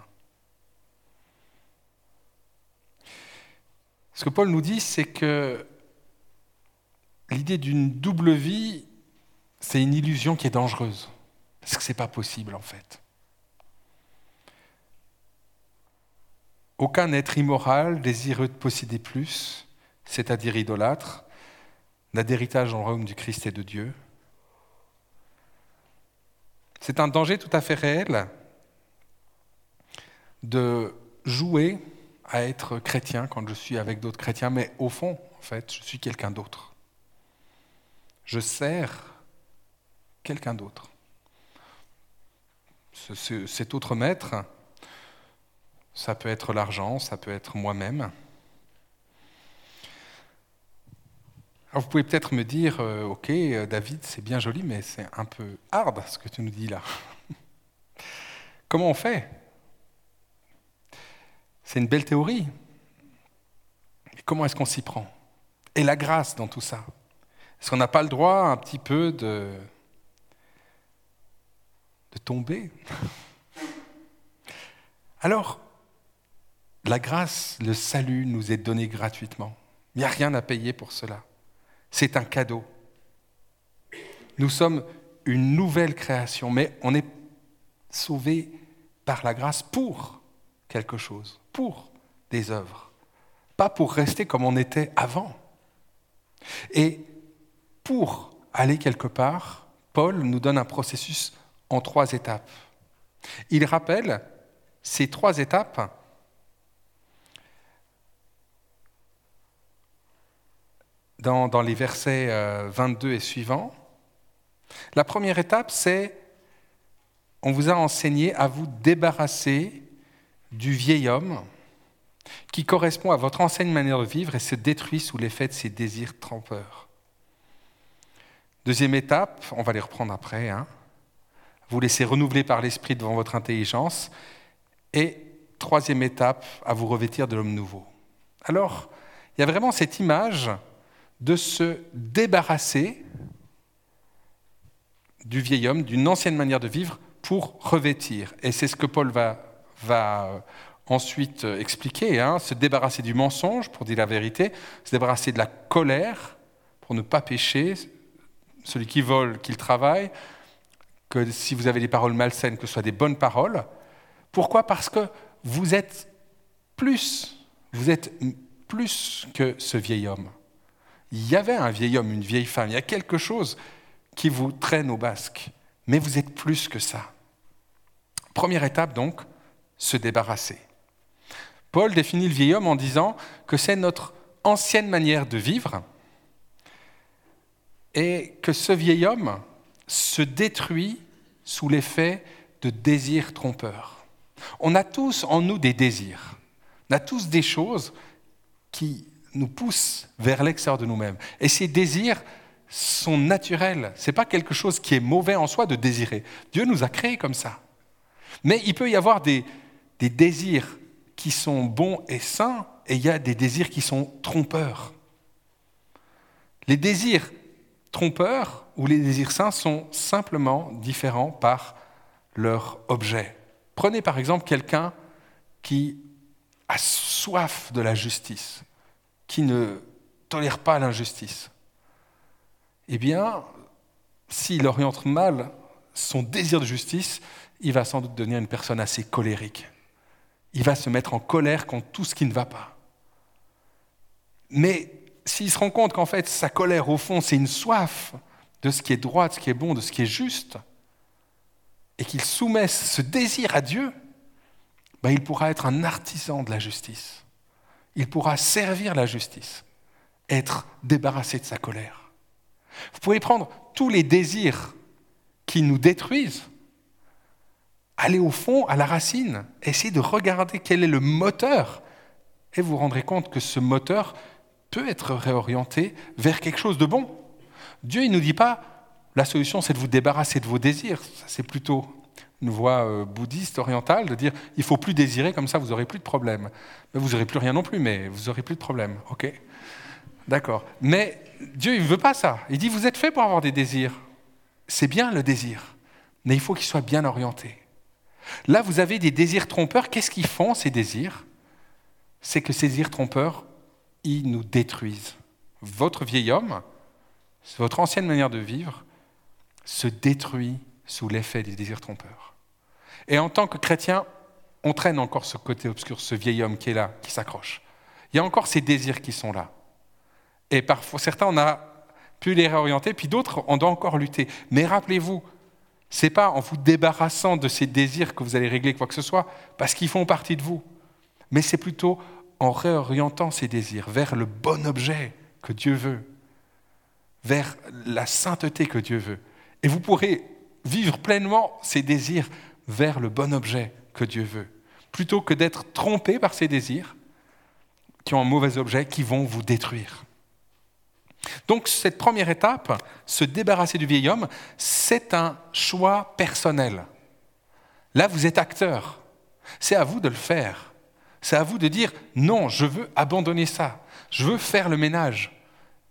Ce que Paul nous dit, c'est que l'idée d'une double vie, c'est une illusion qui est dangereuse, parce que ce n'est pas possible en fait. Aucun être immoral, désireux de posséder plus, c'est-à-dire idolâtre, n'a d'héritage dans le royaume du Christ et de Dieu. C'est un danger tout à fait réel de jouer à être chrétien quand je suis avec d'autres chrétiens, mais au fond, en fait, je suis quelqu'un d'autre. Je sers quelqu'un d'autre. Ce, ce, cet autre maître, ça peut être l'argent, ça peut être moi-même. Alors vous pouvez peut-être me dire, euh, ok, David, c'est bien joli, mais c'est un peu hard ce que tu nous dis là. Comment on fait ? C'est une belle théorie. Et comment est-ce qu'on s'y prend ? Et la grâce dans tout ça ? Est-ce qu'on n'a pas le droit un petit peu de, de tomber ? Alors, la grâce, le salut nous est donné gratuitement. Il n'y a rien à payer pour cela. C'est un cadeau. Nous sommes une nouvelle création, mais on est sauvés par la grâce pour quelque chose, pour des œuvres, pas pour rester comme on était avant. Et pour aller quelque part, Paul nous donne un processus en trois étapes. Il rappelle ces trois étapes. Dans, dans les versets vingt-deux et suivants. La première étape, c'est « On vous a enseigné à vous débarrasser du vieil homme qui correspond à votre ancienne manière de vivre et se détruit sous l'effet de ses désirs trompeurs. » Deuxième étape, on va les reprendre après, hein. « Vous laissez renouveler par l'esprit devant votre intelligence. » Et troisième étape, à vous revêtir de l'homme nouveau. Alors, il y a vraiment cette image de se débarrasser du vieil homme, d'une ancienne manière de vivre, pour revêtir. Et c'est ce que Paul va, va ensuite expliquer, hein. Se débarrasser du mensonge pour dire la vérité, se débarrasser de la colère pour ne pas pécher, celui qui vole, qu'il travaille, que si vous avez des paroles malsaines, que ce soit des bonnes paroles. Pourquoi ? Parce que vous êtes plus, vous êtes plus que ce vieil homme. il y avait un vieil homme, une vieille femme, il y a quelque chose qui vous traîne au basque, mais vous êtes plus que ça. Première étape donc, se débarrasser. Paul définit le vieil homme en disant que c'est notre ancienne manière de vivre et que ce vieil homme se détruit sous l'effet de désirs trompeurs. On a tous en nous des désirs, on a tous des choses qui nous poussent vers l'extérieur de nous-mêmes. Et ces désirs sont naturels, ce n'est pas quelque chose qui est mauvais en soi de désirer. Dieu nous a créés comme ça. Mais il peut y avoir des, des désirs qui sont bons et sains, et il y a des désirs qui sont trompeurs. Les désirs trompeurs ou les désirs sains sont simplement différents par leur objet. Prenez par exemple quelqu'un qui a soif de la justice, qui ne tolère pas l'injustice. Eh bien, s'il oriente mal son désir de justice, il va sans doute devenir une personne assez colérique. Il va se mettre en colère contre tout ce qui ne va pas. Mais s'il se rend compte qu'en fait, sa colère, au fond, c'est une soif de ce qui est droit, de ce qui est bon, de ce qui est juste, et qu'il soumet ce désir à Dieu, ben, il pourra être un artisan de la justice. Il pourra servir la justice, être débarrassé de sa colère. Vous pouvez prendre tous les désirs qui nous détruisent, allez au fond, à la racine, essayez de regarder quel est le moteur et vous vous rendrez compte que ce moteur peut être réorienté vers quelque chose de bon. Dieu ne nous dit pas « la solution c'est de vous débarrasser de vos désirs ». Ça, c'est plutôt une voie bouddhiste, orientale, de dire « il ne faut plus désirer, comme ça vous n'aurez plus de problème ». Vous n'aurez plus rien non plus, mais vous n'aurez plus de problème. Ok, d'accord. Mais Dieu il ne veut pas ça. Il dit « vous êtes fait pour avoir des désirs ». C'est bien le désir, mais il faut qu'il soit bien orienté. Là, vous avez des désirs trompeurs. Qu'est-ce qu'ils font, ces désirs ? C'est que ces désirs trompeurs, ils nous détruisent. Votre vieil homme, votre ancienne manière de vivre, se détruit sous l'effet des désirs trompeurs. Et en tant que chrétien, on traîne encore ce côté obscur, ce vieil homme qui est là, qui s'accroche. Il y a encore ces désirs qui sont là. Et parfois, certains, on a pu les réorienter, puis d'autres, on doit encore lutter. Mais rappelez-vous, ce n'est pas en vous débarrassant de ces désirs que vous allez régler quoi que ce soit, parce qu'ils font partie de vous. Mais c'est plutôt en réorientant ces désirs vers le bon objet que Dieu veut, vers la sainteté que Dieu veut. Et vous pourrez vivre pleinement ces désirs vers le bon objet que Dieu veut, plutôt que d'être trompé par ces désirs qui ont un mauvais objet, qui vont vous détruire. Donc cette première étape, se débarrasser du vieil homme, c'est un choix personnel. Là, vous êtes acteur. C'est à vous de le faire. C'est à vous de dire « Non, je veux abandonner ça. Je veux faire le ménage. »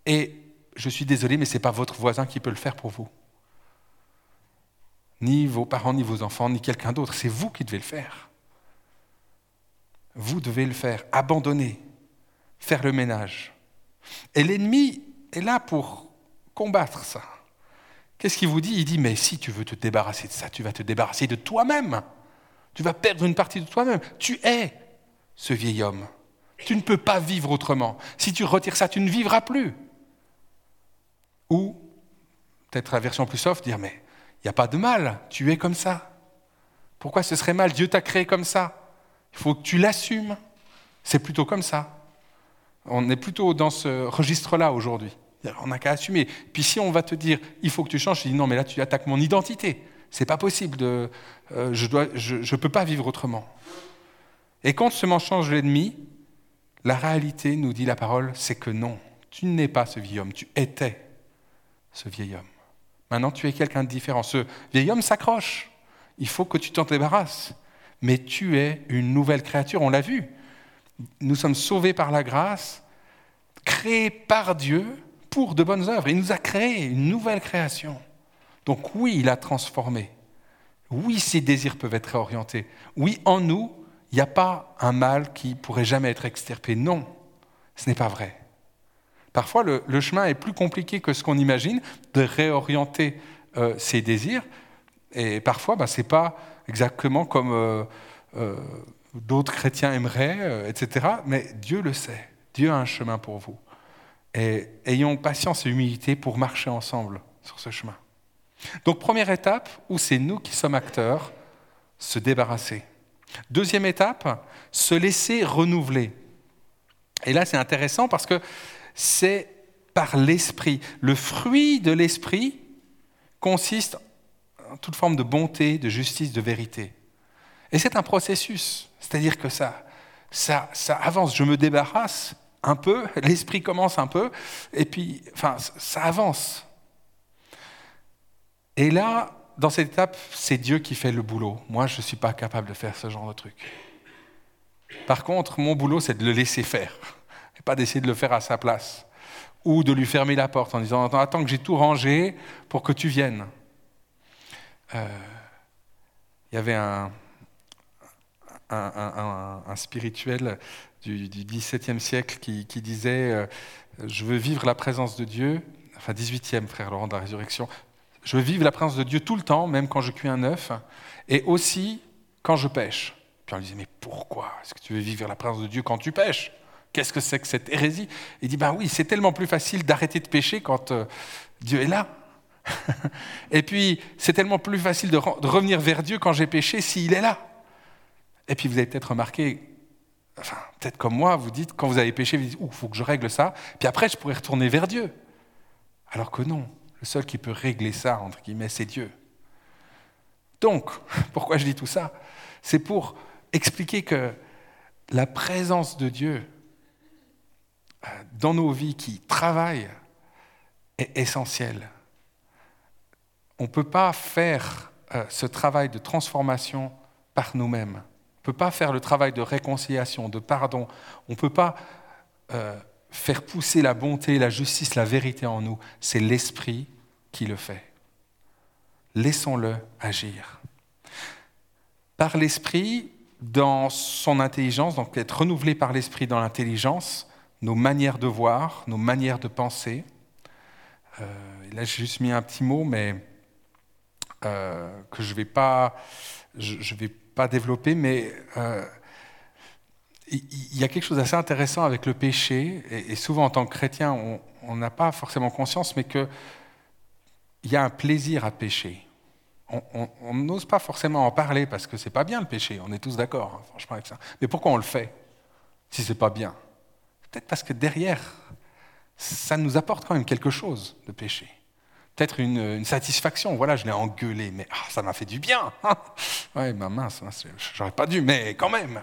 Et je suis désolé, mais ce n'est pas votre voisin qui peut le faire pour vous. Ni vos parents, ni vos enfants, ni quelqu'un d'autre. C'est vous qui devez le faire. Vous devez le faire. Abandonner. Faire le ménage. Et l'ennemi est là pour combattre ça. Qu'est-ce qu'il vous dit ? Il dit, mais si tu veux te débarrasser de ça, tu vas te débarrasser de toi-même. Tu vas perdre une partie de toi-même. Tu es ce vieil homme. Tu ne peux pas vivre autrement. Si tu retires ça, tu ne vivras plus. Ou, peut-être la version plus soft, dire, mais il n'y a pas de mal, tu es comme ça. Pourquoi ce serait mal ? Dieu t'a créé comme ça. Il faut que tu l'assumes. C'est plutôt comme ça. On est plutôt dans ce registre-là aujourd'hui. On n'a qu'à assumer. Puis si on va te dire, il faut que tu changes, tu dis non, mais là tu attaques mon identité. C'est pas possible. De, euh, je dois, je, je peux pas vivre autrement. Et quand ce mensonge de l'ennemi, la réalité nous dit la parole, c'est que non, tu n'es pas ce vieil homme. Tu étais ce vieil homme. Maintenant, tu es quelqu'un de différent. Ce vieil homme s'accroche. Il faut que tu t'en débarrasses. Mais tu es une nouvelle créature. On l'a vu. Nous sommes sauvés par la grâce, créés par Dieu pour de bonnes œuvres. Il nous a créés une nouvelle création. Donc oui, il a transformé. Oui, ses désirs peuvent être réorientés. Oui, en nous, il n'y a pas un mal qui pourrait jamais être extirpé. Non, ce n'est pas vrai. Parfois, le, le chemin est plus compliqué que ce qu'on imagine de réorienter euh, ses désirs. Et parfois, ben, ce n'est pas exactement comme... Euh, euh, d'autres chrétiens aimeraient, et cetera. Mais Dieu le sait. Dieu a un chemin pour vous. et ayons patience et humilité pour marcher ensemble sur ce chemin. Donc première étape, où c'est nous qui sommes acteurs, se débarrasser. Deuxième étape, se laisser renouveler. Et là c'est intéressant parce que c'est par l'esprit. Le fruit de l'esprit consiste en toute forme de bonté, de justice, de vérité. Et c'est un processus, c'est-à-dire que ça, ça, ça avance. Je me débarrasse un peu, l'esprit commence un peu, et puis enfin, ça avance. Et là, dans cette étape, c'est Dieu qui fait le boulot. Moi, je ne suis pas capable de faire ce genre de truc. Par contre, mon boulot, c'est de le laisser faire, et pas d'essayer de le faire à sa place, ou de lui fermer la porte en disant « Attends que j'ai tout rangé pour que tu viennes. » Euh, il y avait un... Un, un, un, un spirituel du, du dix-septième siècle qui, qui disait euh, « Je veux vivre la présence de Dieu », enfin dix-huitième, frère Laurent de la Résurrection, « Je veux vivre la présence de Dieu tout le temps, même quand je cuis un œuf, et aussi quand je pêche. » Puis on lui disait « Mais pourquoi est-ce que tu veux vivre la présence de Dieu quand tu pêches ? Qu'est-ce que c'est que cette hérésie ?» Il dit « Ben oui, c'est tellement plus facile d'arrêter de pêcher quand euh, Dieu est là. » Et puis, c'est tellement plus facile de, re- de revenir vers Dieu quand j'ai péché s'il est là. Et puis vous avez peut-être remarqué, enfin, peut-être comme moi, vous dites, quand vous avez péché, vous dites « Ouh, il faut que je règle ça, puis après je pourrai retourner vers Dieu. » Alors que non, le seul qui peut régler ça, entre guillemets, c'est Dieu. Donc, pourquoi je dis tout ça ? C'est pour expliquer que la présence de Dieu dans nos vies qui travaillent est essentielle. On ne peut pas faire ce travail de transformation par nous-mêmes. On ne peut pas faire le travail de réconciliation, de pardon. On ne peut pas euh, faire pousser la bonté, la justice, la vérité en nous. C'est l'Esprit qui le fait. Laissons-le agir. Par l'Esprit, dans son intelligence, donc être renouvelé par l'Esprit dans l'intelligence, nos manières de voir, nos manières de penser. Euh, là, j'ai juste mis un petit mot, mais euh, que je ne vais pas, je, je vais pas développer, mais euh, il y a quelque chose d'assez intéressant avec le péché, et, et souvent en tant que chrétien, on, on n'a pas forcément conscience, mais qu'il y a un plaisir à pécher. On, on, on n'ose pas forcément en parler, parce que c'est pas bien le péché, on est tous d'accord, hein, franchement, avec ça. Mais pourquoi on le fait, si c'est pas bien ? Peut-être parce que derrière, ça nous apporte quand même quelque chose, le péché. Peut-être une, une satisfaction, voilà, je l'ai engueulé, mais ah, ça m'a fait du bien. Ouais, bah mince, mince, j'aurais pas dû, mais quand même.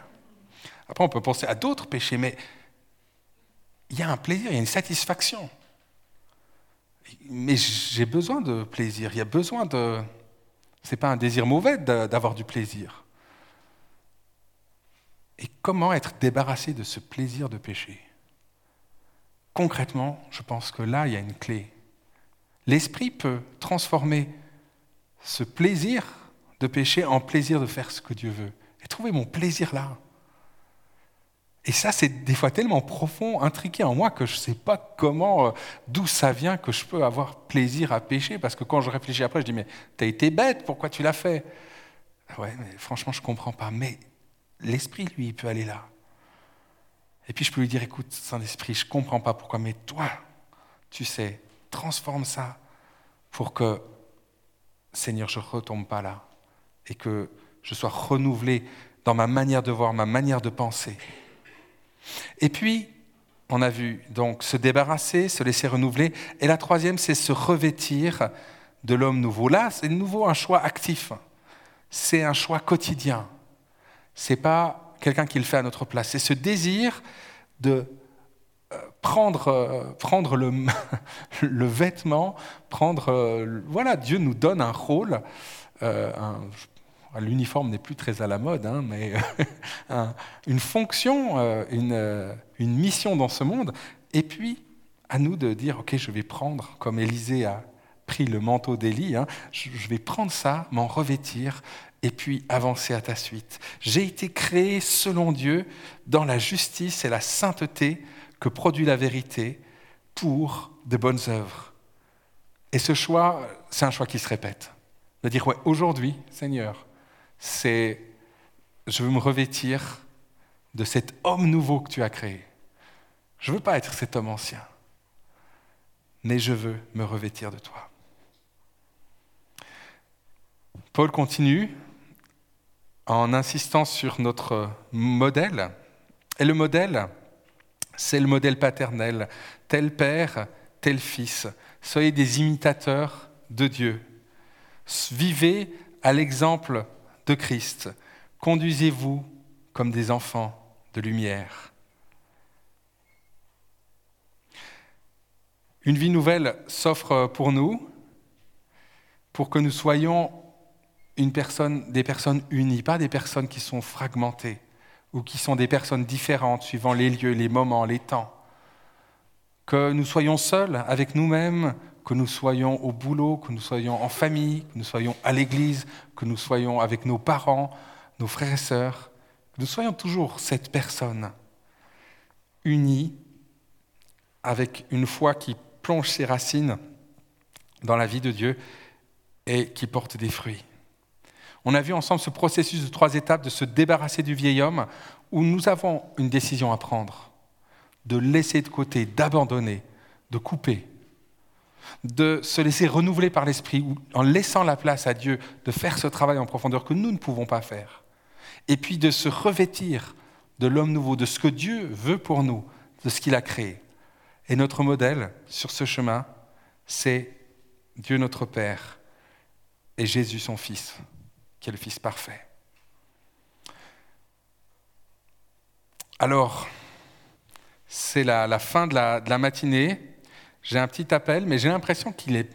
Après, on peut penser à d'autres péchés, mais il y a un plaisir, il y a une satisfaction. Mais j'ai besoin de plaisir, il y a besoin de... C'est pas un désir mauvais d'avoir du plaisir. Et comment être débarrassé de ce plaisir de péché ? Concrètement, je pense que là, il y a une clé. L'esprit peut transformer ce plaisir de pécher en plaisir de faire ce que Dieu veut. Et trouver mon plaisir là. Et ça, c'est des fois tellement profond, intriqué en moi que je ne sais pas comment, d'où ça vient que je peux avoir plaisir à pécher. Parce que quand je réfléchis après, je dis « Mais t'as été bête, pourquoi tu l'as fait ?» Ouais, mais franchement, je ne comprends pas. Mais l'esprit, lui, il peut aller là. Et puis je peux lui dire « Écoute, Saint-Esprit, je ne comprends pas pourquoi, mais toi, tu sais. » Transforme ça pour que, Seigneur, je ne retombe pas là et que je sois renouvelé dans ma manière de voir, ma manière de penser. Et puis, on a vu, donc, se débarrasser, se laisser renouveler. Et la troisième, c'est se revêtir de l'homme nouveau. Là, c'est de nouveau un choix actif. C'est un choix quotidien. Ce n'est pas quelqu'un qui le fait à notre place. C'est ce désir de... Prendre, euh, prendre le, le vêtement, prendre... Euh, voilà, Dieu nous donne un rôle. Euh, un, l'uniforme n'est plus très à la mode, hein, mais un, une fonction, euh, une, une mission dans ce monde. Et puis, à nous de dire, ok, je vais prendre, comme Élisée a pris le manteau d'Élie, hein, je, je vais prendre ça, m'en revêtir, et puis avancer à ta suite. J'ai été créé, selon Dieu, dans la justice et la sainteté que produit la vérité pour de bonnes œuvres. Et ce choix, c'est un choix qui se répète. De dire, ouais, aujourd'hui, Seigneur, c'est, je veux me revêtir de cet homme nouveau que tu as créé. Je ne veux pas être cet homme ancien. mais je veux me revêtir de toi. Paul continue en insistant sur notre modèle. Et le modèle, c'est le modèle paternel. Tel père, tel fils. Soyez des imitateurs de Dieu. Vivez à l'exemple de Christ. Conduisez-vous comme des enfants de lumière. Une vie nouvelle s'offre pour nous, pour que nous soyons une personne, des personnes unies, pas des personnes qui sont fragmentées ou qui sont des personnes différentes suivant les lieux, les moments, les temps. Que nous soyons seuls avec nous-mêmes, que nous soyons au boulot, que nous soyons en famille, que nous soyons à l'église, que nous soyons avec nos parents, nos frères et sœurs, que nous soyons toujours cette personne unie, avec une foi qui plonge ses racines dans la vie de Dieu et qui porte des fruits. On a vu ensemble ce processus de trois étapes de se débarrasser du vieil homme où nous avons une décision à prendre, de laisser de côté, d'abandonner, de couper, de se laisser renouveler par l'esprit en laissant la place à Dieu de faire ce travail en profondeur que nous ne pouvons pas faire. Et puis de se revêtir de l'homme nouveau, de ce que Dieu veut pour nous, de ce qu'il a créé. Et notre modèle sur ce chemin, c'est Dieu notre Père et Jésus son Fils, qui est le Fils parfait. Alors, c'est la, la fin de la, de la matinée. J'ai un petit appel, mais j'ai l'impression qu'il est,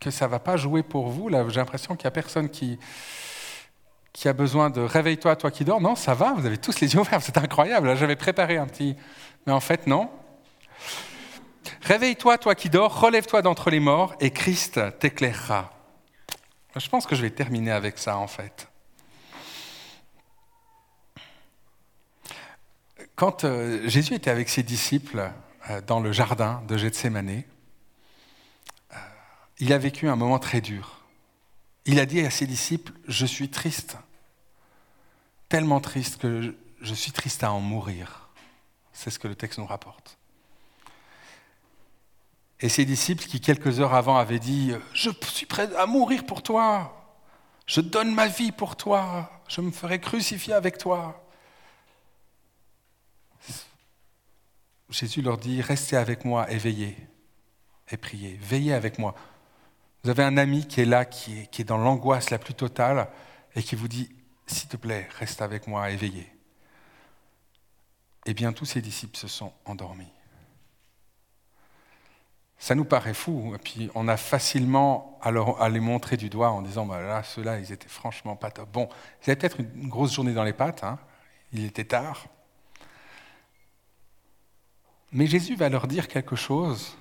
que ça ne va pas jouer pour vous. Là, j'ai l'impression qu'il n'y a personne qui, qui a besoin de « réveille-toi, toi qui dors ». Non, ça va, vous avez tous les yeux ouverts, c'est incroyable. Là, j'avais préparé un petit... Mais en fait, non. Réveille-toi, toi qui dors, relève-toi d'entre les morts et Christ t'éclairera. Je pense que je vais terminer avec ça, en fait. Quand euh, Jésus était avec ses disciples euh, dans le jardin de Gethsémané, euh, il a vécu un moment très dur. Il a dit à ses disciples, « Je suis triste, tellement triste que je, je suis triste à en mourir. » C'est ce que le texte nous rapporte. Et ses disciples qui, quelques heures avant, avaient dit « Je suis prêt à mourir pour toi, je donne ma vie pour toi, je me ferai crucifier avec toi. » Jésus leur dit « Restez avec moi et veillez, et priez, veillez avec moi. » Vous avez un ami qui est là, qui est, qui est dans l'angoisse la plus totale, et qui vous dit « S'il te plaît, reste avec moi et veillez. » Eh bien, tous ses disciples se sont endormis. Ça nous paraît fou, et puis on a facilement à, leur, à les montrer du doigt en disant bah « là, ceux-là, ils étaient franchement pas top ». Bon, ils avaient peut-être une grosse journée dans les pattes, hein. Il était tard. Mais Jésus va leur dire quelque chose.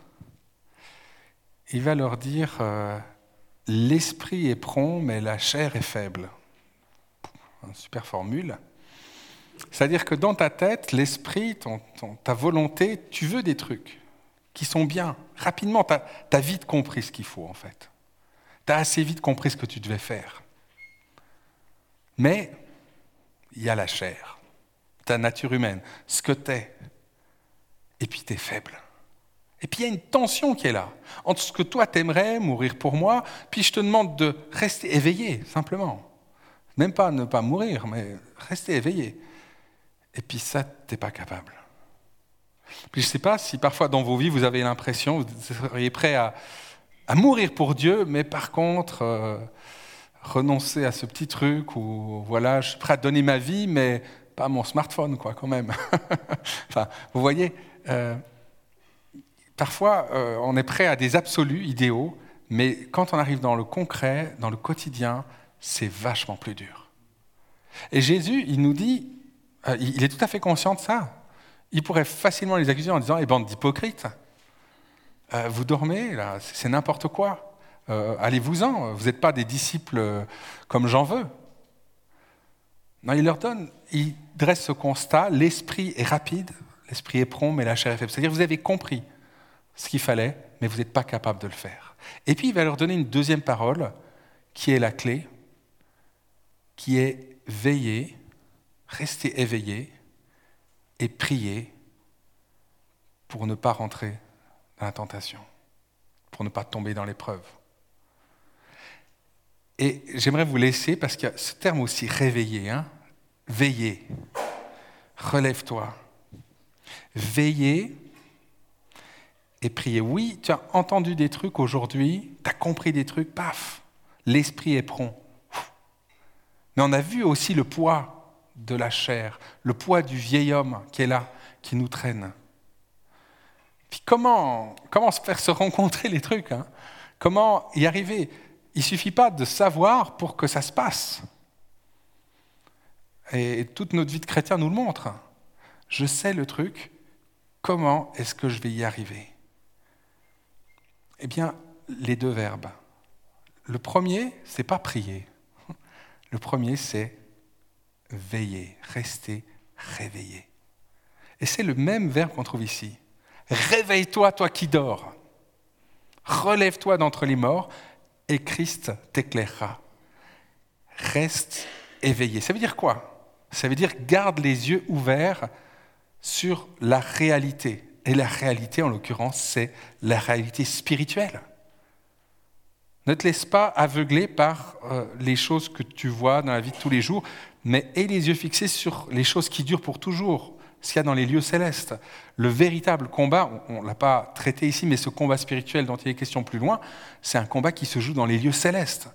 Il va leur dire euh, « l'esprit est prompt, mais la chair est faible ». Une super formule. C'est-à-dire que dans ta tête, l'esprit, ton, ton, ta volonté, tu veux des trucs qui sont bien. Rapidement, tu as vite compris ce qu'il faut, en fait. Tu as assez vite compris ce que tu devais faire. Mais il y a la chair, ta nature humaine, ce que tu es. Et puis tu es faible. Et puis il y a une tension qui est là, entre ce que toi t'aimerais, mourir pour moi, puis je te demande de rester éveillé, simplement. Même pas ne pas mourir, mais rester éveillé. Et puis ça, tu n'es pas capable. Puis je ne sais pas si parfois dans vos vies, vous avez l'impression, vous seriez prêt à, à mourir pour Dieu, mais par contre, euh, renoncer à ce petit truc où voilà, je suis prêt à donner ma vie, mais pas mon smartphone, quoi, quand même. Enfin, vous voyez, euh, parfois, euh, on est prêt à des absolus idéaux, mais quand on arrive dans le concret, dans le quotidien, c'est vachement plus dur. Et Jésus, il nous dit, euh, il est tout à fait conscient de ça. Il pourrait facilement les accuser en disant « Eh, bande d'hypocrites, euh, vous dormez, là, c'est, c'est n'importe quoi. Euh, allez-vous-en, vous n'êtes pas des disciples comme j'en veux. » Non, il leur donne, il dresse ce constat, l'esprit est rapide, l'esprit est prompt, mais la chair est faible. C'est-à-dire que vous avez compris ce qu'il fallait, mais vous n'êtes pas capable de le faire. Et puis, il va leur donner une deuxième parole, qui est la clé, qui est « veiller », « rester éveillé », et prier pour ne pas rentrer dans la tentation. pour ne pas tomber dans l'épreuve. Et j'aimerais vous laisser, parce qu'il y a ce terme aussi, réveiller, hein, veiller, relève-toi, veiller et prier. Oui, tu as entendu des trucs aujourd'hui, tu as compris des trucs, paf, l'esprit est prompt. Mais on a vu aussi le poids de la chair, le poids du vieil homme qui est là, qui nous traîne. Puis comment, comment se faire se rencontrer les trucs, hein ? Comment y arriver ? Il ne suffit pas de savoir pour que ça se passe. Et toute notre vie de chrétien nous le montre. Je sais le truc, comment est-ce que je vais y arriver ? Eh bien, les deux verbes. Le premier, ce n'est pas prier. Le premier, c'est veiller, rester réveillé. Et c'est le même verbe qu'on trouve ici. Réveille-toi, toi qui dors. Relève-toi d'entre les morts. Et Christ t'éclairera. Reste éveillé. Ça veut dire quoi ? Ça veut dire garde les yeux ouverts sur la réalité. Et la réalité, en l'occurrence, c'est la réalité spirituelle. Ne te laisse pas aveugler par euh, les choses que tu vois dans la vie de tous les jours, mais aie les yeux fixés sur les choses qui durent pour toujours, ce qu'il y a dans les lieux célestes. Le véritable combat, on ne l'a pas traité ici, mais ce combat spirituel dont il est question plus loin, c'est un combat qui se joue dans les lieux célestes.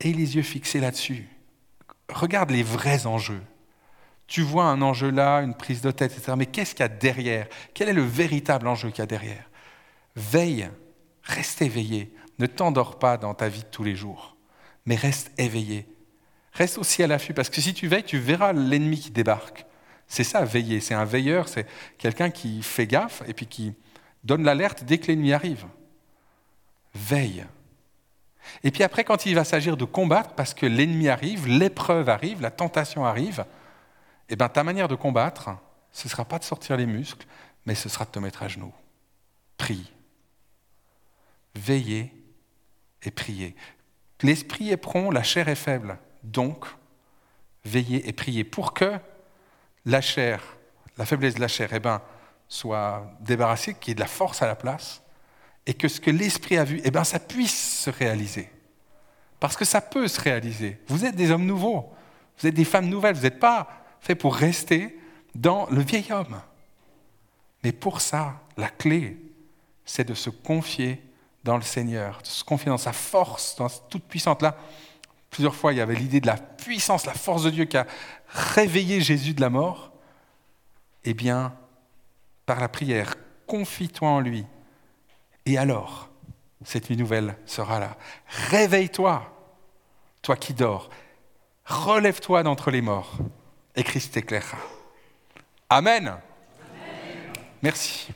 Et les yeux fixés là-dessus. Regarde les vrais enjeux. Tu vois un enjeu là, une prise de tête, et cetera. Mais qu'est-ce qu'il y a derrière ? Quel est le véritable enjeu qu'il y a derrière ? Veille, reste éveillé. Ne t'endors pas dans ta vie de tous les jours, mais reste éveillé. Reste aussi à l'affût, parce que si tu veilles, tu verras l'ennemi qui débarque. C'est ça, veiller. C'est un veilleur, c'est quelqu'un qui fait gaffe et puis qui donne l'alerte dès que l'ennemi arrive. Veille. Et puis après, quand il va s'agir de combattre, parce que l'ennemi arrive, l'épreuve arrive, la tentation arrive, eh bien, ta manière de combattre, ce ne sera pas de sortir les muscles, mais ce sera de te mettre à genoux. Prie. Veiller et prier. L'esprit est prompt, la chair est faible. Donc, veiller et prier pour que la chair, la faiblesse de la chair, eh ben, soit débarrassée, qu'il y ait de la force à la place, et que ce que l'esprit a vu, eh ben, ça puisse se réaliser. Parce que ça peut se réaliser. Vous êtes des hommes nouveaux, vous êtes des femmes nouvelles, vous n'êtes pas faits pour rester dans le vieil homme. Mais pour ça, la clé, c'est de se confier dans le Seigneur, de se confier dans sa force, dans toute puissante là. Plusieurs fois, il y avait l'idée de la puissance, la force de Dieu qui a réveillé Jésus de la mort. Eh bien, par la prière, confie-toi en lui. Et alors, cette nuit nouvelle sera là. Réveille-toi, toi qui dors. Relève-toi d'entre les morts. Et Christ t'éclairera. Amen. Amen. Merci.